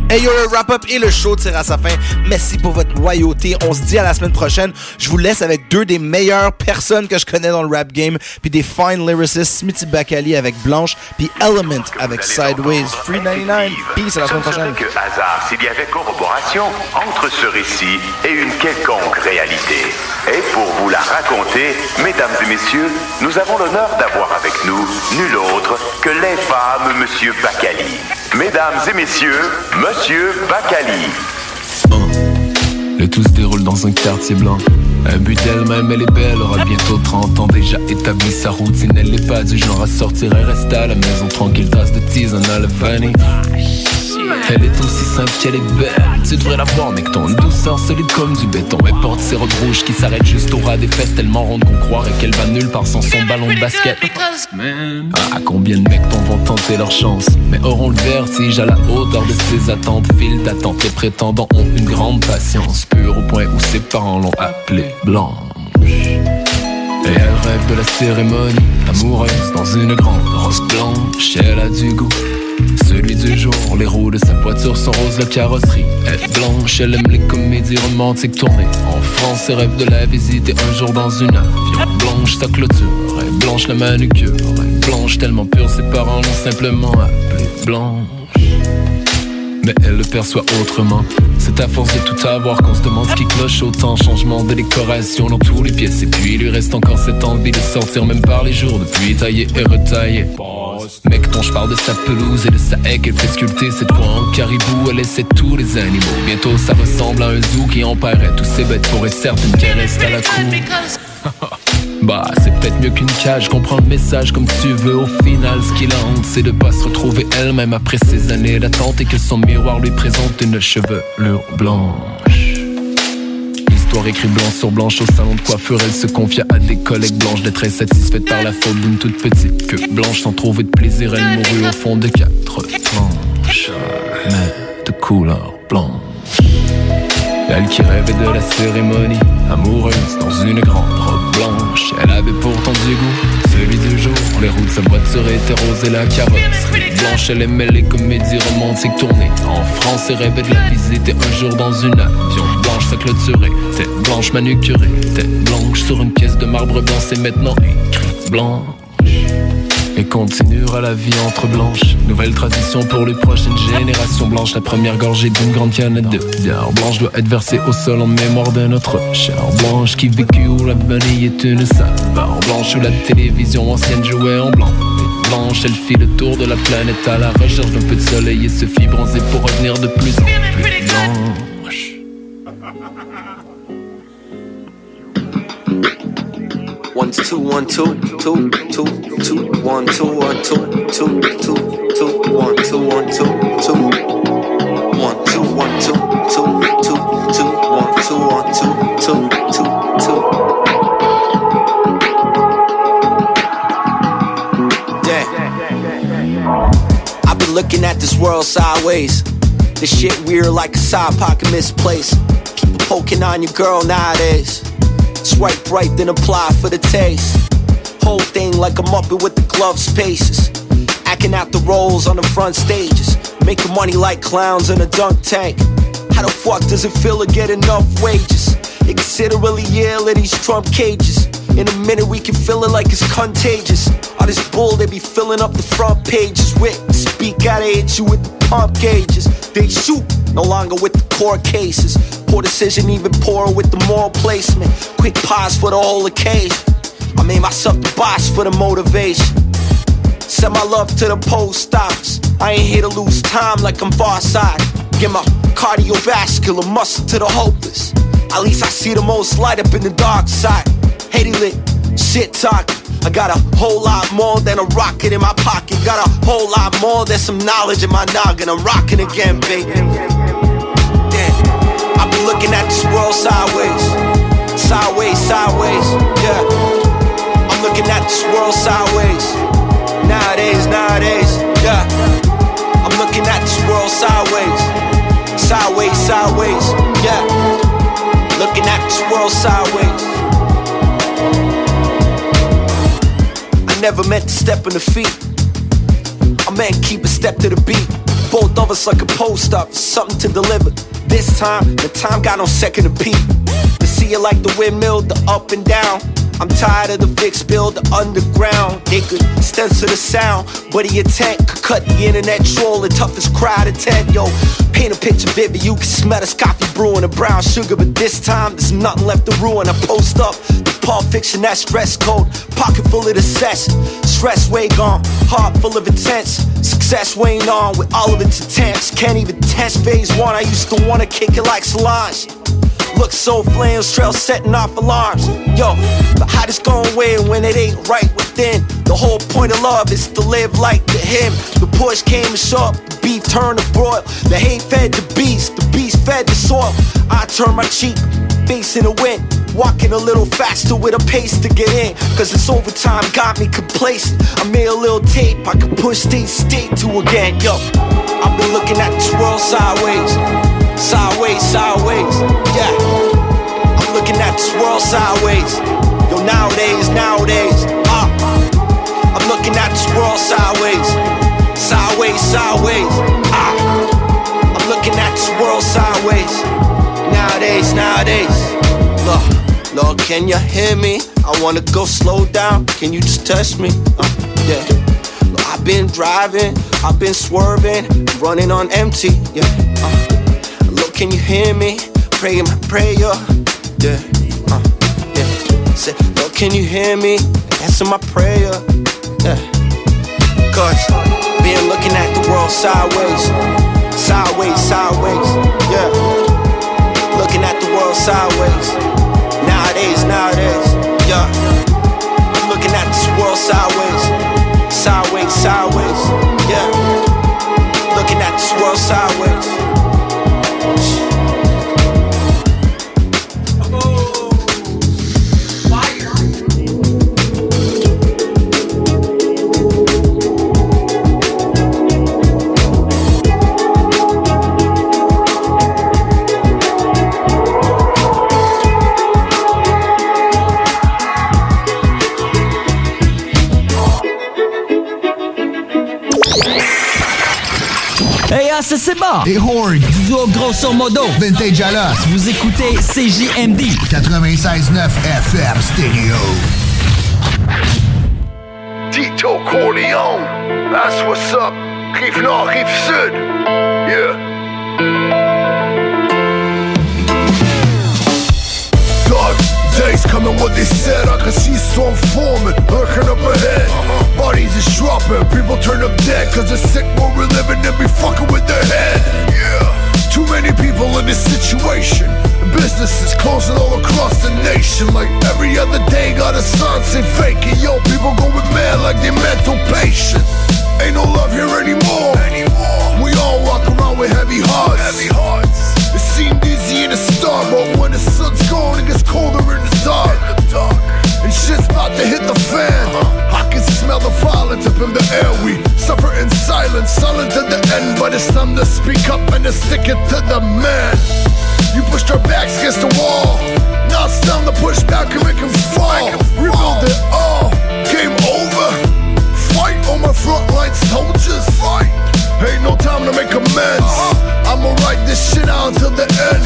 Hey yo, le wrap-up et le show tire à sa fin. Merci pour votre loyauté. On se dit à la semaine prochaine. Je vous laisse avec deux des meilleures personnes que je connais dans le rap game, puis des fine lyricistes, Smithy Bakali avec Blanche, puis Element avec Sideways. Free ninety-nine. Peace, à la semaine prochaine. Que hasard s'il y avait corroboration entre ce récit et une quelconque réalité. Et pour vous la raconter, mesdames et messieurs, nous avons l'honneur d'avoir avec nous nul autre que l'infâme Monsieur Bakali. Mesdames et messieurs, Monsieur Bakali. un. Le tout se déroule dans un quartier blanc. Un but d'elle-même, elle est belle, aura bientôt trente ans. Déjà établi sa routine, elle n'est pas du genre à sortir. Elle reste à la maison tranquille, tasse de tisane à la vanille. Elle est aussi simple qu'elle est belle. Tu devrais la voir, mec, ton douceur solide comme du béton. Elle porte ses robes rouges qui s'arrêtent juste au ras des fesses, tellement rondes qu'on croirait qu'elle va nulle part sans son ballon de basket. Ah, à combien de mecs t'en vont tenter leur chance, mais auront le vertige à la hauteur de ses attentes. File d'attente, les prétendants ont une grande patience, pure au point où ses parents l'ont appelée Blanche. Et elle rêve de la cérémonie, amoureuse dans une grande robe blanche. Elle a du goût, celui du jour, les roues de sa voiture sont roses, la carrosserie est blanche. Elle aime les comédies romantiques tournées en France et rêve de la visiter un jour dans une avion blanche. Sa clôture est blanche, la manucure est blanche, tellement pure, ses parents l'ont simplement appelée Blanche. Mais elle le perçoit autrement. C'est à force de tout avoir qu'on se demande ce qui cloche autant. Changement de décoration dans tous les pièces. Et puis il lui reste encore cette envie de sortir, même par les jours, depuis taillé et retaillé. Mec, dont je parle de sa pelouse et de sa haie qu'elle fait sculpter. Cette fois en caribou, elle essaie tous les animaux. Bientôt ça ressemble à un zoo qui en paierait tous ses bêtes pour être certaine qu'elle reste à la cour. Bah, c'est peut-être mieux qu'une cage, comprends le message comme tu veux. Au final, ce qui la hante, c'est de pas se retrouver elle-même après ces années d'attente, et que son miroir lui présente une chevelure blanche. L'histoire écrite blanc sur blanche au salon de coiffure, elle se confia à des collègues blanches, d'être insatisfaite par la faute d'une toute petite queue blanche. Sans trouver de plaisir, elle mourut au fond de quatre planches, mais de couleur blanche. Elle qui rêvait de la cérémonie, amoureuse dans une grande robe blanche. Elle avait pourtant du goût, celui du jour, les roues de sa voiture étaient roses et la carrosserie blanche. Elle aimait les comédies romantiques tournées en France et rêvait de la visiter un jour dans une avion blanche. Sa clôture était blanche, manucurée était blanche, sur une pièce de marbre blanc c'est maintenant écrit Blanche. Et continuera la vie entre blanches. Nouvelle tradition pour les prochaines générations blanches. La première gorgée d'une grande canette de bière blanche doit être versée au sol en mémoire de notre chère blanche qui vécut où la vanille est une saveur blanche, où la télévision ancienne jouait en blanc. Blanche, elle fit le tour de la planète à la recherche d'un peu de soleil et se fit bronzer pour revenir de plus en plus blanche. One two one two two two two one two one two two two two one two one two two one two one two two two two one two one two two two two. Damn, I've been looking at this world sideways. This shit weird like a side pocket misplaced. Keep poking on your girl nowadays. Swipe right, then apply for the taste. Whole thing like a muppet with the glove spaces. Acting out the roles on the front stages. Making money like clowns in a dunk tank. How the fuck does it feel to get enough wages? They consider really ill in these Trump cages. In a minute we can feel it like it's contagious. All this bull they be filling up the front pages with. Speak out, they hit you with the pump gauges. They shoot, no longer with the court cases. Poor decision, even poorer with the moral placement. Quick pause for the whole occasion. I made myself the boss for the motivation. Send my love to the post office. I ain't here to lose time like I'm far-sighted. Get my cardiovascular muscle to the hopeless. At least I see the most light up in the dark side. Hating lit, shit talking. I got a whole lot more than a rocket in my pocket. Got a whole lot more than some knowledge in my noggin. I'm rocking again, baby. Damn, I've been looking at this world sideways. Sideways, sideways, yeah. I'm looking at this world sideways. Nowadays, nowadays, yeah. I'm looking at this world sideways. Sideways, sideways, yeah. Looking at this world sideways. I never meant to step in the feet. I meant keep a step to the beat. Both of us like a post office, something to deliver. This time, the time got no second to peep. To see it like the windmill, the up and down. I'm tired of the fix build, the underground. They could stencil the sound, but the intent could cut the internet troll. The toughest crowd of ten, yo. Paint a picture vivid, you can smell this coffee brewing a brown sugar, but this time there's nothing left to ruin. I post up the Pulp Fiction, that's dress code. Pocket full of the session, stress way gone. Heart full of intense, success weighing on with all of its attempts. Can't even test phase one, I used to wanna kick it like Solange. Look so flames, trail setting off alarms. Yo, the hottest going win when it ain't right within. The whole point of love is to live like the hymn. The push came and sharp, the beef turned to broil. The hate fed the beast, the beast fed the soil. I turn my cheek, face in the wind. Walking a little faster with a pace to get in. Cause this overtime got me complacent. I made a little tape I could push state state to again. Yo, I've been looking at this world sideways. Sideways, sideways, yeah. I'm looking at this world sideways. Yo, nowadays, nowadays, ah. Uh, I'm looking at this world sideways. Sideways, sideways, ah. Uh, I'm looking at this world sideways. Nowadays, nowadays. Look, Lord, can you hear me? I wanna go slow down. Can you just touch me? Uh, yeah. Look, I've been driving, I've been swerving, running on empty, yeah. Uh, Can you hear me? Praying my prayer. Yeah, uh, yeah. Say, Lord, can you hear me? Answer my prayer. Yeah. Cause been looking at the world sideways. Sideways, sideways. Yeah. Looking at the world sideways. Nowadays, nowadays. Yeah. I'm looking at this world sideways. Sideways, sideways. Yeah. Looking at this world sideways. C'est bon. Et Horde. Duo grosso modo. Vintage à l'os. Vous écoutez C J M D. ninety-six point nine F M Stereo. Tito Corleone. That's what's up. Rive Nord, Rive Sud. Yeah. Dark days coming what they said. I can see storm forming. Looking up ahead. Uh-huh. Bodies is dropping, people turn up dead. Cause they're sick when we're living and be fucking with their head. Yeah, too many people in this situation. Businesses closing all across the nation. Like every other day got a sign saying fake it. Yo, people going mad like they're mental patient. Ain't no love here anymore, anymore. We all walk around with heavy hearts, heavy hearts. It seemed easy in the start, but when the sun's gone it gets colder in the dark, in the dark. And shit's about to hit the fan. uh-huh. Smell the violence up in the air. We suffer in silence, silent to the end. But it's time to speak up and to stick it to the man. You pushed our backs against the wall. Now it's time to push back and make him fall. Rebuild it all. Game over. Fight on my front line, soldiers. Fight. Ain't no time to make amends. I'ma write this shit out until the end.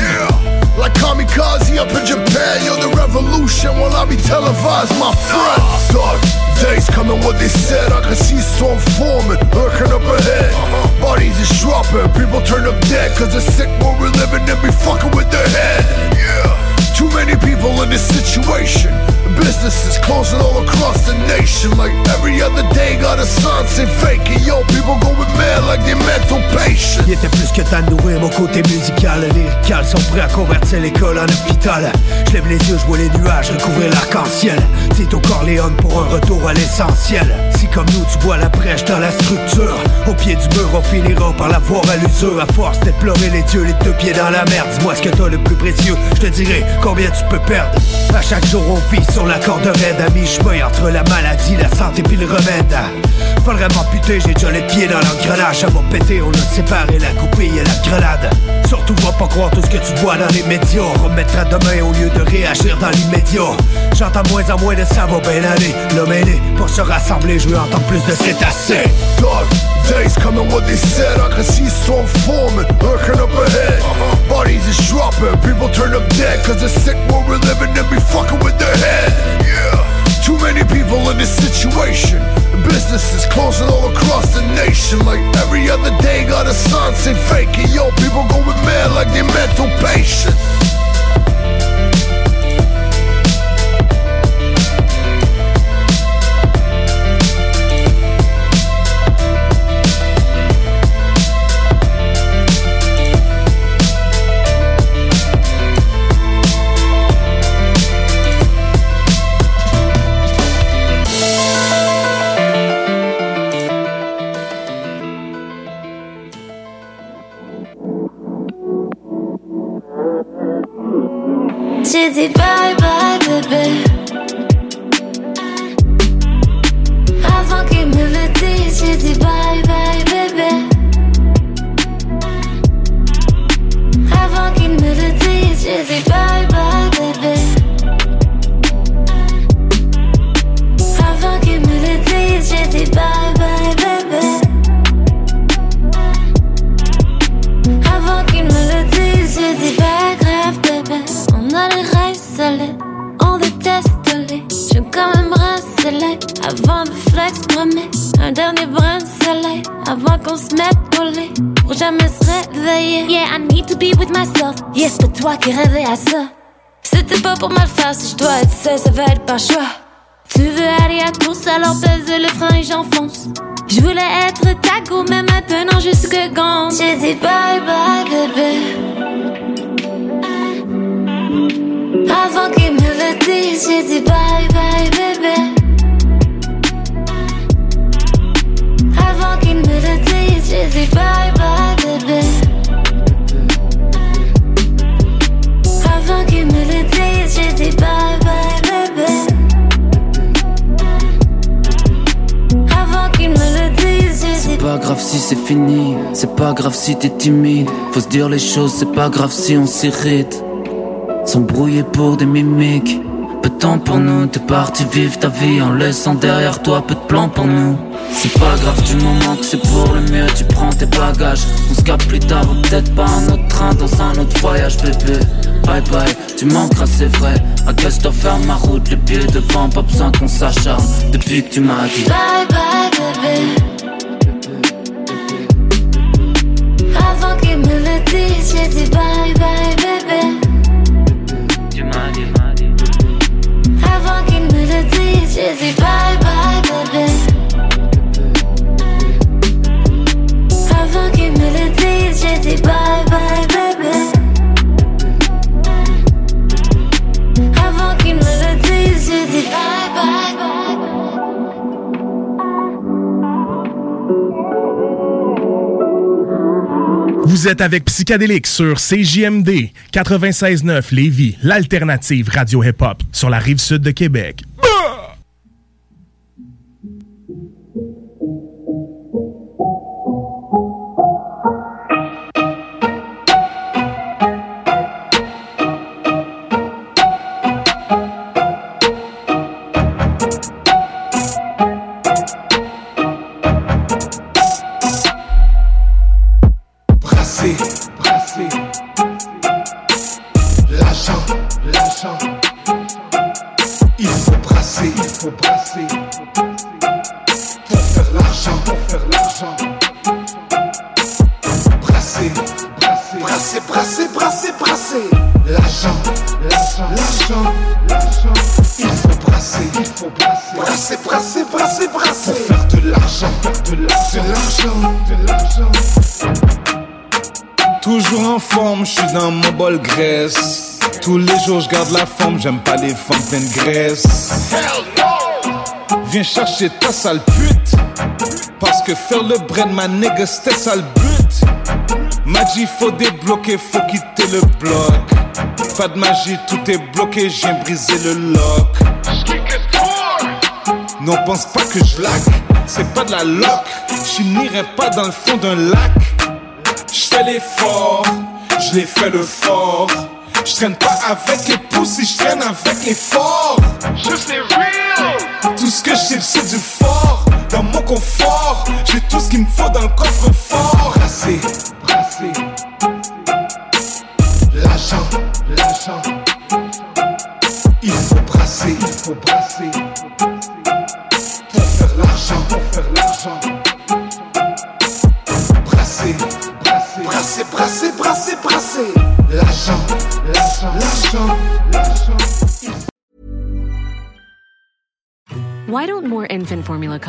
Like kamikaze up in Japan. You're the revolution. revolution will not be televised, my friend. Dark days coming, what they said. I can see storm forming, lurking up ahead. Bodies is dropping, people turn up dead, cause they're sick where we're living and be fucking with their head. Yeah. Too many people in this situation. Businesses closing all across the nation. Like every other day, got a sign saying fake it. Yo, people going mad like des mental patients. Il était plus que temps de nourrir mon côté musical. Les ricales sont prêts à convertir l'école en hôpital. Je lève les yeux, je vois les nuages recouvrir l'arc-en-ciel. C'est au Corléon pour un retour à l'essentiel. Si comme nous, tu vois la brèche dans la structure, au pied du mur, on finira par la voir à l'usure. À force d'éplorer les dieux, les deux pieds dans la merde. Dis-moi ce que t'as le plus précieux, je te dirai combien tu peux perdre. À chaque jour, on vit sur la corde raide, à mi-chemin entre la maladie, la santé pis le remède. Faut vraiment puter, j'ai déjà les pieds dans l'engrenage. À mon pété, on a séparé la goupille et la grenade. Surtout va pas croire tout ce que tu vois dans les médias. Remettra demain au lieu de réagir dans l'immédiat. J'entends moins en moins de ça va bien aller. L'homme est né pour se rassembler, je veux entendre plus de cétacés. Dark days coming, what they said. I can see storm forming, lurking up ahead. Bodies is dropping, people turn up dead, cause they're sick where we're living and be fucking with their head. Yeah. Too many people in this situation. Businesses closing all across the nation. Like every other day, got a sign saying fake it. Yo, people going mad like they're mental patients. J'ai dit bye bye bébé, avant qu'il me le dise. J'ai dit bye bye bébé, avant qu'il me le dise. J'ai dit bye bye bébé, avant qu'il me le dise. J'ai dit bye bye bébé, avant qu'il me le dise. J'ai dit bye grave bébé. On a les rêves salés, on déteste-les. J'aime comme un bracelet avant de flex premier. Un dernier brin de soleil avant qu'on se mette au lit, pour jamais se réveiller. Yeah, I need to be with myself. Yes, c'est toi qui rêvais à ça. C'était pas pour mal faire, si je dois être seule, ça va être par choix. Tu veux aller à course, alors pèse le frein et j'enfonce. Je voulais être ta go, mais maintenant jusque gant. J'ai dit bye bye bébé, avant qu'il me le dise. J'ai dit bye bye bébé, avant qu'il me le dise. J'ai dit bye bye bébé, avant qu'il me le dise. J'ai dit bye bye bébé, avant qu'il me le dise. C'est pas grave si c'est fini, c'est pas grave si t'es timide. Faut se dire les choses, c'est pas grave si on s'irrite. S'embrouiller pour des mimiques. Peu de temps pour nous, t'es parti vivre ta vie en laissant derrière toi peu de plans pour nous. C'est pas grave du moment que c'est pour le mieux, tu prends tes bagages. On se capte plus tard ou peut-être pas un autre train dans un autre voyage bébé. Bye bye, tu manqueras c'est vrai. À que je dois faire ma route, les pieds devant, pas besoin qu'on s'acharne depuis que tu m'as dit bye bye bébé, avant qu'il me le dise. J'ai dit bye bye bébé, avant qu'il me le dise. J'ai dit bye bye bébé, avant qu'il me le dise. J'ai dit bye bye bébé, avant qu'il me le dise. J'ai dit bye bye bye. Vous êtes avec Psychadélique sur C J M D quatre-vingt-seize neuf Lévis, l'alternative radio hip-hop sur la rive sud de Québec. Bah! Brasser, l'argent, l'argent. faut brasser. Pour faire l'argent, pour faire l'argent. Brasser, brasser, brasser, brasser, brasser, brasser. L'argent, l'argent, l'argent, l'argent. Il faut brasser, il faut brasser, brasser, brasser, brasser, brasser. Pour faire de l'argent, de l'argent, de l'argent, de l'argent. Toujours en forme, je suis dans mon bol graisse. Tous les jours je garde la forme, j'aime pas les formes pleines de graisse. Hell no! Viens chercher ta sale pute, parce que faire le bread, ma nigga, c'était sale but. Magie faut débloquer, faut quitter le bloc. Pas de magie, tout est bloqué, j'ai brisé le lock. Non pense pas que je laque, c'est pas de la loque. Je n'irai pas dans le fond d'un lac. J'fais l'effort, je les fais le fort. J'traîne pas avec les pouces, j'traîne avec les forts. Juste les real. Tout ce que j'ai, c'est du fort. Dans mon confort, j'ai tout ce qu'il me faut dans le coffre fort. Brasser, brasser. L'argent, l'argent. Il faut brasser, il faut brasser. Pour faire l'argent, pour faire l'argent. Brasser, brasser, brasser, brasser, brasser. L'argent, l'argent, l'argent, l'argent. Why don't more infant formula